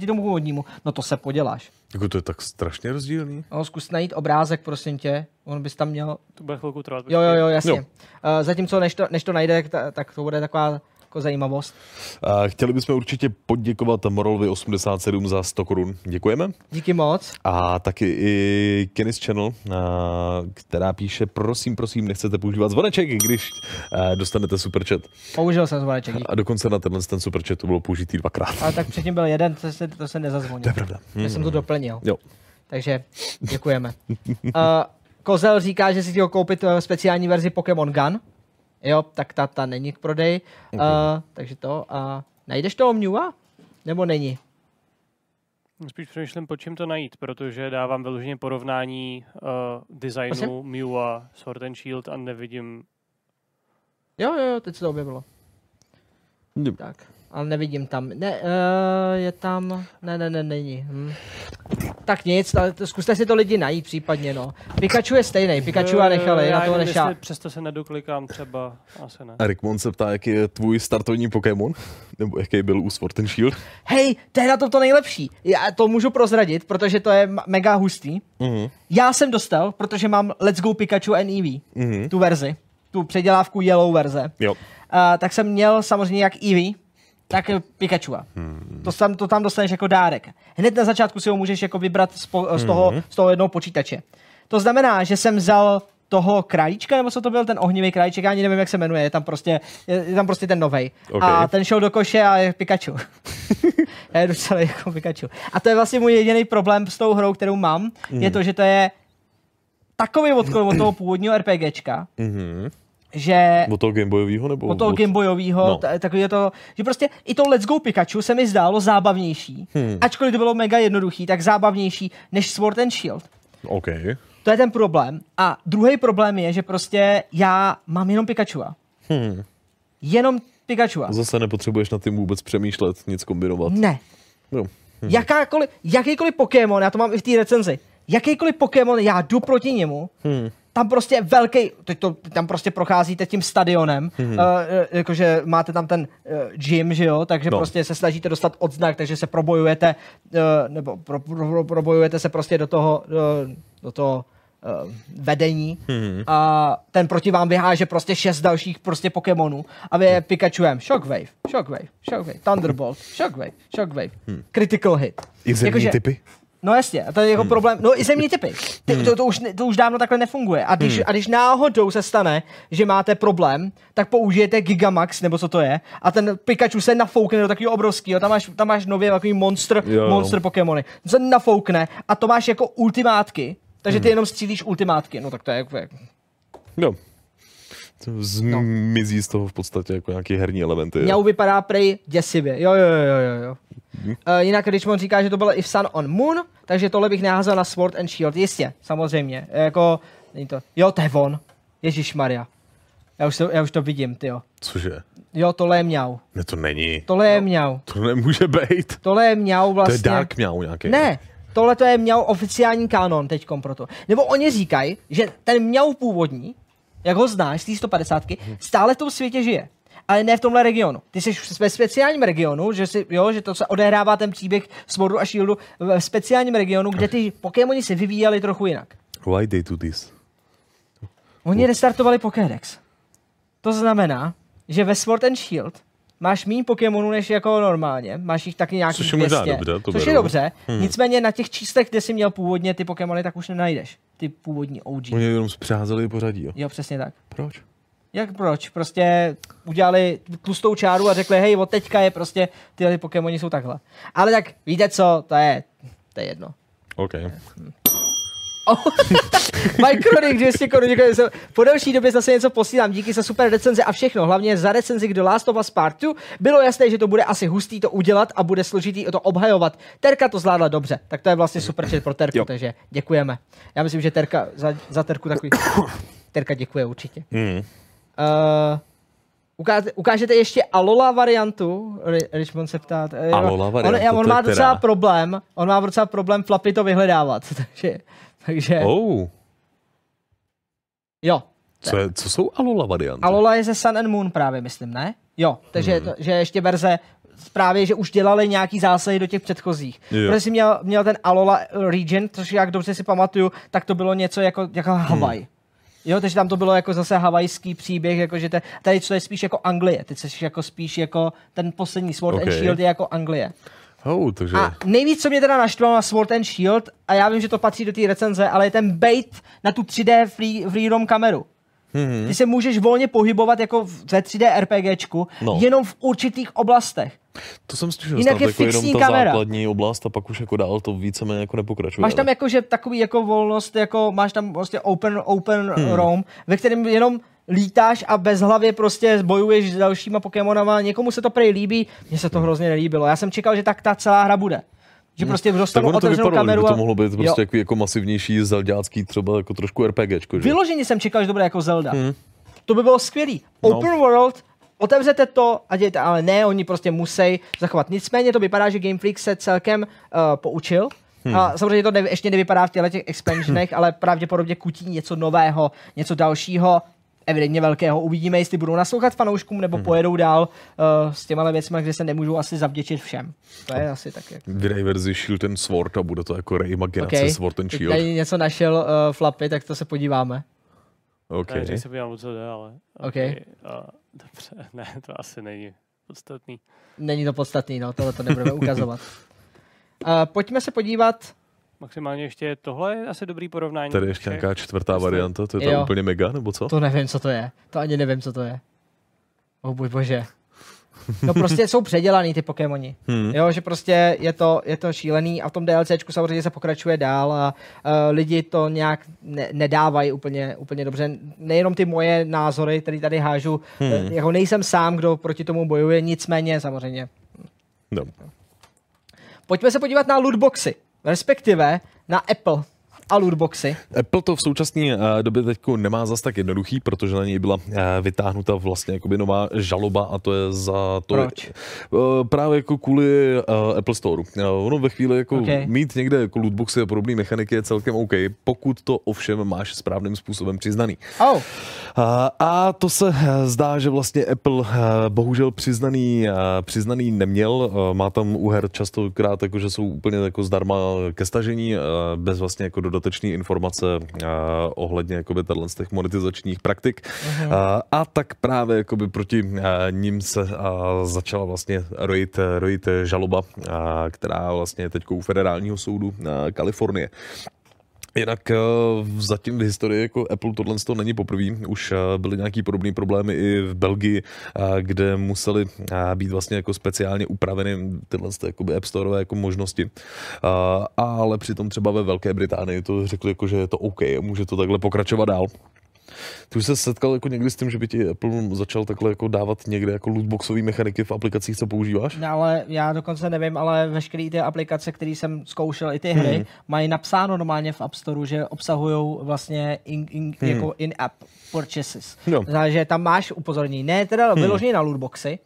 původnímu. No to se poděláš. Jako to je tak strašně rozdílný. No, zkus najít obrázek, prosím tě. On bys tam měl... To bude chvilku trvat. Jo, jasně. Jo. Zatímco, než to najde, tak to bude taková... Jako zajímavost. Chtěli bychom určitě poděkovat Morolvi87 za 100 korun. Děkujeme. Díky moc. A taky i Kenny's Channel, která píše, prosím, nechcete používat zvoneček, když dostanete superchat. Použil jsem zvoneček. Díky. A dokonce na ten superchat to bylo použitý dvakrát. Ale tak předtím byl jeden, to se nezazvonil. To je pravda. Já jsem to doplnil. Jo. Takže děkujeme. Kozel říká, že si chtěl koupit speciální verzi Pokémon Gun. Jo, tak ta není k prodeji. Takže to. Najdeš toho Mewa? Nebo není? Spíš přemýšlím, po čím to najít, protože dávám vyloženě porovnání designu Mewa, Sword and Shield a nevidím... Jo, teď se to objevilo. Tak, ale nevidím tam. Ne, je tam... Ne, není. Tak nic, zkuste si to lidi najít případně, no. Pikachu je stejný, Pikachu a nechali, na toho nešá. Přesto se nedoklikám třeba, asi ne. Rickmon se ptá, jaký je tvůj startovní Pokémon, nebo jaký byl u Sword and Shield. Hej, to je na tom to nejlepší, já to můžu prozradit, protože to je mega hustý. Já jsem dostal, protože mám Let's Go Pikachu and Eevee, tu verzi, tu předělávku Yellow verze. Jo. Tak jsem měl samozřejmě jak Eevee, tak Pikachu. To tam dostaneš jako dárek. Hned na začátku si ho můžeš jako vybrat z toho jednoho počítače. To znamená, že jsem vzal toho králíčka, nebo co to byl, ten ohnivý králíček, já ani nevím, jak se jmenuje, je tam prostě ten novej. Okay. A ten šel do koše a je Pikachu. Já jedu celý jako Pikachu. A to je vlastně můj jediný problém s tou hrou, kterou mám, je to, že to je takový odklon od toho původního RPGčka, že... Od toho Gameboyovýho nebo... Od toho Gameboyovýho, no. Takový je to, že prostě i to Let's Go Pikachu se mi zdálo zábavnější, ačkoliv to bylo mega jednoduchý, tak zábavnější než Sword and Shield. Okay. To je ten problém. A druhý problém je, že prostě já mám jenom Pikachua. Jenom Pikachua. Zase nepotřebuješ nad tím vůbec přemýšlet, nic kombinovat. Ne. No. Jakýkoliv Pokémon, já to mám i v té recenzi, jakýkoliv Pokémon, já jdu proti němu, tam prostě je velký, tam prostě procházíte tím stadionem, jakože máte tam ten gym, že jo, takže prostě se snažíte dostat odznak, takže se probojujete, probojujete se prostě do toho vedení a ten proti vám vyháže prostě 6 dalších prostě Pokémonů a vy je Pikachuem Shockwave, Thunderbolt, Shockwave, Critical Hit. I zemní typy? No jasně, a to je jako problém, no i zemní typy, to už dávno takhle nefunguje a když náhodou se stane, že máte problém, tak použijete Gigamax, nebo co to je, a ten Pikachu se nafoukne do takového obrovského, tam máš nově takový monster Pokémony, se nafoukne a to máš jako ultimátky, takže ty jenom střílíš ultimátky, no tak to je jako... Jo. Zmizí z toho v podstatě jako nějaký herní elementy. Mňau vypadá prej děsivě. Jo. Jinak Richmond říká, že to bylo i v Sun on Moon, takže tohle bych neházal na Sword and Shield. Jistě, samozřejmě. Jako, není to. Jo, to je on. Ježišmarja. Já už to vidím, tyjo. Cože? Jo, tohle je Mňau. Ne, to není. Tohle je Mňau. To nemůže být. Tohle je Mňau vlastně. To je Dark Mňau nějaký. Ne. Tohle to je Mňau oficiální kanon teďkom proto. Nebo oni říkají, že ten Mňau původní, jak ho znáš z té 150, stále v tom světě žije, ale ne v tomhle regionu. Ty jsi ve speciálním regionu, že to se odehrává ten příběh Swordu a Shieldu v speciálním regionu, kde ty Pokémoni se vyvíjeli trochu jinak. Why they do this? Oni restartovali Pokédex. To znamená, že ve Sword and Shield máš méně Pokémonů než jako normálně, máš jich taky nějakých 200, což je dobře, nicméně na těch číslech, kde jsi měl původně ty Pokémony, tak už nenajdeš, ty původní OG. Oni jenom zpřázeli pořadí, jo? Jo, přesně tak. Proč? Jak proč? Prostě udělali tlustou čáru a řekli, hej, od teďka je prostě, tyhle Pokémoni jsou takhle. Ale tak víte co, to je jedno. OK. Micronic 200 Kč, děkuji. Po delší době zase něco posílám, díky za super recenze a všechno, hlavně za recenzi k The Last of Us Part 2. Bylo jasné, že to bude asi hustý to udělat a bude složitý to obhajovat. Terka to zvládla dobře, tak to je vlastně super chat pro Terku, jo. Takže děkujeme. Já myslím, že Terka, za Terku takový... Terka děkuje určitě. Ukážete ještě Alola variantu? Richmond se ptá. Alola variantu, on má docela problém, Flappy to vyhledávat, takže... Oh. Jo. Co jsou Alola varianty? Alola je ze Sun and Moon právě, myslím, ne? Jo, takže že ještě verze právě, že už dělali nějaký zásahy do těch předchozích. Jo. Protože jsi měl ten Alola region, což jak dobře si pamatuju, tak to bylo něco jako Hawaii. Jo, takže tam to bylo jako zase havajský příběh, jakože tady to je spíš jako Anglie, teď jsi jako spíš jako ten poslední Sword and Shield je jako Anglie. Oh, takže... A nejvíc, co mě teda naštvalo na Sword and Shield, a já vím, že to patří do té recenze, ale je ten bait na tu 3D freerom kameru. Ty se můžeš volně pohybovat jako ve 3D RPGčku, jenom v určitých oblastech. To jsem slyšel, že tam je jako jenom ta základní oblast a pak už jako dál to víceméně jako nepokračuje. Máš tam jako, že takový jako volnost, jako máš tam prostě open roam, ve kterém jenom lítáš a bezhlavě prostě bojuješ s dalšíma Pokémonama. Někomu se to prej líbí, mně se to hrozně nelíbilo. Já jsem čekal, že tak ta celá hra bude. Že prostě dostanu otevřenou kameru. To mohlo být prostě jako masivnější zeldácký, třeba jako trošku RPGčko. Vyloženě jsem čekal, že to bude jako Zelda. To by bylo skvělý. Open world, otevřete to a dějte, ale ne, oni prostě musí zachovat. Nicméně to vypadá, že Game Freak se celkem poučil. A samozřejmě to ještě nevypadá v těchto těch expansionech, ale pravděpodobně kutí něco nového, něco dalšího, evidentně velkého. Uvidíme, jestli budou naslouchat fanouškům, nebo pojedou dál s těma věcmi, kde se nemůžou asi zavděčit všem. To je asi tak. Vydej verzi Shield and Sword a bude to jako reimaginace Sword and Shield. Tady něco našel Flappy, tak to se podíváme. Okay. Ne, se podívám, co jde, ale... dobře, ne, to asi není podstatný. Není to podstatný, no, tohle to nebudeme ukazovat. Pojďme se podívat... Maximálně ještě tohle je asi dobrý porovnání. Tady ještě nějaká čtvrtá varianta, to je tam úplně mega, nebo co? To nevím, co to je. To ani nevím, co to je. Oh, bůj bože. No prostě jsou předělaný ty Pokémoni. Jo, že prostě je to šílený a v tom DLCčku samozřejmě se pokračuje dál a lidi to nějak nedávají úplně dobře. Nejenom ty moje názory, které tady hážu. Jako nejsem sám, kdo proti tomu bojuje, nicméně samozřejmě. No. Pojďme se podívat na lootboxy. Respektive na Apple a lootboxy. Apple to v současné době teď nemá zas tak jednoduchý, protože na něj byla vytáhnuta vlastně jakoby nová žaloba a to je za to... Proč? Právě jako kvůli Apple Store. Ono ve chvíli jako mít někde jako lootboxy a podobné mechaniky je celkem OK, pokud to ovšem máš správným způsobem přiznaný. A to se zdá, že vlastně Apple bohužel přiznaný neměl. Má tam u her častokrát, jako, že jsou úplně jako zdarma ke stažení, bez vlastně jako dodatečné informace ohledně jakoby z těch monetizačních praktik. A tak právě jakoby proti ním se začala vlastně rojit žaloba, která vlastně je teď u federálního soudu Kalifornie. Jinak zatím v historii jako Apple tohle to není poprvé. Už byly nějaký podobné problémy i v Belgii, kde museli být vlastně jako speciálně upraveny tyhle App Store jako možnosti. Ale přitom třeba ve Velké Británii to řekli, jako, že je to OK a může to takhle pokračovat dál. Ty už se setkal jako někdy s tím, že by ti Apple začal takhle jako dávat někde jako lootboxové mechaniky v aplikacích, co používáš? No, ale já dokonce nevím, ale veškeré ty aplikace, které jsem zkoušel, i ty hry, mají napsáno normálně v App Store, že obsahují vlastně jako in-app purchases. No. Znamená, že tam máš upozornění, ne teda vyloženě na lootboxy,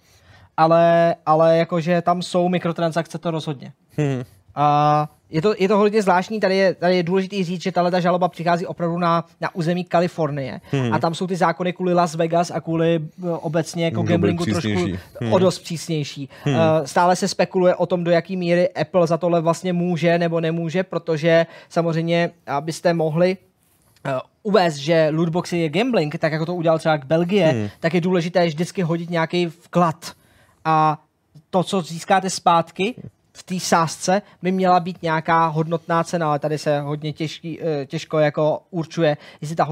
ale jakože tam jsou mikrotransakce, to rozhodně. A je to hodně zvláštní, tady je důležitý říct, že tahle žaloba přichází opravdu na území Kalifornie a tam jsou ty zákony kvůli Las Vegas a kvůli obecně jako gamblingu trošku o dost přísnější. Stále se spekuluje o tom, do jaký míry Apple za tohle vlastně může nebo nemůže, protože samozřejmě, abyste mohli uvést, že lootboxy je gambling, tak jako to udělal třeba k Belgie, tak je důležité vždycky hodit nějaký vklad a to, co získáte zpátky, v té sázce by měla být nějaká hodnotná cena, ale tady se hodně těžko jako určuje, jestli ta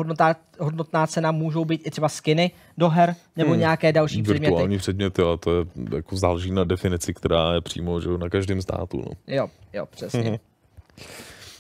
hodnotná cena můžou být i třeba skiny do her nebo nějaké další předměty. Virtuální předměty, ale to je jako záleží na definici, která je přímo že na každém státu. No. Jo, přesně.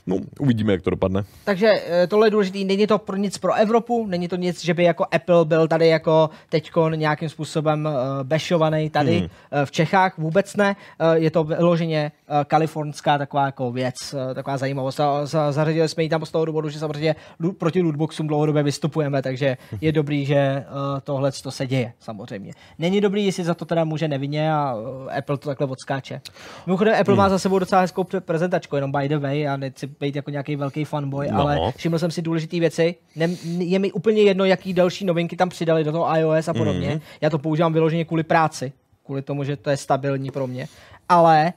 No, uvidíme, jak to dopadne. Takže tohle je důležité, není to pro nic pro Evropu, není to nic, že by jako Apple byl tady jako teďkon nějakým způsobem bešovaný tady v Čechách, vůbec ne. Je to vyloženě kalifornská taková jako věc, taková zajímavost. Zařadili jsme ji tam z toho důvodu, že samozřejmě proti lootboxům dlouhodobě vystupujeme, takže je dobrý, že tohle to se děje samozřejmě. Není dobrý, jestli za to teda může nevinně a Apple to takhle odskáče. Mimochodem, Apple má za sebou docela hezkou prezentačku, jenom by the way, a nechci být jako nějaký velký fanboy, ale všiml jsem si důležité věci. Je mi úplně jedno, jaký další novinky tam přidali do toho iOS a podobně. Já to používám vyloženě kvůli práci, kvůli tomu, že to je stabilní pro mě. Ale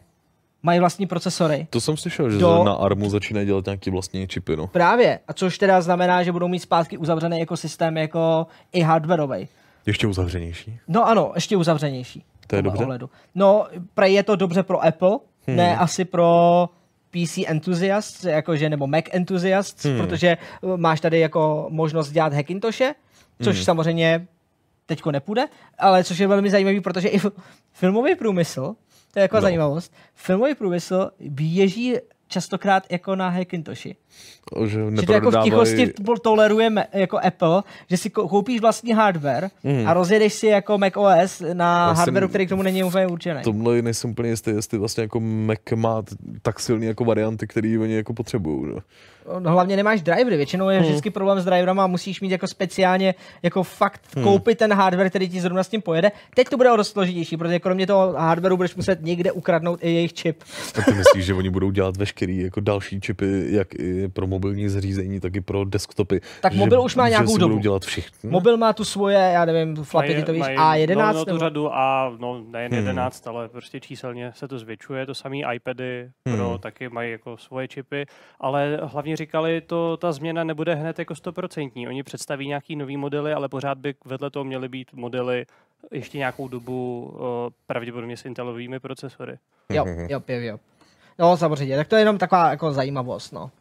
mají vlastní procesory. To jsem slyšel, že na ARMu začínají dělat nějaké vlastní čipy. No. Právě, a což teda znamená, že budou mít zpátky uzavřený ekosystém jako i hardwareový. Ještě uzavřenější? No ano, ještě uzavřenější. To je dobře? Ohledu. No, je to dobře pro Apple, ne asi pro PC entuziast, jakože, nebo Mac entuziast, protože máš tady jako možnost dělat Hackintoshe, což samozřejmě teďko nepůjde, ale což je velmi zajímavý, protože i filmový průmysl, to je jako zajímavost, filmový průmysl běží častokrát jako na Hackintoshi. Že to jako v tichosti tolerujeme jako Apple, že si koupíš vlastní hardware a rozjedeš si jako Mac OS na hardwareu, který k tomu není úplně určený. Tomhle nejsem úplně jistý, jestli vlastně jako Mac má tak silný jako varianty, které oni jako potřebují. No, hlavně nemáš drivery, většinou je vždycky problém s driverama a musíš mít jako speciálně jako fakt koupit ten hardware, který ti zrovna s tím pojede. Teď to bude o dost složitější, protože kromě toho hardwareu budeš muset někde ukradnout i jejich čip. A ty myslíš, že oni budou dělat veškerý jako další čipy, jak i pro mobilní zařízení, tak i pro desktopy. Tak mobil už má nějakou dobu. Dělat všichni. Mobil má tu svoje, já nevím, flapy, to víš, A11. No, tu řadu a no, nejen 11, ale prostě číselně se to zvětšuje. To samý iPady Pro taky mají jako svoje čipy, ale hlavně říkali, to ta změna nebude hned jako 100%. Oni představí nějaký nový modely, ale pořád by vedle toho měly být modely ještě nějakou dobu pravděpodobně s intelovými procesory. Jo. No, samozřejmě, tak to je jenom taková jako zajímavost, no.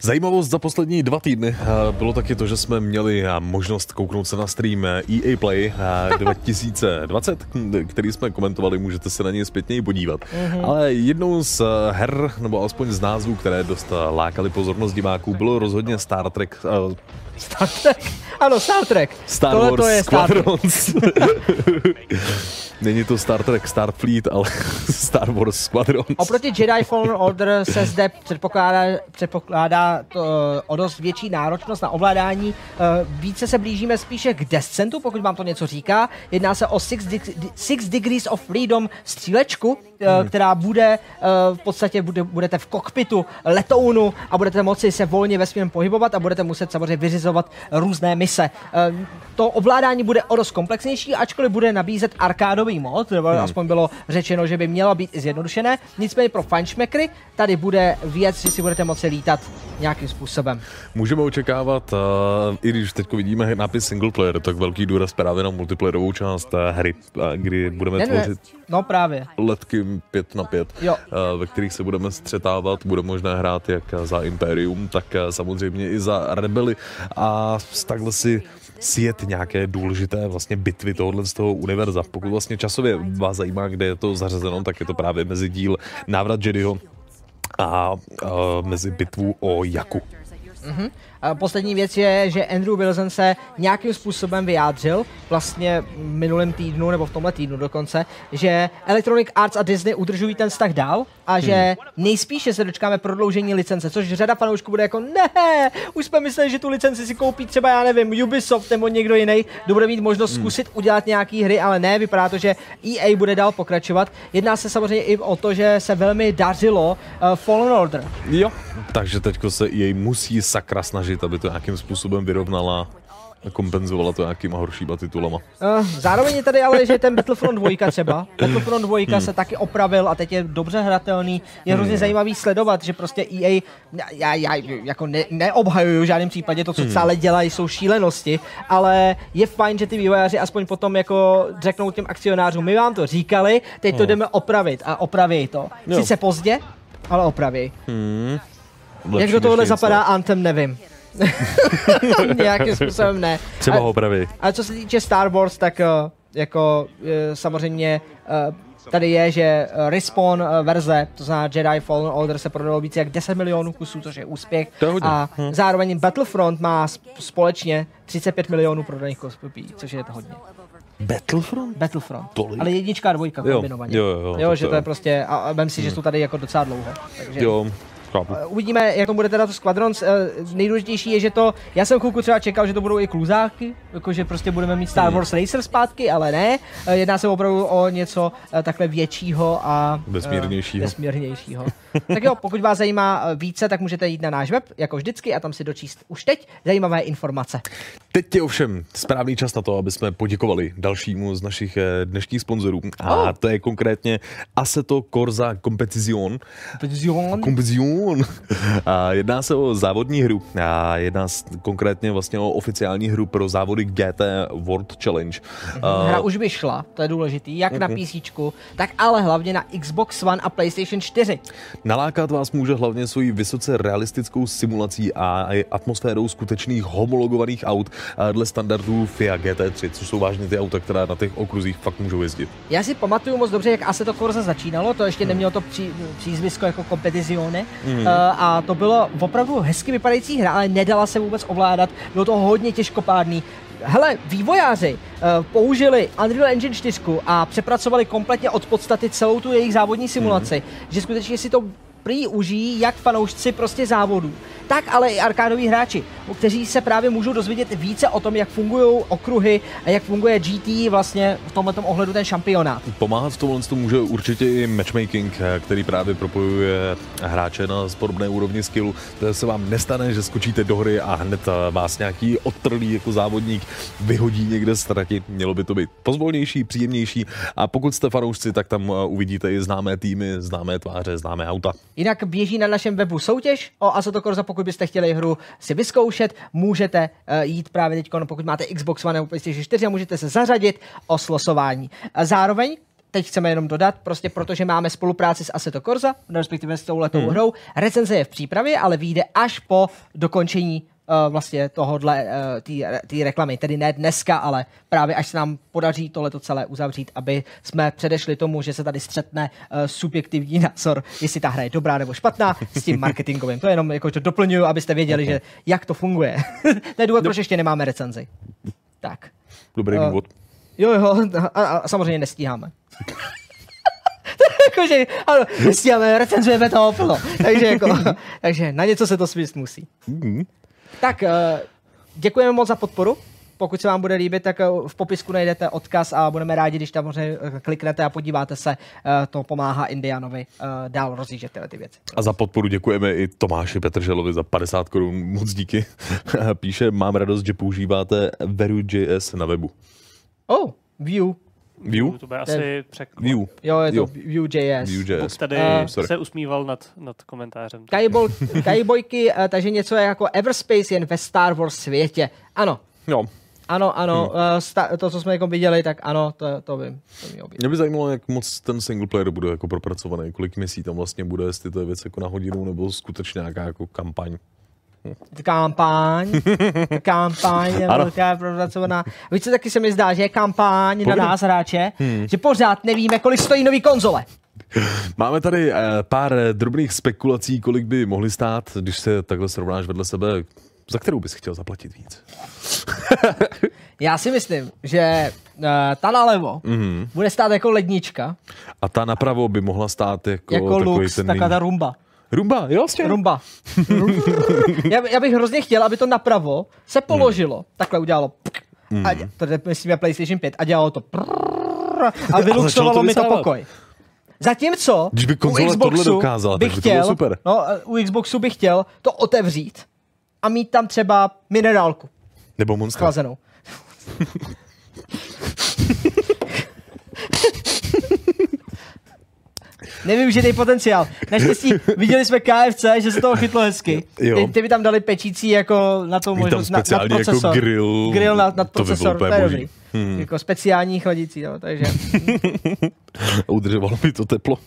Zajímavost za poslední 2 týdny bylo taky to, že jsme měli možnost kouknout se na stream EA Play 2020, který jsme komentovali, můžete se na něj zpětněji podívat. Ale jednou z her, nebo alespoň z názvů, které dost lákaly pozornost diváků, bylo rozhodně Star Trek. Star Trek? Ano, Star Trek. Star Wars to je Squadrons. Není to Star Trek Starfleet, ale Star Wars Squadrons. Oproti Jedi Fallen Order se zde předpokládá o dost větší náročnost na ovládání. Více se blížíme spíše k Descentu, pokud vám to něco říká. Jedná se o Six Degrees of Freedom střílečku, která bude v podstatě, budete v kokpitu letounu a budete moci se volně vesmírem pohybovat a budete muset samozřejmě vyřizovat různé mise. To ovládání bude o dost komplexnější, ačkoliv bude nabízet arkádový mod, nebo aspoň bylo řečeno, že by mělo být i zjednodušené. Nicméně pro fanšmekry tady bude věc, že si budete moci lítat nějakým způsobem. Můžeme očekávat, i když teď vidíme nápis single player, tak velký důraz právě na multiplayerovou část hry, kdy budeme tvořit letky 5 na 5, ve kterých se budeme střetávat, bude možné hrát jak za Imperium, tak samozřejmě i za Rebely a takhle si sjet nějaké důležité vlastně bitvy tohohle z toho univerza. Pokud vlastně časově vás zajímá, kde je to zařazeno, tak je to právě mezi díl Návrat Jediho a mezi bitvu o Jakku. A poslední věc je, že Andrew Wilson se nějakým způsobem vyjádřil, vlastně minulém týdnu, nebo v tomhle týdnu dokonce, že Electronic Arts a Disney udržují ten vztah dál a že nejspíše se dočkáme prodloužení licence, což řada fanoušků bude jako ne, už jsme mysleli, že tu licenci si koupí třeba, já nevím, Ubisoft nebo někdo jiný, kdo bude mít možnost zkusit udělat nějaký hry, ale ne, vypadá to, že EA bude dál pokračovat. Jedná se samozřejmě i o to, že se velmi dařilo Fallen Order. Jo, takže teďko se EA musí sakra snažit, aby to nějakým způsobem vyrovnala kompenzovala to nějakýma horšíma titulama. Zároveň je tady ale, že ten Battlefront 2 třeba. Battlefront 2 se taky opravil a teď je dobře hratelný. Je hrozně zajímavý sledovat, že prostě EA, já jako neobhajuju v žádném případě to, co celé dělají, jsou šílenosti, ale je fajn, že ty vývojáři aspoň potom jako řeknou těm akcionářům, my vám to říkali, teď to jdeme opravit a opraví to. Jo. Sice pozdě, ale opraví. Jak do tohohle zapadá Anthem, nevím. Nějakým způsobem ne. Třeba ho opraví. A co se týče Star Wars, tak jako samozřejmě tady je, že Respawn verze, to znamená Jedi Fallen Order, se prodalo více jak 10 milionů kusů, což je úspěch. A zároveň Battlefront má společně 35 milionů prodaných kopií, což je to hodně. Battlefront? Battlefront. Tolik? Ale 1 a 2 kombinovaně. Jo, že to je prostě, a vem si, že jsou tady jako docela dlouho. Takže... Jo. Uvidíme, jak to bude teda to Squadrons. Nejdůležitější je, že to, já jsem chvilku třeba čekal, že to budou i kluzáky, jakože prostě budeme mít Star Wars Racer zpátky, ale ne. Jedná se opravdu o něco takhle většího a vesmírnějšího. Tak jo, pokud vás zajímá více, tak můžete jít na náš web, jako vždycky, a tam si dočíst už teď zajímavé informace. Teď je ovšem správný čas na to, aby jsme poděkovali dalšímu z našich dnešních sponzorů. A to je konkrétně Assetto Corsa Competizione. A jedná se o závodní hru. A jedná se konkrétně vlastně o oficiální hru pro závody GT World Challenge. Hra už vyšla, to je důležitý, jak na PCčku, tak ale hlavně na Xbox One a PlayStation 4. Nalákat vás může hlavně svojí vysoce realistickou simulací a atmosférou skutečných homologovaných aut dle standardů FIA GT3, což jsou vážně ty auta, která na těch okruzích fakt můžou jezdit. Já si pamatuju moc dobře, jak Assetto Corsa začínalo, to ještě nemělo to přízvisko jako Competizione, a to bylo opravdu hezky vypadající hra, ale nedala se vůbec ovládat, bylo to hodně těžkopádný. Hele, vývojáři použili Unreal Engine 4 a přepracovali kompletně od podstaty celou tu jejich závodní simulaci, že skutečně si to prý užijí jak fanoušci prostě závodů, tak ale i arkádoví hráči, kteří se právě můžou dozvědět více o tom, jak fungují okruhy a jak funguje GT vlastně v tomto ohledu ten šampionát. Pomáhat v tomhle může určitě i matchmaking, který právě propojuje hráče na podobné úrovni skillu. To se vám nestane, že skočíte do hry a hned vás nějaký odtrlý jako závodník vyhodí někde ztratit. Mělo by to být pozvolnější, příjemnější, a pokud jste fanoušci, tak tam uvidíte i známé týmy, známé tváře, známé auta. Jinak běží na našem webu soutěž o Assetto Corsa, pokud byste chtěli hru si vyzkoušet, můžete jít právě teď, pokud máte Xbox One nebo PlayStation 4, a můžete se zařadit o slosování. Zároveň teď chceme jenom dodat, prostě protože máme spolupráci s Assetto Corsa, respektive s touhletou hrou, recenze je v přípravě, ale vyjde až po dokončení vlastně tohodle té reklamy. Tedy ne dneska, ale právě až se nám podaří tohleto celé uzavřít, aby jsme předešli tomu, že se tady střetne subjektivní názor, jestli ta hra je dobrá nebo špatná, s tím marketingovým. To jenom jako to doplňuju, abyste věděli, že jak to funguje. To je důvod, proč ještě nemáme recenzi. Tak. Dobrý důvod. Jo, a samozřejmě nestíháme. Jakože, ano, nestíháme, recenzujeme to plno. Takže, jako, takže na něco se to smysl musí. Tak, děkujeme moc za podporu. Pokud se vám bude líbit, tak v popisku najdete odkaz a budeme rádi, když tam kliknete a podíváte se. To pomáhá Indianovi dál rozjíždět tyhle ty věci. A za podporu děkujeme i Tomáši Petrželovi za 50 Kč. Moc díky. Píše, mám radost, že používáte Veru.js na webu. Oh, View? To bude asi překlad. Jo, je to Vue.js. Tady se usmíval nad komentářem. Kajbojky, takže něco je jako Everspace jen ve Star Wars světě. Ano. Jo. Ano, to, co jsme jako viděli, tak ano, to vím. Mě by zajímalo, jak moc ten singleplayer bude jako propracovaný, kolik misí tam vlastně bude, jestli to je věc jako na hodinu, nebo skutečně nějaká jako kampaň. Kampaň je velká propracovaná. Víš co, taky se mi zdá, že je kampaň na nás hráče, že pořád nevíme, kolik stojí nový konzole. Máme tady pár drobných spekulací, kolik by mohly stát, když se takhle srovnáš vedle sebe. Za kterou bys chtěl zaplatit víc? Já si myslím, že ta nalevo bude stát jako lednička. A ta napravo by mohla stát jako lux, taková ta rumba. Rumba, jo? Rumba. Já bych hrozně chtěl, aby to napravo se položilo. Takhle udělalo. A to je, myslím, PlayStation 5. A dělalo to. A vyluxovalo mi to pokoj. Zatímco když by konzole tohle dokázala, tak by to bylo super. U Xboxu bych chtěl to otevřít a mít tam třeba minerálku. Nebo Monster. Schlazenou. Nevím, že dej potenciál. Naštěstí viděli jsme KFC, že se toho chytlo hezky. Ty by tam dali pečící jako na to možnost na procesor. Jako grill nad procesor, to je dobrý. Jako speciální chladící, no, takže... Udržovalo by to teplo.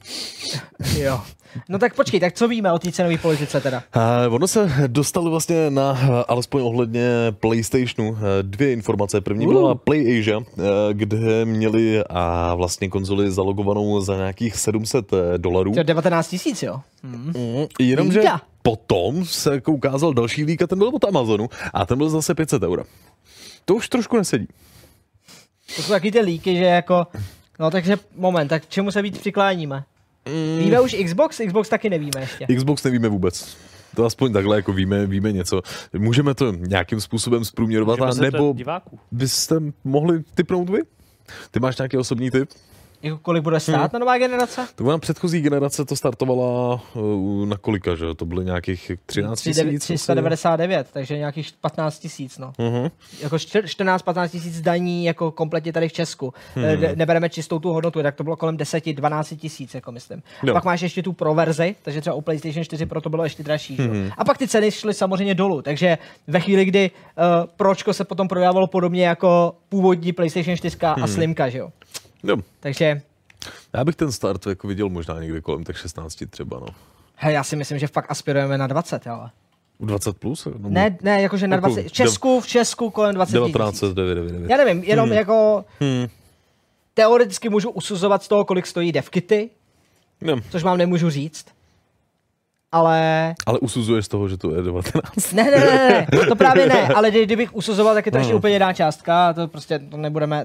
Jo. No tak počkej, tak co víme o té cenové politice teda? Ono se dostalo vlastně na, alespoň ohledně PlayStationu, dvě informace. První byla PlayAsia, kde měli vlastně konzoli zalogovanou za nějakých $700. To je 19 000, jo? Jenomže potom se jako ukázal další lík a ten byl od Amazonu a ten byl zase 500 €. To už trošku nesedí. To jsou taky ty líky, že jako... No takže moment, tak čemu se víc přikláníme? Víme už Xbox? Xbox taky nevíme ještě. Xbox nevíme vůbec. To aspoň takhle jako víme něco. Můžeme to nějakým způsobem zprůměrovat, a nebo byste mohli tipnout vy? Ty máš nějaký osobní tip? Jako kolik bude stát ta nová generace? To byla předchozí generace, to startovala na kolika, že? To byly nějakých 13 000? 399, takže nějakých 15 000, no. Jako 14-15 000 daní jako kompletně tady v Česku. Nebereme čistou tu hodnotu, tak to bylo kolem 10-12 000, jako myslím. No. A pak máš ještě tu pro verzi, takže třeba u PlayStation 4 Pro to bylo ještě dražší. Že? A pak ty ceny šly samozřejmě dolů, takže ve chvíli, kdy Pročko se potom prodávalo podobně jako původní PlayStation 4 a Slimka, že jo? Jo. Takže... Já bych ten start jako viděl možná někde kolem tak 16 třeba, no. Hej, já si myslím, že fakt aspirujeme na 20, ale... 20 plus? No, ne, jakože na 20. V Česku kolem 20 000. Já nevím, jenom jako... Teoreticky můžu usuzovat z toho, kolik stojí devkity, což vám nemůžu říct. Ale usuzuješ z toho, že to je 19. Ne, to právě ne, ale kdybych usuzoval, tak je to ještě úplně jiná částka, to prostě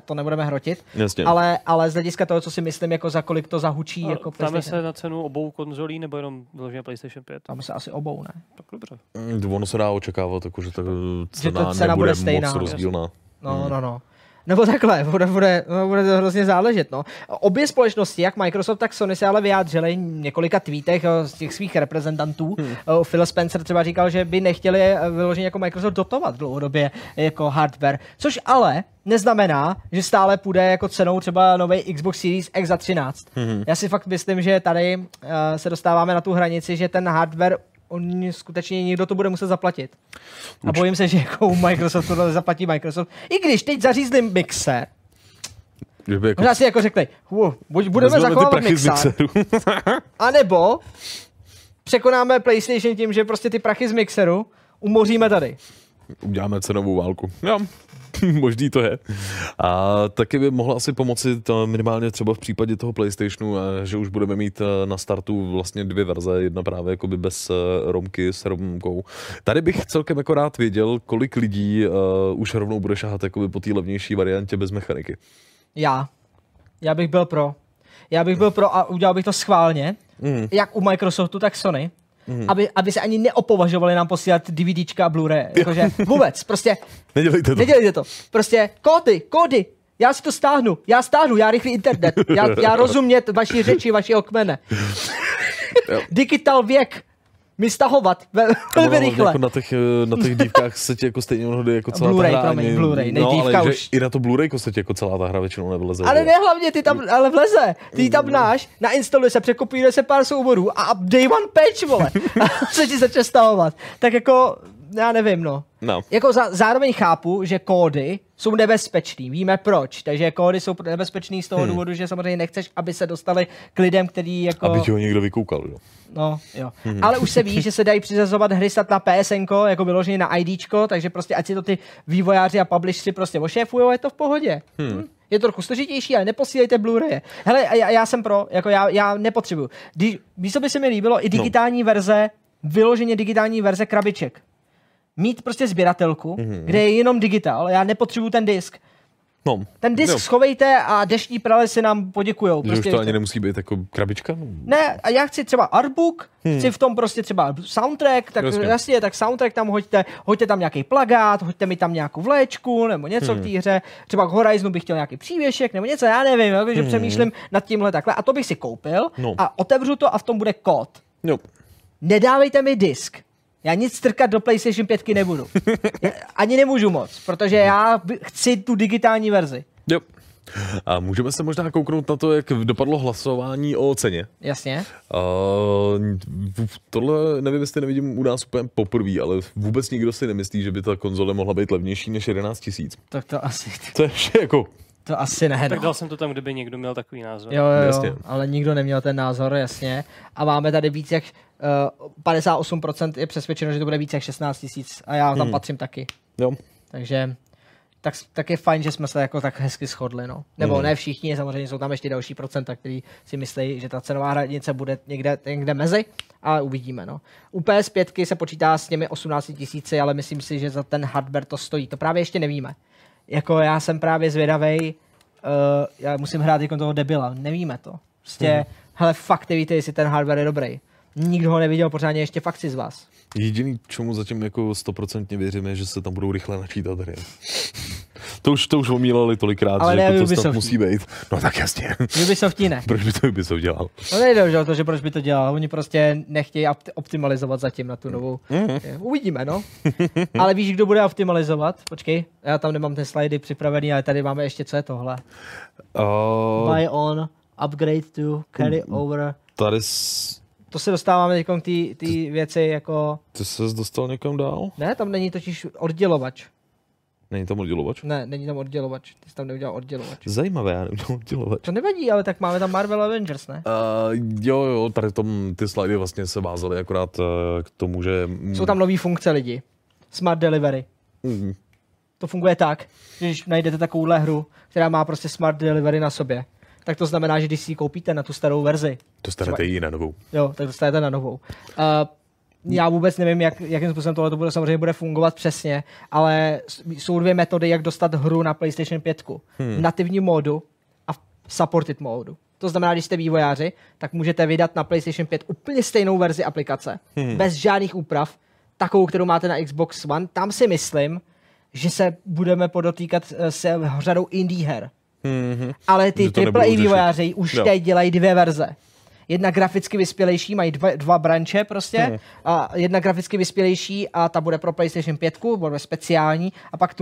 to nebudeme hrotit. Jasně. Ale z hlediska toho, co si myslím, jako za kolik to zahučí, jako PlayStation. Ptáme se na cenu obou konzolí, nebo jenom vyloženě PlayStation 5? Tam se asi obou, ne? Tak dobře. Ono se dá očekávat, jako, že ta cena nebude stejná, moc rozdílná. No. Nebo takhle, bude to hrozně záležet. No. Obě společnosti, jak Microsoft, tak Sony, se ale vyjádřili několika tweetech z těch svých reprezentantů. Phil Spencer třeba říkal, že by nechtěli vyloženě jako Microsoft dotovat dlouhodobě jako hardware, což ale neznamená, že stále půjde jako cenou třeba nový Xbox Series X za 13. Já si fakt myslím, že tady se dostáváme na tu hranici, že ten hardware skutečně někdo to bude muset zaplatit. A bojím se, že jako u Microsoftu to zaplatí Microsoft. I když teď zařízli mixer, možná si jako řekli, buď budeme zachovávat mixer, anebo překonáme PlayStation tím, že prostě ty prachy z mixeru umoříme tady. Uděláme cenovou válku. Jo. Možný to je. A taky by mohla asi pomoci minimálně třeba v případě toho PlayStationu, že už budeme mít na startu vlastně dvě verze, jedna právě jakoby bez romky s romkou. Tady bych celkem jako rád věděl, kolik lidí už rovnou bude šahat jakoby po té levnější variantě bez mechaniky. Já bych byl pro. Já bych byl pro a udělal bych to schválně, jak u Microsoftu, tak Sony. Aby se ani neopovažovali nám posílat DVDčka a Blu-ray, jakože vůbec, prostě nedělejte to, prostě kódy, já si to stáhnu, já rychlý internet, já rozumět vaší řeči, vašeho kmene. Digital věk, mi stahovat, velmi rychle. Jako na těch dívkách se ti jako stejně mnohdy jako celá ta hra. Blu-ray, no, ale už. I na to Blu-rayko se ti jako celá ta hra většinou nevleze. Ale ne hlavně, ty tam, ale vleze. Ty tam dáš, nainstaluje se, překopíruje se pár souborů a day one patch, vole. A se ti začne stahovat. Tak jako, já nevím, no. Jako zároveň chápu, že kódy jsou nebezpečný, víme proč. Takže kódy jsou nebezpečný z toho důvodu, že samozřejmě nechceš, aby se dostali k lidem, který jako... Aby ti ho někdo vykoukal, jo. No, jo. Ale už se ví, že se dají přizazovat hry snad na PSNko, jako vyloženě na IDčko, takže prostě ať si to ty vývojáři a publishři prostě ošéfujou, je to v pohodě. Je to trochu složitější, ale neposílejte Blu-raye. Hele, já jsem pro, jako já nepotřebuju. Víš, co by se mi líbilo? I digitální verze, vyloženě digitální verze krabiček. Mít prostě sběratelku, kde je jenom digitál, já nepotřebuji ten disk. No. Ten disk schovejte a deštní prale si nám poděkujou. Prostě, už to ani nemusí být jako krabička? Ne, a já chci třeba artbook, chci v tom prostě třeba soundtrack, tak jasně, tak soundtrack tam hoďte tam nějaký plagát, hoďte mi tam nějakou vléčku nebo něco k té hře, třeba k Horizonu bych chtěl nějaký přívěšek nebo něco, já nevím, takže přemýšlím nad tímhle takhle a to bych si koupil a otevřu to a v tom bude kód. Nedávejte mi disk. Já nic strkat do PlayStation 5 nebudu. Ani nemůžu moc, protože já chci tu digitální verzi. Jo. A můžeme se možná kouknout na to, jak dopadlo hlasování o ceně. Jasně. Tohle nevím, jestli nevidím u nás úplně poprvé, ale vůbec nikdo si nemyslí, že by ta konzole mohla být levnější než 11 000. Tak to asi... To je jako... To asi ne. Tak dal jsem to tam, kdyby někdo měl takový názor. Jo, ale nikdo neměl ten názor, jasně. A máme tady víc jak 58% je přesvědčeno, že to bude víc jak 16 000 a já tam patřím taky. Jo. Takže... Tak je fajn, že jsme se jako tak hezky shodli, no. Nebo ne všichni, samozřejmě jsou tam ještě další procenta, kteří si myslí, že ta cenová hranice bude někde mezi, ale uvidíme, no. U PS5 se počítá s těmi 18 000, ale myslím si, že za ten hardware to stojí. To právě ještě nevíme. Jako já jsem právě zvědavej, já musím hrát jako toho debila, nevíme to. Prostě, hele, fakt nevíte, jestli ten hardware je dobrý. Nikdo ho neviděl pořádně, ještě fakt si z vás. Jediný, čemu zatím jako 100% věřím, je, že se tam budou rychle načítat hry. To už omílali tolikrát, ale že ne, jako to snad musí být. No tak jasně. Ubisoftí ne. Proč by to Ubisoft dělal? No nejde o to, že proč by to dělal. Oni prostě nechtějí optimalizovat zatím na tu novou. Uvidíme, no. Ale víš, kdo bude optimalizovat? Počkej, já tam nemám ty slidy připravený, ale tady máme ještě, co je tohle. Buy on, upgrade to, carry over. Tady to se dostáváme někom ty věci jako... Ty ses dostal někam dál? Ne, tam není totiž oddělovač. Není tam oddělovač? Ne, není tam oddělovač. Ty jsi tam neudělal oddělovač. Zajímavé, já neudělal oddělovač. To nevadí, ale tak máme tam Marvel Avengers, ne? Jo, tady ty slidy vlastně se vázaly akorát k tomu, že... Jsou tam nový funkce lidi. Smart delivery. To funguje tak, že když najdete takovouhle hru, která má prostě smart delivery na sobě, tak to znamená, že když si ji koupíte na tu starou verzi. Dostanete ji na novou. Jo, tak dostanete na novou. Já vůbec nevím, jakým způsobem tohle to bude, samozřejmě bude fungovat přesně, ale jsou dvě metody, jak dostat hru na PlayStation 5. V nativním módu a v supported módu. To znamená, když jste vývojáři, tak můžete vydat na PlayStation 5 úplně stejnou verzi aplikace, bez žádných úprav, takovou, kterou máte na Xbox One. Tam si myslím, že se budeme podotýkat se řadou indie her. Ale ty AAA vývojáři už teď dělají dvě verze. Jedna graficky vyspělejší, mají dva branče prostě, a jedna graficky vyspělejší a ta bude pro PlayStation 5, bude speciální, a pak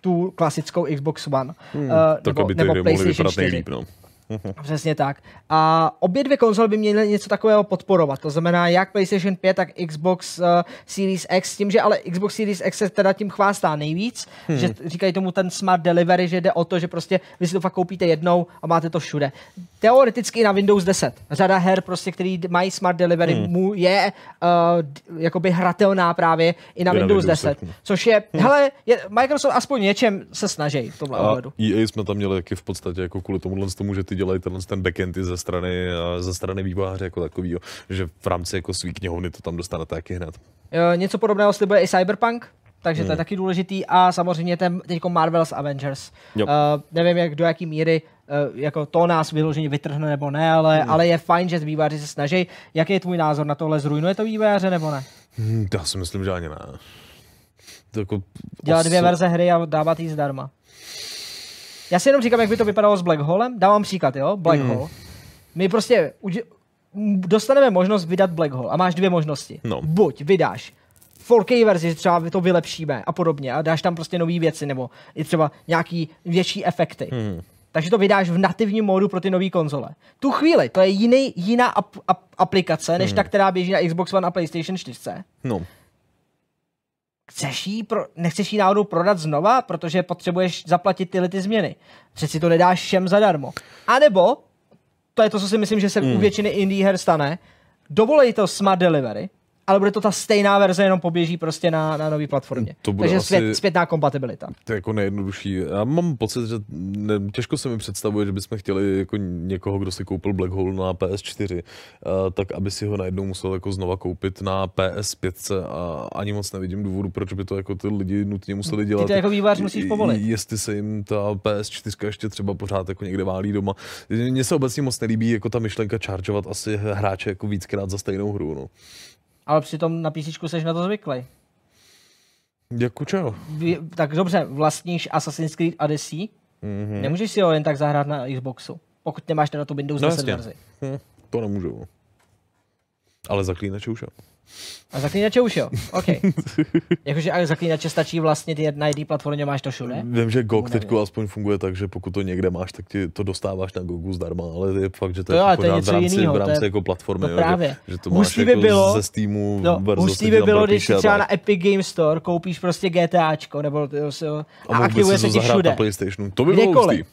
tu klasickou Xbox One, nebo PlayStation 4. Nejlíp, no. Přesně tak. A obě dvě konzole by měly něco takového podporovat, to znamená jak PlayStation 5, tak Xbox Series X, s tím, že ale Xbox Series X se teda tím chvástá nejvíc, že říkají tomu ten smart delivery, že jde o to, že prostě vy si to fakt koupíte jednou a máte to všude. Teoreticky i na Windows 10. Řada her, prostě, který mají smart delivery, je jakoby hratelná právě i na Windows 10. Což je, hele, Microsoft aspoň něčem se snaží v tomhle ohledu. EA jsme tam měli taky v podstatě jako kvůli tomu, že ty dělají ten backendy ze strany vývojáře jako takovýho, že v rámci jako svý knihovny to tam dostanete taky hned. Něco podobného slibuje i Cyberpunk, takže to je taky důležitý, a samozřejmě teď Marvel's Avengers. Nevím, jak do jaký míry jako to nás vyloženě vytrhne nebo ne, ale je fajn, že vývojáři se snaží. Jaký je tvůj názor na tohle? Zrujnuje to vývojáře nebo ne? Já si myslím, že ani ne. Jako dělat dvě verze hry a dávat jí zdarma. Já si jenom říkám, jak by to vypadalo s Black Holem. Dávám příklad, jo? Black Hole. My prostě dostaneme možnost vydat Black Hole a máš dvě možnosti. No. Buď vydáš 4K verzi, třeba to vylepšíme a podobně a dáš tam prostě nové věci nebo i třeba nějaký větší efekty. Takže to vydáš v nativním módu pro ty nové konzole. Tu chvíli to je jiná aplikace, než ta, která běží na Xbox One a PlayStation 4. No. Nechceš jí náhodou prodat znova, protože potřebuješ zaplatit ty změny. Přeci to nedáš všem zadarmo. A nebo, to je to, co si myslím, že se u většiny indie her stane, dovolej to smart delivery, ale bude to ta stejná verze, jenom poběží prostě na nový platformě. Takže zpětná kompatibilita. To je jako nejjednodušší. Já mám pocit, že těžko se mi představuje, že bychom chtěli jako někoho, kdo si koupil Black Hole na PS4, tak aby si ho najednou musel jako znova koupit na PS5 a ani moc nevidím důvodu, proč by to jako ty lidi nutně museli dělat. Ty to jako vývojář musíš povolit. Jestli se jim ta PS4 ještě třeba pořád jako někde válí doma. Mně se obecně moc nelíbí jako ta myšlenka chargeovat asi hráče jako víckrát za stejnou hru, no. Ale přitom na písničku seš na to zvyklý. Jako čeho? Tak dobře, vlastníš Assassin's Creed Odyssey, nemůžeš si ho jen tak zahrát na Xboxu, pokud nemáš teda tu Windows 10 verzi. To nemůžu. Ale zaklínače už jo. A zaklínače už jo, OK. Jakože ale zaklínače stačí vlastně ty na jedné platformě, máš to všude? Vím, že GOG teďku aspoň funguje tak, že pokud to někde máš, tak ti to dostáváš na GOGu zdarma, ale je fakt, že to je to pořád v rámci jako platformy. No právě. Že to máš jako bylo, ze Steamu versus. Hustý by bylo, když třeba na Epic Games Store koupíš prostě GTAčko, nebo a aktivuje se ti všude. Na PlayStationu. To by bylo hustý.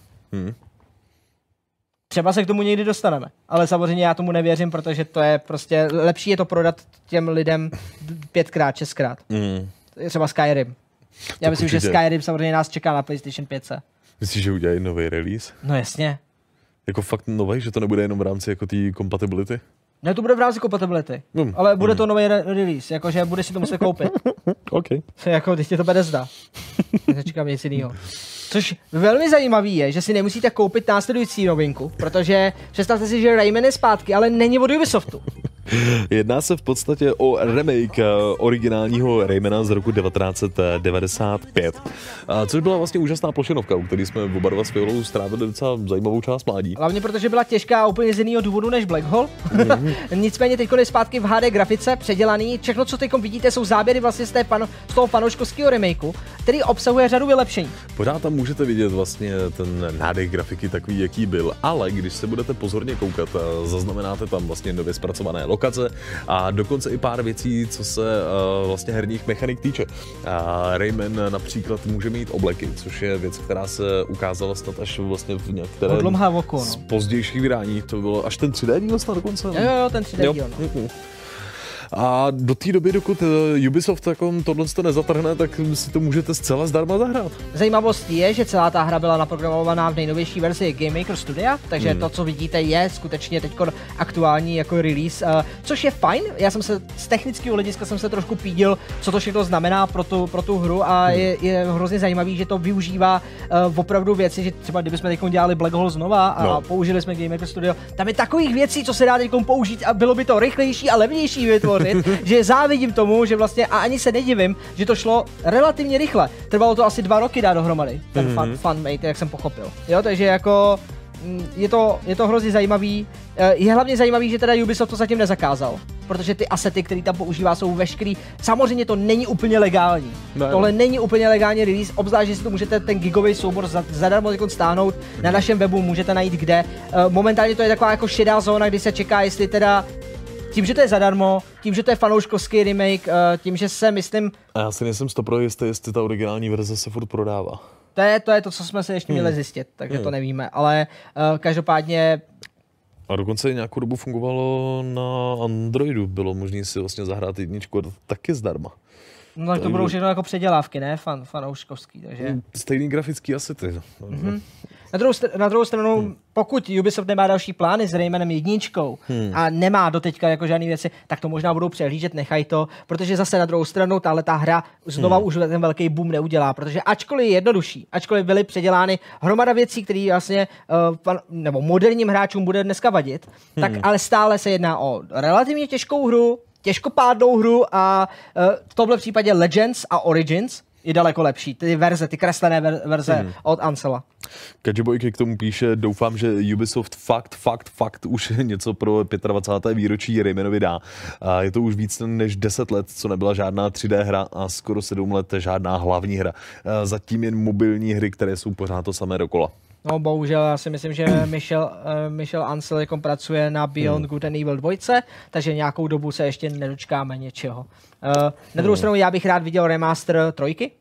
Třeba se k tomu někdy dostaneme, ale samozřejmě já tomu nevěřím, protože to je prostě, lepší je to prodat těm lidem 5×, 6×. Mm. Třeba Skyrim. Já myslím, že Skyrim samozřejmě nás čeká na PlayStation 5. Myslíš, že udělají nový release? No jasně. Jako fakt nový, že to nebude jenom v rámci jako té kompatibility? Ne, to bude v rámci kompatibility, ale bude to nový release, jakože budeš si to muset koupit. OK. Jako, když tě to Bethesda. Nečekám nic jiného. Což velmi zajímavý je, že si nemusíte koupit následující novinku, protože představte si, že Rayman je zpátky, ale není od Ubisoftu. Jedná se v podstatě o remake originálního Raymana z roku 1995, což byla vlastně úžasná plošinovka, u které jsme oba dva s Fiolou strávili docela zajímavou část mládí. Hlavně protože byla těžká úplně z jiného důvodu než Black Hole. Nicméně teď je zpátky v HD grafice, předělaný. Všechno, co teď vidíte, jsou záběry vlastně z toho panouškovského remakeu, který obsahuje řadu vylepšení. Pořád tam můžete vidět vlastně ten nádech grafiky takový, jaký byl, ale když se budete pozorně koukat, zaznamenáte tam vlastně nově zpracované lokace a dokonce i pár věcí, co se vlastně herních mechanik týče. Rayman například může mít obleky, což je věc, která se ukázala snad až vlastně v některém z pozdějších vydání. To bylo až ten 3D díl snad dokonce. Jo, ten 3D díl. A do té doby, dokud Ubisoft tohle nezatrhne, tak si to můžete zcela zdarma zahrát. Zajímavostí je, že celá ta hra byla naprogramovaná v nejnovější verzi Game Maker Studia, takže to, co vidíte, je skutečně teď aktuální jako release, což je fajn. Já jsem se z technického hlediska trošku pídil, co to všechno znamená pro tu hru, a je hrozně zajímavý, že to využívá opravdu věci, že třeba kdybychom teď dělali Black Hole znova a použili jsme Game Maker Studio, tam je takových věcí, co se dá teď použít, a bylo by to rychlejší a levnější vytvořit. Že závidím tomu, že vlastně, a ani se nedivím, že to šlo relativně rychle. Trvalo to asi 2 roky dát dohromady, ten fanmate, jak jsem pochopil. Jo, takže jako je to hrozně zajímavý. Je hlavně zajímavý, že teda Ubisoft to zatím nezakázal, protože ty asety, které tam používá, jsou veškerý. Samozřejmě to není úplně legální. Ne. Tohle není úplně legální release, obzvlášť, že si to můžete ten gigový soubor zadarmo stáhnout na našem webu, můžete najít kde. Momentálně to je taková jako šedá zóna, kdy se čeká, jestli teda tím, že to je zadarmo, tím, že to je fanouškovský remake, tím, že se myslím... A já si nejsem 100% jistý, jestli ta originální verze se furt prodává. To je to, co jsme se ještě měli zjistit, takže to nevíme, ale každopádně... A dokonce nějakou dobu fungovalo na Androidu, bylo možné si vlastně zahrát jedničku, taky zdarma. No tak to budou všechno jako předělávky, ne? Fanouškovský, takže... Stejný grafický asety. Na druhou stranu, pokud Ubisoft nemá další plány s Raymanem jedničkou a nemá doteďka jako žádný věci, tak to možná budou přehlížet, nechaj to, protože zase na druhou stranu tahle ta hra znova už ten velký boom neudělá, protože ačkoliv je jednodušší, ačkoliv byly předělány hromada věcí, které vlastně nebo moderním hráčům bude dneska vadit, tak ale stále se jedná o relativně těžkou hru, těžkopádnou hru, a v tomhle případě Legends a Origins je daleko lepší. Ty kreslené verze od Ansela. Kajibojky k tomu píše, doufám, že Ubisoft fakt už něco pro 25. výročí Raymanovi dá. Je to už víc než 10 let, co nebyla žádná 3D hra, a skoro 7 let žádná hlavní hra. Zatím jen mobilní hry, které jsou pořád to samé dokola. No bohužel, já si myslím, že Michel Ancel pracuje na Beyond Good and Evil 2, takže nějakou dobu se ještě nedočkáme něčeho. Na druhou stranu já bych rád viděl remaster 3.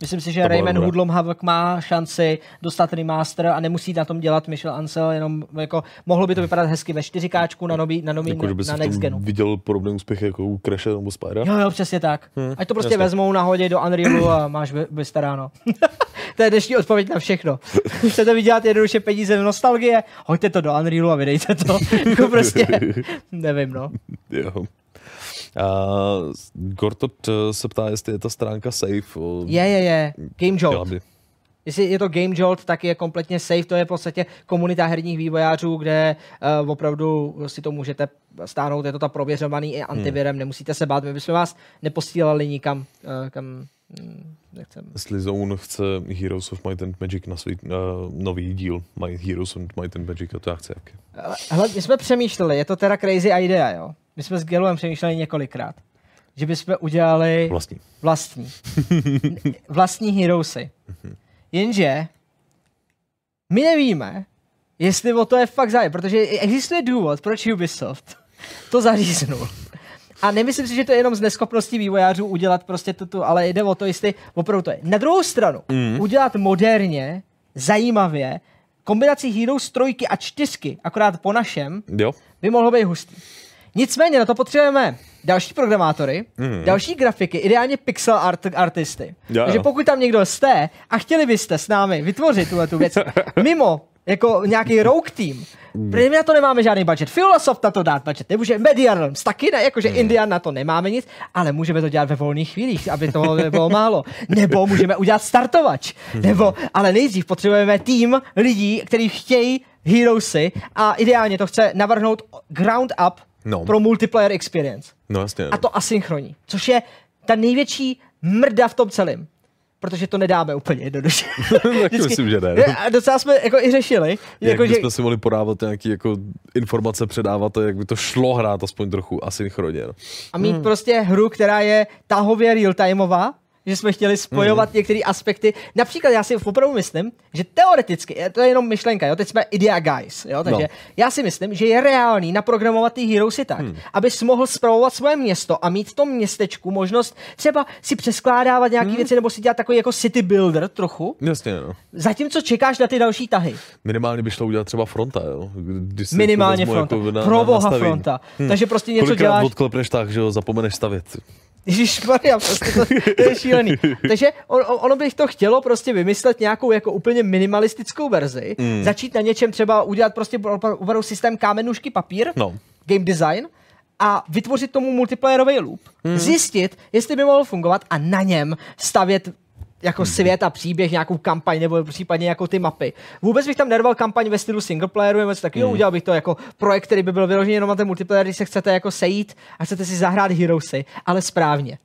Myslím si, že Rayman Hoodlum Havoc má šanci dostat remaster a nemusí na tom dělat Michel Ancel, jenom jako mohlo by to vypadat hezky ve 4K na nový jako, na Next Genu. Viděl podobný úspěch jako u Crashe nebo Spyra? Jo, přesně tak. Ať to prostě vezmou, nahodě do Unrealu a máš vystaráno. To je dnešní odpověď na všechno. Chcete vydělat jednoduše peníze v nostalgie? Hoďte to do Unrealu a vydejte to. Jako prostě, nevím, no. Jo. Gortot se ptá, jestli je ta stránka safe. Je. GameJolt. Jestli je to GameJolt, tak je kompletně safe. To je v podstatě komunita herních vývojářů, kde opravdu si to můžete stáhnout. Je to ta prověřovaný i antivirem. Nemusíte se bát, my bychom vás neposílali nikam, kam nechceme. Jestli Zone chce Heroes of Might and Magic na svůj nový díl. Heroes of Might and Magic, a to já chci. My jsme přemýšleli, je to teda crazy idea, jo? My jsme s Gelem přemýšleli několikrát, že bychom udělali vlastní Heroesy. Jenže my nevíme, jestli o to je fakt zájem, protože existuje důvod, proč Ubisoft to zaříznul. A nemyslím si, že to je jenom z neschopností vývojářů udělat prostě tuto, ale jde o to, jestli opravdu to je. Na druhou stranu, udělat moderně, zajímavě, kombinací Heroes 3 a 4, akorát po našem, jo, by mohlo být hustý. Nicméně na to potřebujeme další programátory, další grafiky, ideálně pixel artisty. Jo. Takže pokud tam někdo jste a chtěli byste s námi vytvořit tuhle tu věc mimo jako nějaký rogue team, protože my na to nemáme žádný budget. Filosoft na to dát budget nemůže, Media Realms taky ne, jakože Indian na to nemáme nic, ale můžeme to dělat ve volných chvílích, aby toho nebylo málo. Nebo můžeme udělat startovač. Nebo, ale nejdřív potřebujeme tým lidí, kteří chtějí Heroesy a ideálně to chce navrhnout ground up pro multiplayer experience. No, jasně, a to asynchronní, což je ta největší mrda v tom celém. Protože to nedáme úplně jednoduše. Tak myslím, že ne. A docela jsme jako i řešili. Jako, že jsme si mohli podávat nějaké jako informace, předávat, jak by to šlo hrát aspoň trochu asynchronně. No. A mít prostě hru, která je tahově real-timeová, že jsme chtěli spojovat některé aspekty. Například já si opravdu myslím, že teoreticky, to je jenom myšlenka, jo, teď jsme idea guys, jo, takže já si myslím, že je reálný naprogramovat ty Heroesy tak, abys mohl spravovat svoje město a mít v tom městečku možnost třeba si přeskládávat nějaké věci nebo si dělat takový jako city builder trochu. Jasně, no. Zatímco čekáš na ty další tahy. Minimálně by šlo udělat třeba fronta, jo. Minimálně fronta, jako proboha fronta. Takže prostě něco děláš. Kolikrát odklepneš tak, že jo, zapomeneš stavět. Ježišmarja, prostě to je šílený. Takže ono bych to chtělo prostě vymyslet nějakou jako úplně minimalistickou verzi, začít na něčem třeba udělat prostě systém kámen, nůžky, papír, game design a vytvořit tomu multiplayerový loop, zjistit, jestli by mohl fungovat a na něm stavět jako svět a příběh, nějakou kampaň nebo případně jako ty mapy. Vůbec bych tam nerval kampaň ve stylu singleplayeru, nebo tak udělal bych to jako projekt, který by byl vyložený jenom na ten multiplayer, když se chcete jako sejít a chcete si zahrát Heroesy, ale správně.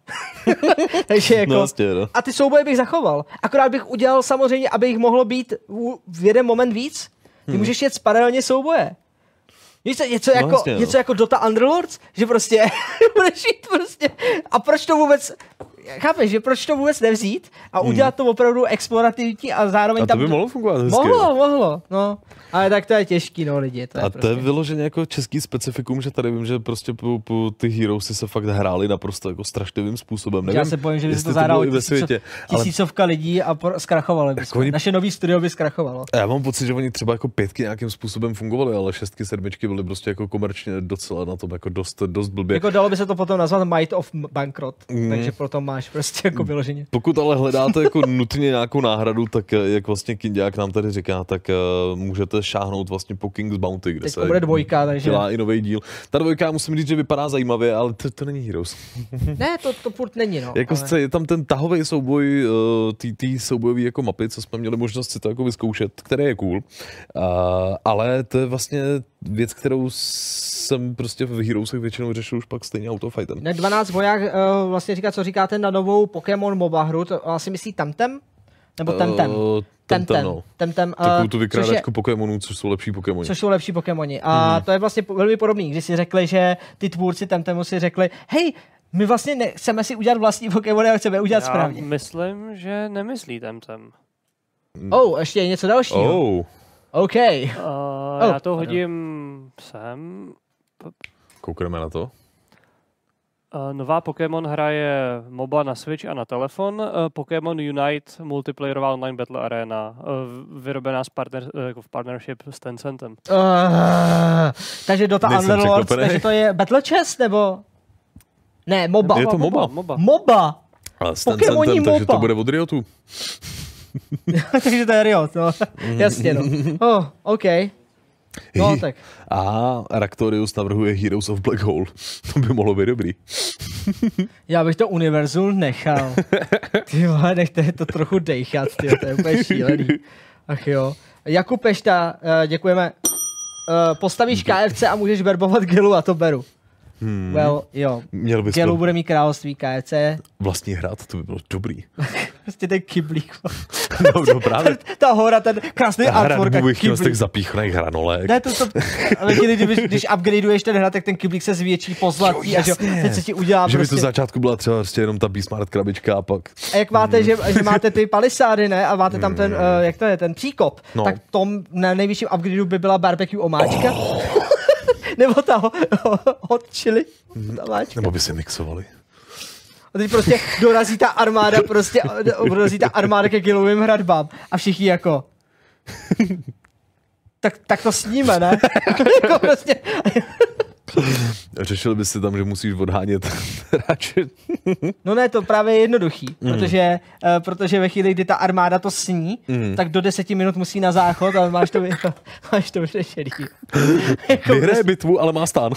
Takže jako, a ty souboje bych zachoval. Akorát bych udělal samozřejmě, aby jich mohlo být v jeden moment víc. Ty můžeš jet paralelně souboje. Něco jako Dota Underlords, že prostě budeš jít prostě. A proč to vůbec... Chápeš, že proč to vůbec nevzít a udělat to opravdu explorativní a zároveň tam... A to by tam... mohlo fungovat hezky. Mohlo, no. Ale tak to je těžký, no lidi. To je vyloženě jako český specifikum, že tady vím, že prostě ty Heroesy se fakt hráli naprosto jako strašlivým způsobem. Nevím, já se bojím, že by to zahrál tisícovka lidí a zkrachovali jako naše nový studio by zkrachovalo. Já mám pocit, že oni třeba jako 5 nějakým způsobem fungovaly, ale 6, 7 byly prostě jako komerčně docela na tom jako dost blbě. Jako dalo by se to potom nazvat Might of Bankrot, takže proto prostě jako vyloženě. Pokud ale hledáte jako nutně nějakou náhradu, tak jak vlastně Kindiák nám tady říká, tak můžete šáhnout vlastně po King's Bounty, kde teď se bude dvojka, takže dělá i nový díl. Ta dvojka, musím říct, že vypadá zajímavě, ale to není Heroes. Ne, to furt není, no. Jako ale... je tam ten tahový souboj, ty soubojové jako mapy, co jsme měli možnost si to jako vyzkoušet, které je cool, ale to je vlastně věc, kterou jsem prostě v Heroesech většinou řešil už pak stejně autofightem. Ne, 12 voják vlastně říká, co říkáte na novou Pokémon MOBA hru, to asi myslí Temtem? Nebo Temtem? Temtem, takovou tu vykrádačku Pokémonů, což jsou lepší Pokémoni. A to je vlastně velmi podobný, když si řekli, že ty tvůrci Temtemu si řekli, hej, my vlastně chceme si udělat vlastní Pokémony a chceme udělat správně. Já myslím, že nemyslí Temtem. Ještě je něco dalšího. Já to hodím sem. Koukneme na to. Nová Pokémon hra je MOBA na Switch a na telefon. Pokémon Unite multiplayerová online battle arena, vyrobená v partnership s Tencentem. Takže Dota Underlords, takže to je Battle Chess nebo? Ne, MOBA. Je to MOBA. Ale s Tencentem, takže to bude od Riotu. Takže to je Riot, no. Jasně, no. No, tak. A Raktorius navrhuje Heroes of Black Hole. To by mohlo být dobrý. Já bych to univerzum nechal. Ty vole, nechte to trochu dejchat, to je úplně šílený. Ach jo. Jakub Pešta, děkujeme. Postavíš KFC a můžeš verbovat Gelu a to beru. Well, jo. Gelu bude mít království KFC. Vlastní hrad, to by bylo dobrý. Prostě ten kyblík. No, no právě. Ta hora, ten krásný artwork a kyblík. Chtěl z těch zapíchnej hranolek. Ne, to, ale když upgradeuješ ten hra, tak ten kyblík se zvětší, pozlatí jo, a teď se ti udělá že prostě... by to v začátku byla třeba prostě jenom ta Bismarck krabička a pak... A jak máte, že máte ty palisády, ne? A máte tam ten, jak to je, ten příkop. No. Tak v tom na nejvyšším upgradeu by byla barbecue omáčka. Oh. Nebo ta hot chili omáčka. Nebo by se mixovali. A teď prostě dorazí ta armáda, ke kilovým hradbám a všichni jako... Tak to sníme, ne? Jako prostě... Řešil bys si tam, že musíš odhánět hráče. No ne, to právě je jednoduchý, protože ve chvíli, kdy ta armáda to sní, tak do 10 minut musí na záchod a máš to vyřešený. Vyhraje bitvu, ale má stán.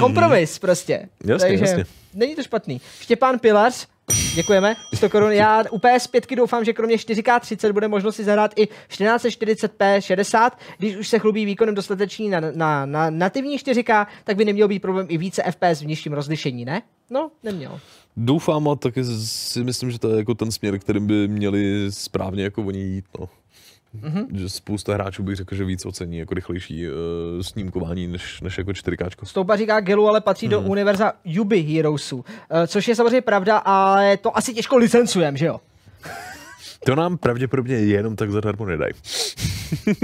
Kompromis prostě. Jasně, takže jasně. Není to špatný. Štěpán Pilař, děkujeme, 100 korun. Já u PS5 doufám, že kromě 4K30 bude možnost si zahrát i 1440p 60, když už se chlubí výkonem dostatečný na nativní 4K, tak by neměl být problém i více FPS v nižším rozlišení, ne? No, neměl. Doufám a taky si myslím, že to je jako ten směr, kterým by měli správně jako oni jít, no. Že spousta hráčů bych řekl, že víc ocení jako rychlejší snímkování než jako 4K. Stoupa říká Gelu, ale patří do univerza Yubi Heroesů, což je samozřejmě pravda, ale to asi těžko licencujeme, že jo? To nám pravděpodobně jenom tak zadarmo nedají.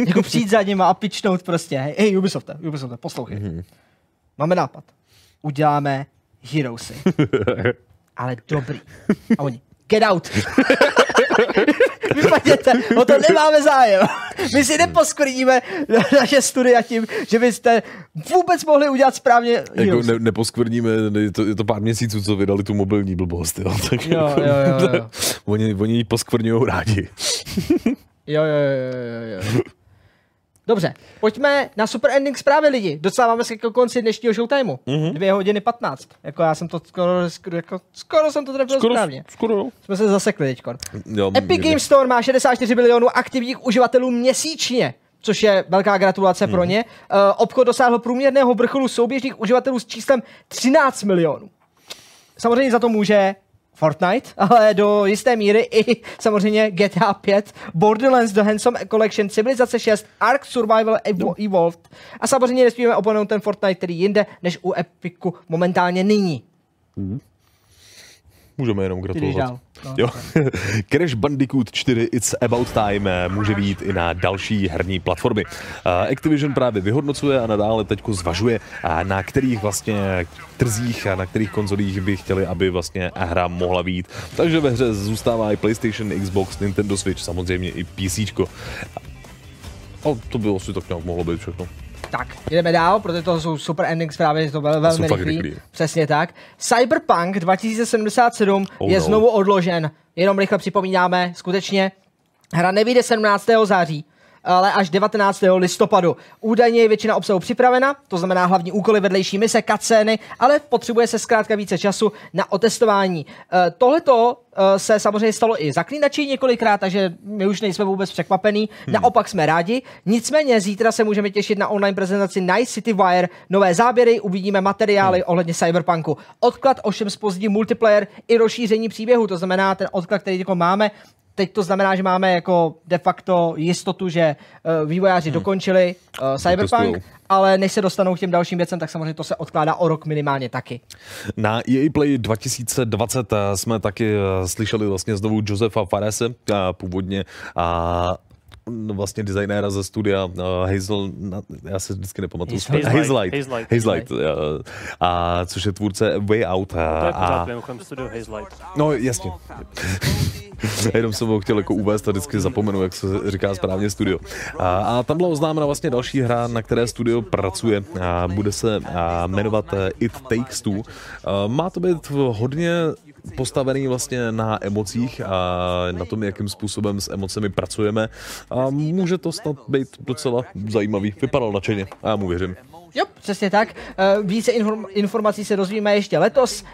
Jako přijít za nima a pitchnout prostě, hej Ubisofte, poslouchej. Máme nápad. Uděláme Heroesy. Ale dobrý. A oni, get out! Vypadněte, o to nemáme zájem. My si neposklidíme naše studia tím, že byste vůbec mohli udělat správně. Jako neposkvrníme, je to pár měsíců, co vydali tu mobilní blbost. Jo? Tak jo. Oni ji poskvrňujou rádi. Jo. Dobře, pojďme na super ending zprávy lidi. Dostáváme se k konci dnešního showtimeu. 2:15. Jako já jsem to skoro jsem to trefil správně. Skoro. Jsme se zasekli teďkon. Epic Games Store má 64 milionů aktivních uživatelů měsíčně, což je velká gratulace pro ně. Obchod dosáhl průměrného vrcholu souběžných uživatelů s číslem 13 milionů. Samozřejmě za to může Fortnite, ale do jisté míry i samozřejmě GTA 5, Borderlands The Handsome Collection, Civilizace 6, Ark Survival Evolved. A samozřejmě nesmíme opomenout ten Fortnite, který jinde než u Epiku momentálně nyní. Můžeme jenom gratulovat. Jo. Crash Bandicoot 4 It's About Time může být i na další herní platformy. Activision právě vyhodnocuje a nadále teď zvažuje, na kterých vlastně trzích a na kterých konzolích by chtěli, aby vlastně hra mohla být. Takže ve hře zůstává i PlayStation, Xbox, Nintendo Switch, samozřejmě i PCčko. A to by asi tak nějak mohlo být všechno. Tak, jdeme dál, protože to jsou super endings právě, to bylo velmi rychlý. Přesně tak. Cyberpunk 2077 je znovu odložen. Jenom rychle připomínáme, skutečně hra nevyjde 17. září, ale až 19. listopadu. Údajně je většina obsahu připravena, to znamená hlavní úkoly, vedlejší mise, cutscény, ale potřebuje se zkrátka více času na otestování. Tohleto se samozřejmě stalo i Zaklínači několikrát, takže my už nejsme vůbec překvapení, naopak jsme rádi. Nicméně zítra se můžeme těšit na online prezentaci Night City Wire, nové záběry, uvidíme materiály ohledně Cyberpunku. Odklad ovšem spozdí multiplayer i rozšíření příběhu, to znamená ten odklad, který jako máme, teď to znamená, že máme jako de facto jistotu, že vývojáři dokončili Cyberpunk, ale než se dostanou k těm dalším věcem, tak samozřejmě to se odkládá o rok minimálně taky. Na EA Play 2020 jsme taky slyšeli vlastně znovu Josefa Farese, původně vlastně designéra ze studia já se vždycky nepamatuju. Hazelight. Což je tvůrce Way Out. Studio Hazelight. No jasně. Jenom jsem ho chtěl jako uvést a vždycky zapomenu, jak se říká správně studio. A tam byla oznámena vlastně další hra, na které studio pracuje. Bude se jmenovat It Takes Two. Má to být hodně postavený vlastně na emocích a na tom, jakým způsobem s emocemi pracujeme. A může to snad být docela zajímavý. Vypadal nadšeně a já mu věřím. Jo, Přesně tak. Více informací se dozvíme ještě letos.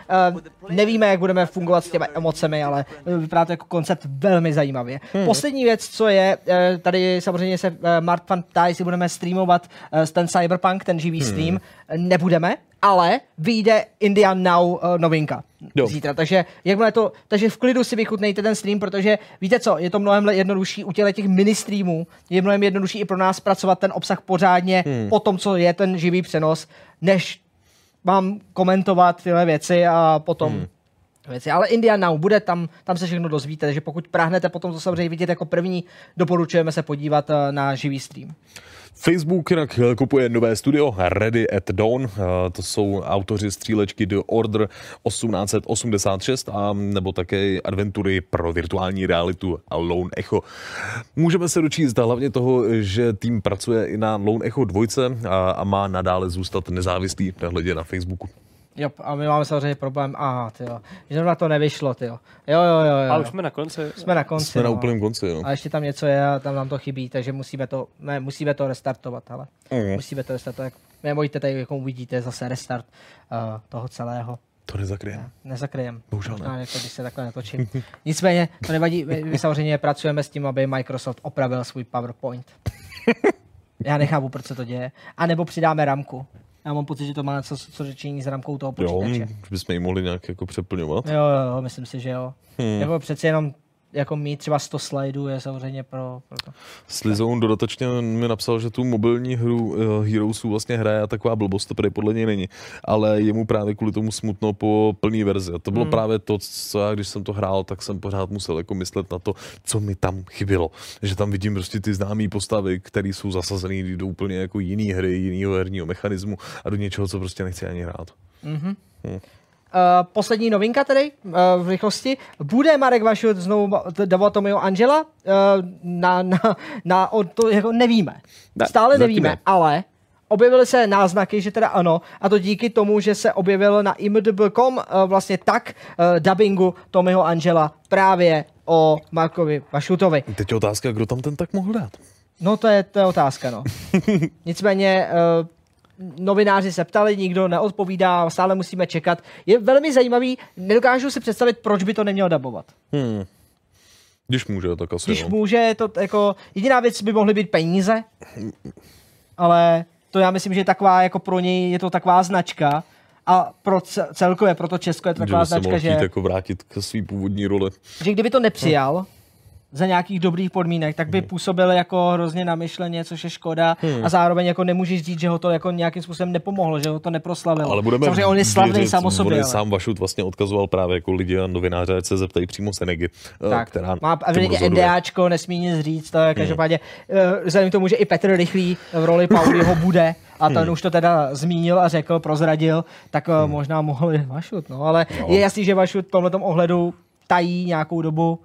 Nevíme, jak budeme fungovat s těmi emocemi, ale vypadá to jako koncept velmi zajímavě. Poslední věc, co je, tady samozřejmě se Mart Fan ptá, jestli budeme streamovat ten Cyberpunk, ten živý stream. Nebudeme, ale vyjde Indian Now novinka zítra. Takže, jakmile to, takže v klidu si vychutnejte ten stream, protože víte co, je to mnohem jednodušší u těch ministreamů, je mnohem jednodušší i pro nás pracovat ten obsah pořádně po tom, co je ten živý přenos, než mám komentovat tyhle věci a potom věci. Ale Indian Now bude, tam se všechno dozvíte, takže pokud práhnete potom to samozřejmě vidět jako první, doporučujeme se podívat na živý stream. Facebook jinak kupuje nové studio Ready at Dawn, to jsou autoři střílečky The Order 1886 a nebo také adventury pro virtuální realitu Lone Echo. Můžeme se dočíst hlavně toho, že tým pracuje i na Lone Echo 2 a má nadále zůstat nezávislý nahledě na Facebooku. Jo, a my máme samozřejmě problém, že na to nevyšlo, jo. Ale už jsme na konci. Jsme na úplném konci, jo. A ještě tam něco je a tam nám to chybí, takže musíme to restartovat, ale musíme to restartovat. Nebojte, tady jako uvidíte zase restart toho celého. To nezakryjeme. Nezakryjeme. Bohužel ne. Jako, když se takhle netočím. Nicméně, to nevadí, my samozřejmě pracujeme s tím, aby Microsoft opravil svůj PowerPoint. Já nechápu, proč se to děje. A nebo přidáme ramku. Já mám pocit, že to má co řečení s ramkou toho počítače. Jo, že bychom ji mohli nějak jako přeplňovat. Jo, myslím si, že jo. Nebo přeci jenom jako mít třeba 100 slajdů je samozřejmě pro to. Slizoun dodatečně mi napsal, že tu mobilní hru Heroesů vlastně hraje a taková blbost to podle něj není. Ale je mu právě kvůli tomu smutno po plný verzi. A to bylo právě to, co já, když jsem to hrál, tak jsem pořád musel jako myslet na to, co mi tam chybělo. Že tam vidím prostě ty známé postavy, které jsou zasazené do úplně jako jiný hry, jiného herního mechanismu a do něčeho, co prostě nechci ani hrát. Poslední novinka tedy v rychlosti. Bude Marek Vašut znovu dávat Tomio Angela? Jako nevíme. Stále nevíme, ale objevily se náznaky, že teda ano, a to díky tomu, že se objevil na imdb.com vlastně dubbingu Tomio Angela právě o Markovi Vašutovi. Teď je otázka, kdo tam ten tak mohl dát? No to je otázka, no. Nicméně novináři se ptali, nikdo neodpovídá, stále musíme čekat. Je velmi zajímavý, nedokážu si představit, proč by to neměl dabovat. Když může, tak asi. Když může, to jako jediná věc by mohly být peníze, ale to já myslím, že je taková, jako pro něj je to taková značka a pro celkově, pro to Česko je to taková značka, že jako vrátit k své původní roli. Že kdyby to nepřijal za nějakých dobrých podmínek, tak by působil jako hrozně namyšleně, což je škoda, a zároveň jako nemůžeš říct, že ho to jako nějakým způsobem nepomohlo, že ho to neproslavilo. Ale budeme samozřejmě, on je slavný sám o sobě. On sám Vašut vlastně odkazoval právě jako lidi a novináře, ať se zeptají přímo Senegy, která má NDAčko, nesmí nic říct, to je každopádně. Vzhledem k tomu, že i Petr Rychlý v roli Pauliho bude, a ten už to teda zmínil a řekl, prozradil, tak možná mohli Vašut, no, ale je jasný, že Vašut v tomto ohledu tají nějakou dobu.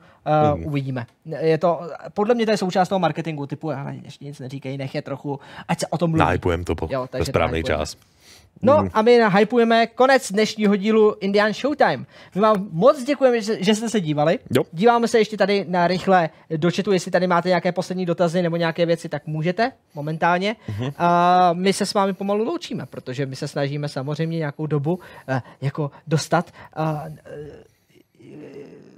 Uvidíme. Je to, podle mě to je součást toho marketingu, typu, ale ještě nic neříkej, nech je trochu, ať se o tom mluví. Nahypujeme to ve správný čas. No a my nahypujeme konec dnešního dílu Indian Showtime. My vám moc děkujeme, že jste se dívali. Díváme se ještě tady na rychle do chatu, jestli tady máte nějaké poslední dotazy nebo nějaké věci, tak můžete momentálně. A my se s vámi pomalu loučíme, protože my se snažíme samozřejmě nějakou dobu jako dostat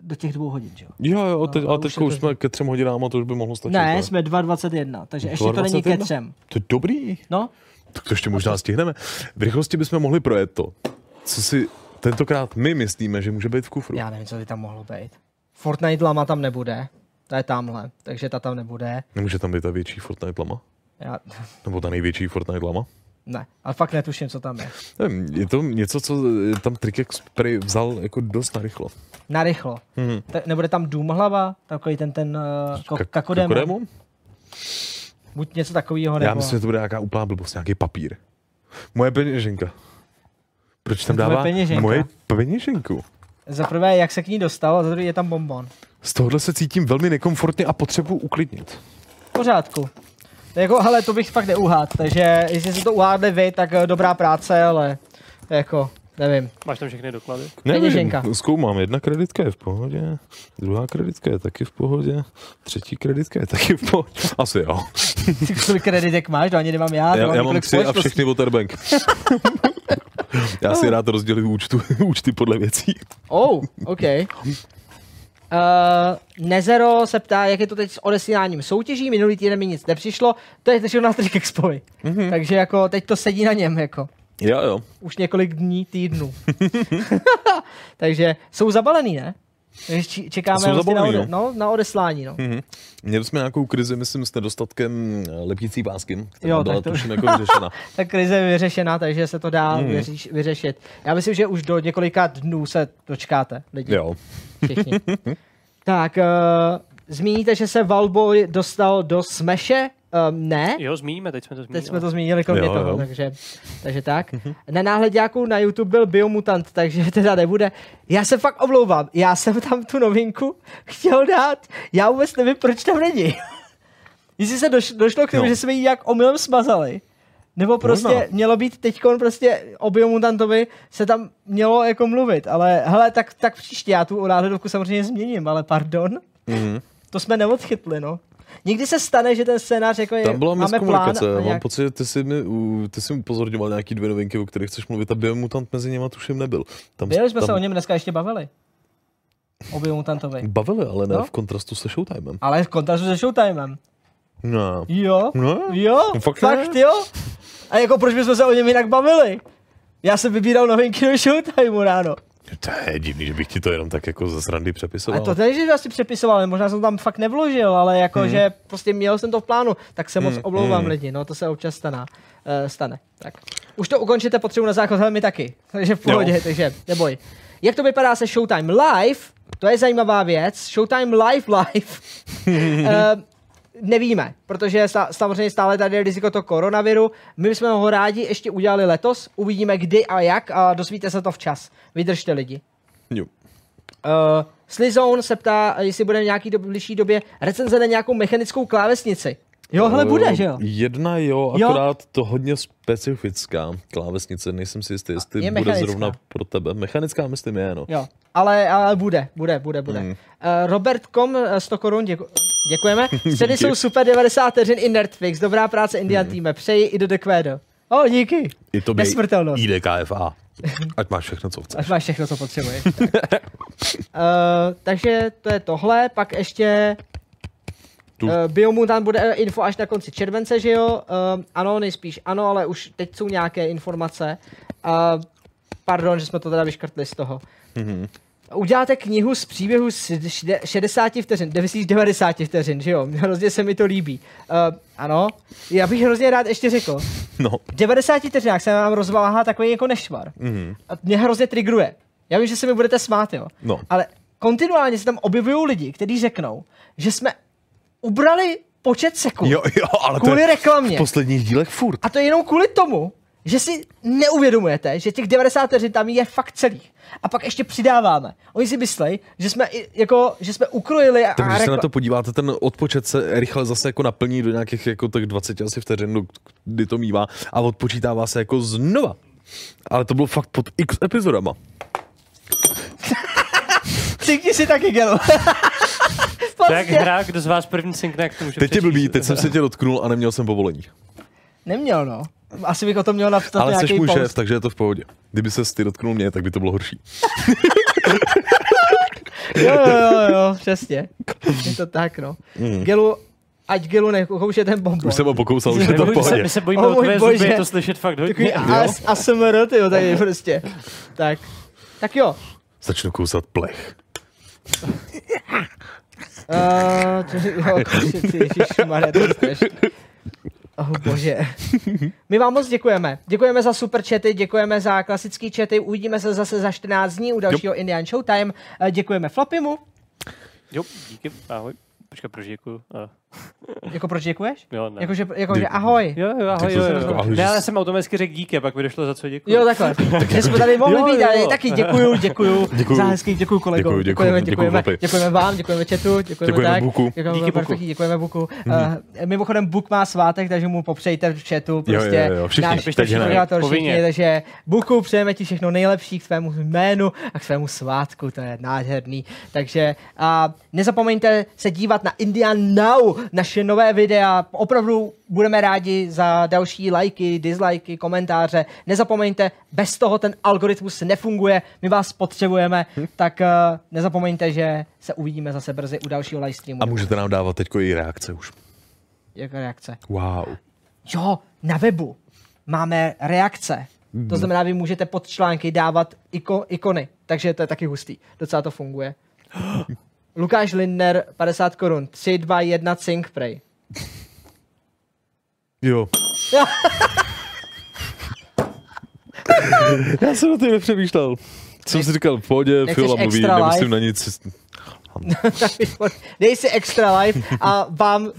do těch 2 hodin, že jo? Jo, a teďka už jsme ke 3 hodinám a to už by mohlo stačit. Ne, jsme 2:21, takže ještě to není ke 3. To je dobrý. No. Tak to ještě možná stihneme. V rychlosti bychom mohli projet to, co si tentokrát my myslíme, že může být v kufru. Já nevím, co by tam mohlo být. Fortnite lama tam nebude, ta je tamhle, takže ta tam nebude. Nemůže tam být ta větší Fortnite lama? Nebo ta největší Fortnite lama? Ne, ale fakt netuším, co tam je. Je to něco, co tam Trikex vzal jako dost narychlo. Narychlo. Nebude tam Důmhlava, takový ten kakodémon? Buď něco takového, nebo... Já myslím, že to bude nějaká úplná blbost, nějaký papír. Moje peněženka. Proč tam dává moje peněženku? Za prvé, jak se k ní dostal, a za druhé je tam bonbon. Z tohohle se cítím velmi nekomfortně a potřebuji uklidnit. V pořádku. Jako, hele, to bych fakt neuhádl, takže jestli si to uhádli vy, tak dobrá práce, ale jako, Nevím. Máš tam všechny doklady? Nevím, zkoumám. Jedna kreditka je v pohodě, druhá kreditka je taky v pohodě, třetí kreditka je taky v pohodě. Asi jo. Kolik kreditek máš? No, ani nemám já. Já mám 3 a všechny Waterbank. Já si rád rozdělím účty podle věcí. Oh, OK. Nezero se ptá, jak je to teď s odesíláním soutěží, minulý týden mi nic nepřišlo, to je dnešní nástrojek Expoj, takže jako teď to sedí na něm, jako. Jo, jo. Už několik dní, týdnů. Takže jsou zabalený, ne? Čekáme na odeslání. No. Mm-hmm. Měli jsme nějakou krizi, myslím, s nedostatkem lepící pásky, která jo, byla tuším jako vyřešena. Ta krize je vyřešena, takže se to dá vyřešit. Já myslím, že už do několika dnů se dočkáte, lidi. Jo. Všichni. Tak, zmíníte, že se Valboy dostal do Smashe? Ne. Jo, zmíníme, teď jsme to zmínili kromě toho, takže tak. Na náhledňáku na YouTube byl Biomutant, takže teda nebude. Já se fakt omlouvám, já jsem tam tu novinku chtěl dát, já vůbec nevím, proč tam není. Jestli se došlo k tomu, že jsme ji jak omylem smazali, nebo prostě mělo být teďkon prostě o Biomutantovi se tam mělo jako mluvit, ale hele, tak příště, já tu náhledovku samozřejmě změním, ale pardon, to jsme neodchytli, no. Někdy se stane, že ten scénář jako je, máme plán. Já mám pocit, že ty jsi mi upozorňoval nějaký 2 novinky, o kterých chceš mluvit, a Biomutant mezi něma tuším nebyl. Byli jsme se o něm dneska ještě bavili. O Biomutantovi. Bavili, ale ne v kontrastu se Showtimem. Ale v kontrastu se Showtimem. No. Jo, no. Jo, fakt jo. A jako proč bychom se o něm jinak bavili? Já jsem vybíral novinky do Showtimeu ráno. To je divný, že bych ti to jenom tak jako ze srandy přepisoval. A to tedy, že asi přepisoval, možná jsem tam fakt nevložil, ale jako, že prostě měl jsem to v plánu, tak se moc omlouvám lidi, no to se občas stane. Tak. Už to ukončíte, potřebu na záchod, ale my taky, takže v pohodě, takže neboj. Jak to vypadá se Showtime Live? To je zajímavá věc, Showtime Live. Nevíme, protože samozřejmě stále tady je riziko toho koronaviru. My jsme ho rádi ještě udělali letos, uvidíme kdy a jak a dozvíte se to včas. Vydržte lidi. Jo. Slizoun se ptá, jestli bude v nějaký bližší době recenze na nějakou mechanickou klávesnici. Jo, hele, bude, že jo? Jedna akorát to hodně specifická klávesnice, nejsem si jistý, jestli bude mechanická. Zrovna pro tebe. Mechanická, myslím, je, no. Jo, ale bude. Robert.com 100 korun, děkujeme. Středy jsou super, 90 vteřin i Netflix, dobrá práce Indian týme, přeji i do Dekvédo. O, díky, i tobě nesmrtelnost. IDKFA, ať máš všechno, co chceš. Ať máš všechno, co potřebuješ. Tak. Takže to je tohle, pak ještě... Biomutant bude info až na konci července, že jo? Ano, nejspíš ano, ale už teď jsou nějaké informace. Pardon, že jsme to teda vyškrtli z toho. Uděláte knihu z příběhu z 60 vteřin, 90 vteřin, že jo? Hrozně se mi to líbí. Ano, já bych hrozně rád ještě řekl. No. V 90 vteřinách se nám rozváhá takový jako nešvar. A mě hrozně trigruje. Já vím, že se mi budete smát, jo? No. Ale kontinuálně se tam objevují lidi, kteří řeknou, že jsme ubrali počet sekund ale kvůli reklamě. V posledních dílech furt. A to je jenom kvůli tomu, že si neuvědomujete, že těch 90 vteřin tam je fakt celých. A pak ještě přidáváme. Oni si myslej, že jsme jako, že jsme ukrojili a když se na to podíváte, ten odpočet se rychle zase jako naplní do nějakých jako tak 20 asi vteřin, kdy to mívá a odpočítává se jako znova. Ale to bylo fakt pod x epizodama. Cikni si taky, Gelo. Tak hra, kdo z vás první synkne, jak to může přečíst. Teď je blbý, teď jsem se tě dotknul a neměl jsem povolení. Neměl, no. Asi bych o tom měl napsat nějaký post. Ale jsi můj šéf, takže je to v pohodě. Kdyby ses ty dotknul mě, tak by to bylo horší. jo, přesně. Je to tak, no. Gelu, ať Gelu nekouše ten bonbon. Už jsem ho pokousal, už je to v pohodě. My se bojíme o tvé zuby, je to slyšet fakt hodně. ASMR, tyjo, tady prostě. Tak jo. Začnu kousat plech. Oh bože. My vám moc děkujeme. Děkujeme za super chaty, děkujeme za klasické chaty. Uvidíme se zase za 14 dní u dalšího Indian Showtime. Děkujeme Flappimu. Jo, díky. Ahoj. Počkej, proč děkuju? Jako proč děkuješ? Jo, ne. Jakože ahoj. Jo, ahoj. Jo. Ne, ale jsem automaticky řekl díky, pak mi došlo, za co děkuju. Jo, takhle. Takže jsme tady mohli být, ale taky děkuju. Za hezký, děkuju kolegům. Děkujeme vám, děkujeme chatu, děkujeme tak. Děkujeme Buku. Mimochodem Buk má svátek, takže mu popřejte v chatu prostě. Takže Buku, přejeme ti všechno nejlepší k tvému jménu a k svému svátku, to je nádherný. Takže nezapomeňte se dívat na Indian Now, naše nové videa. Opravdu budeme rádi za další lajky, dislajky, komentáře. Nezapomeňte, bez toho ten algoritmus nefunguje, my vás potřebujeme, tak nezapomeňte, že se uvidíme zase brzy u dalšího livestreamu. A můžete nám dávat teď i reakce už. Jaká reakce? Wow. Jo, na webu máme reakce. To znamená, vy můžete pod články dávat ikony, takže to je taky hustý. Docela to funguje. Lukáš Lindner, 50 korun. 3, 2, 1, cink, prej. Jo. Já jsem na to nepřemýšlel. Jsem si říkal, v pohodě, Fiola mluví, nemusím na nic. Dej si extra live a vám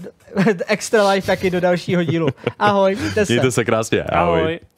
extra live taky do dalšího dílu. Ahoj, mějte se. Mějte se krásně, ahoj.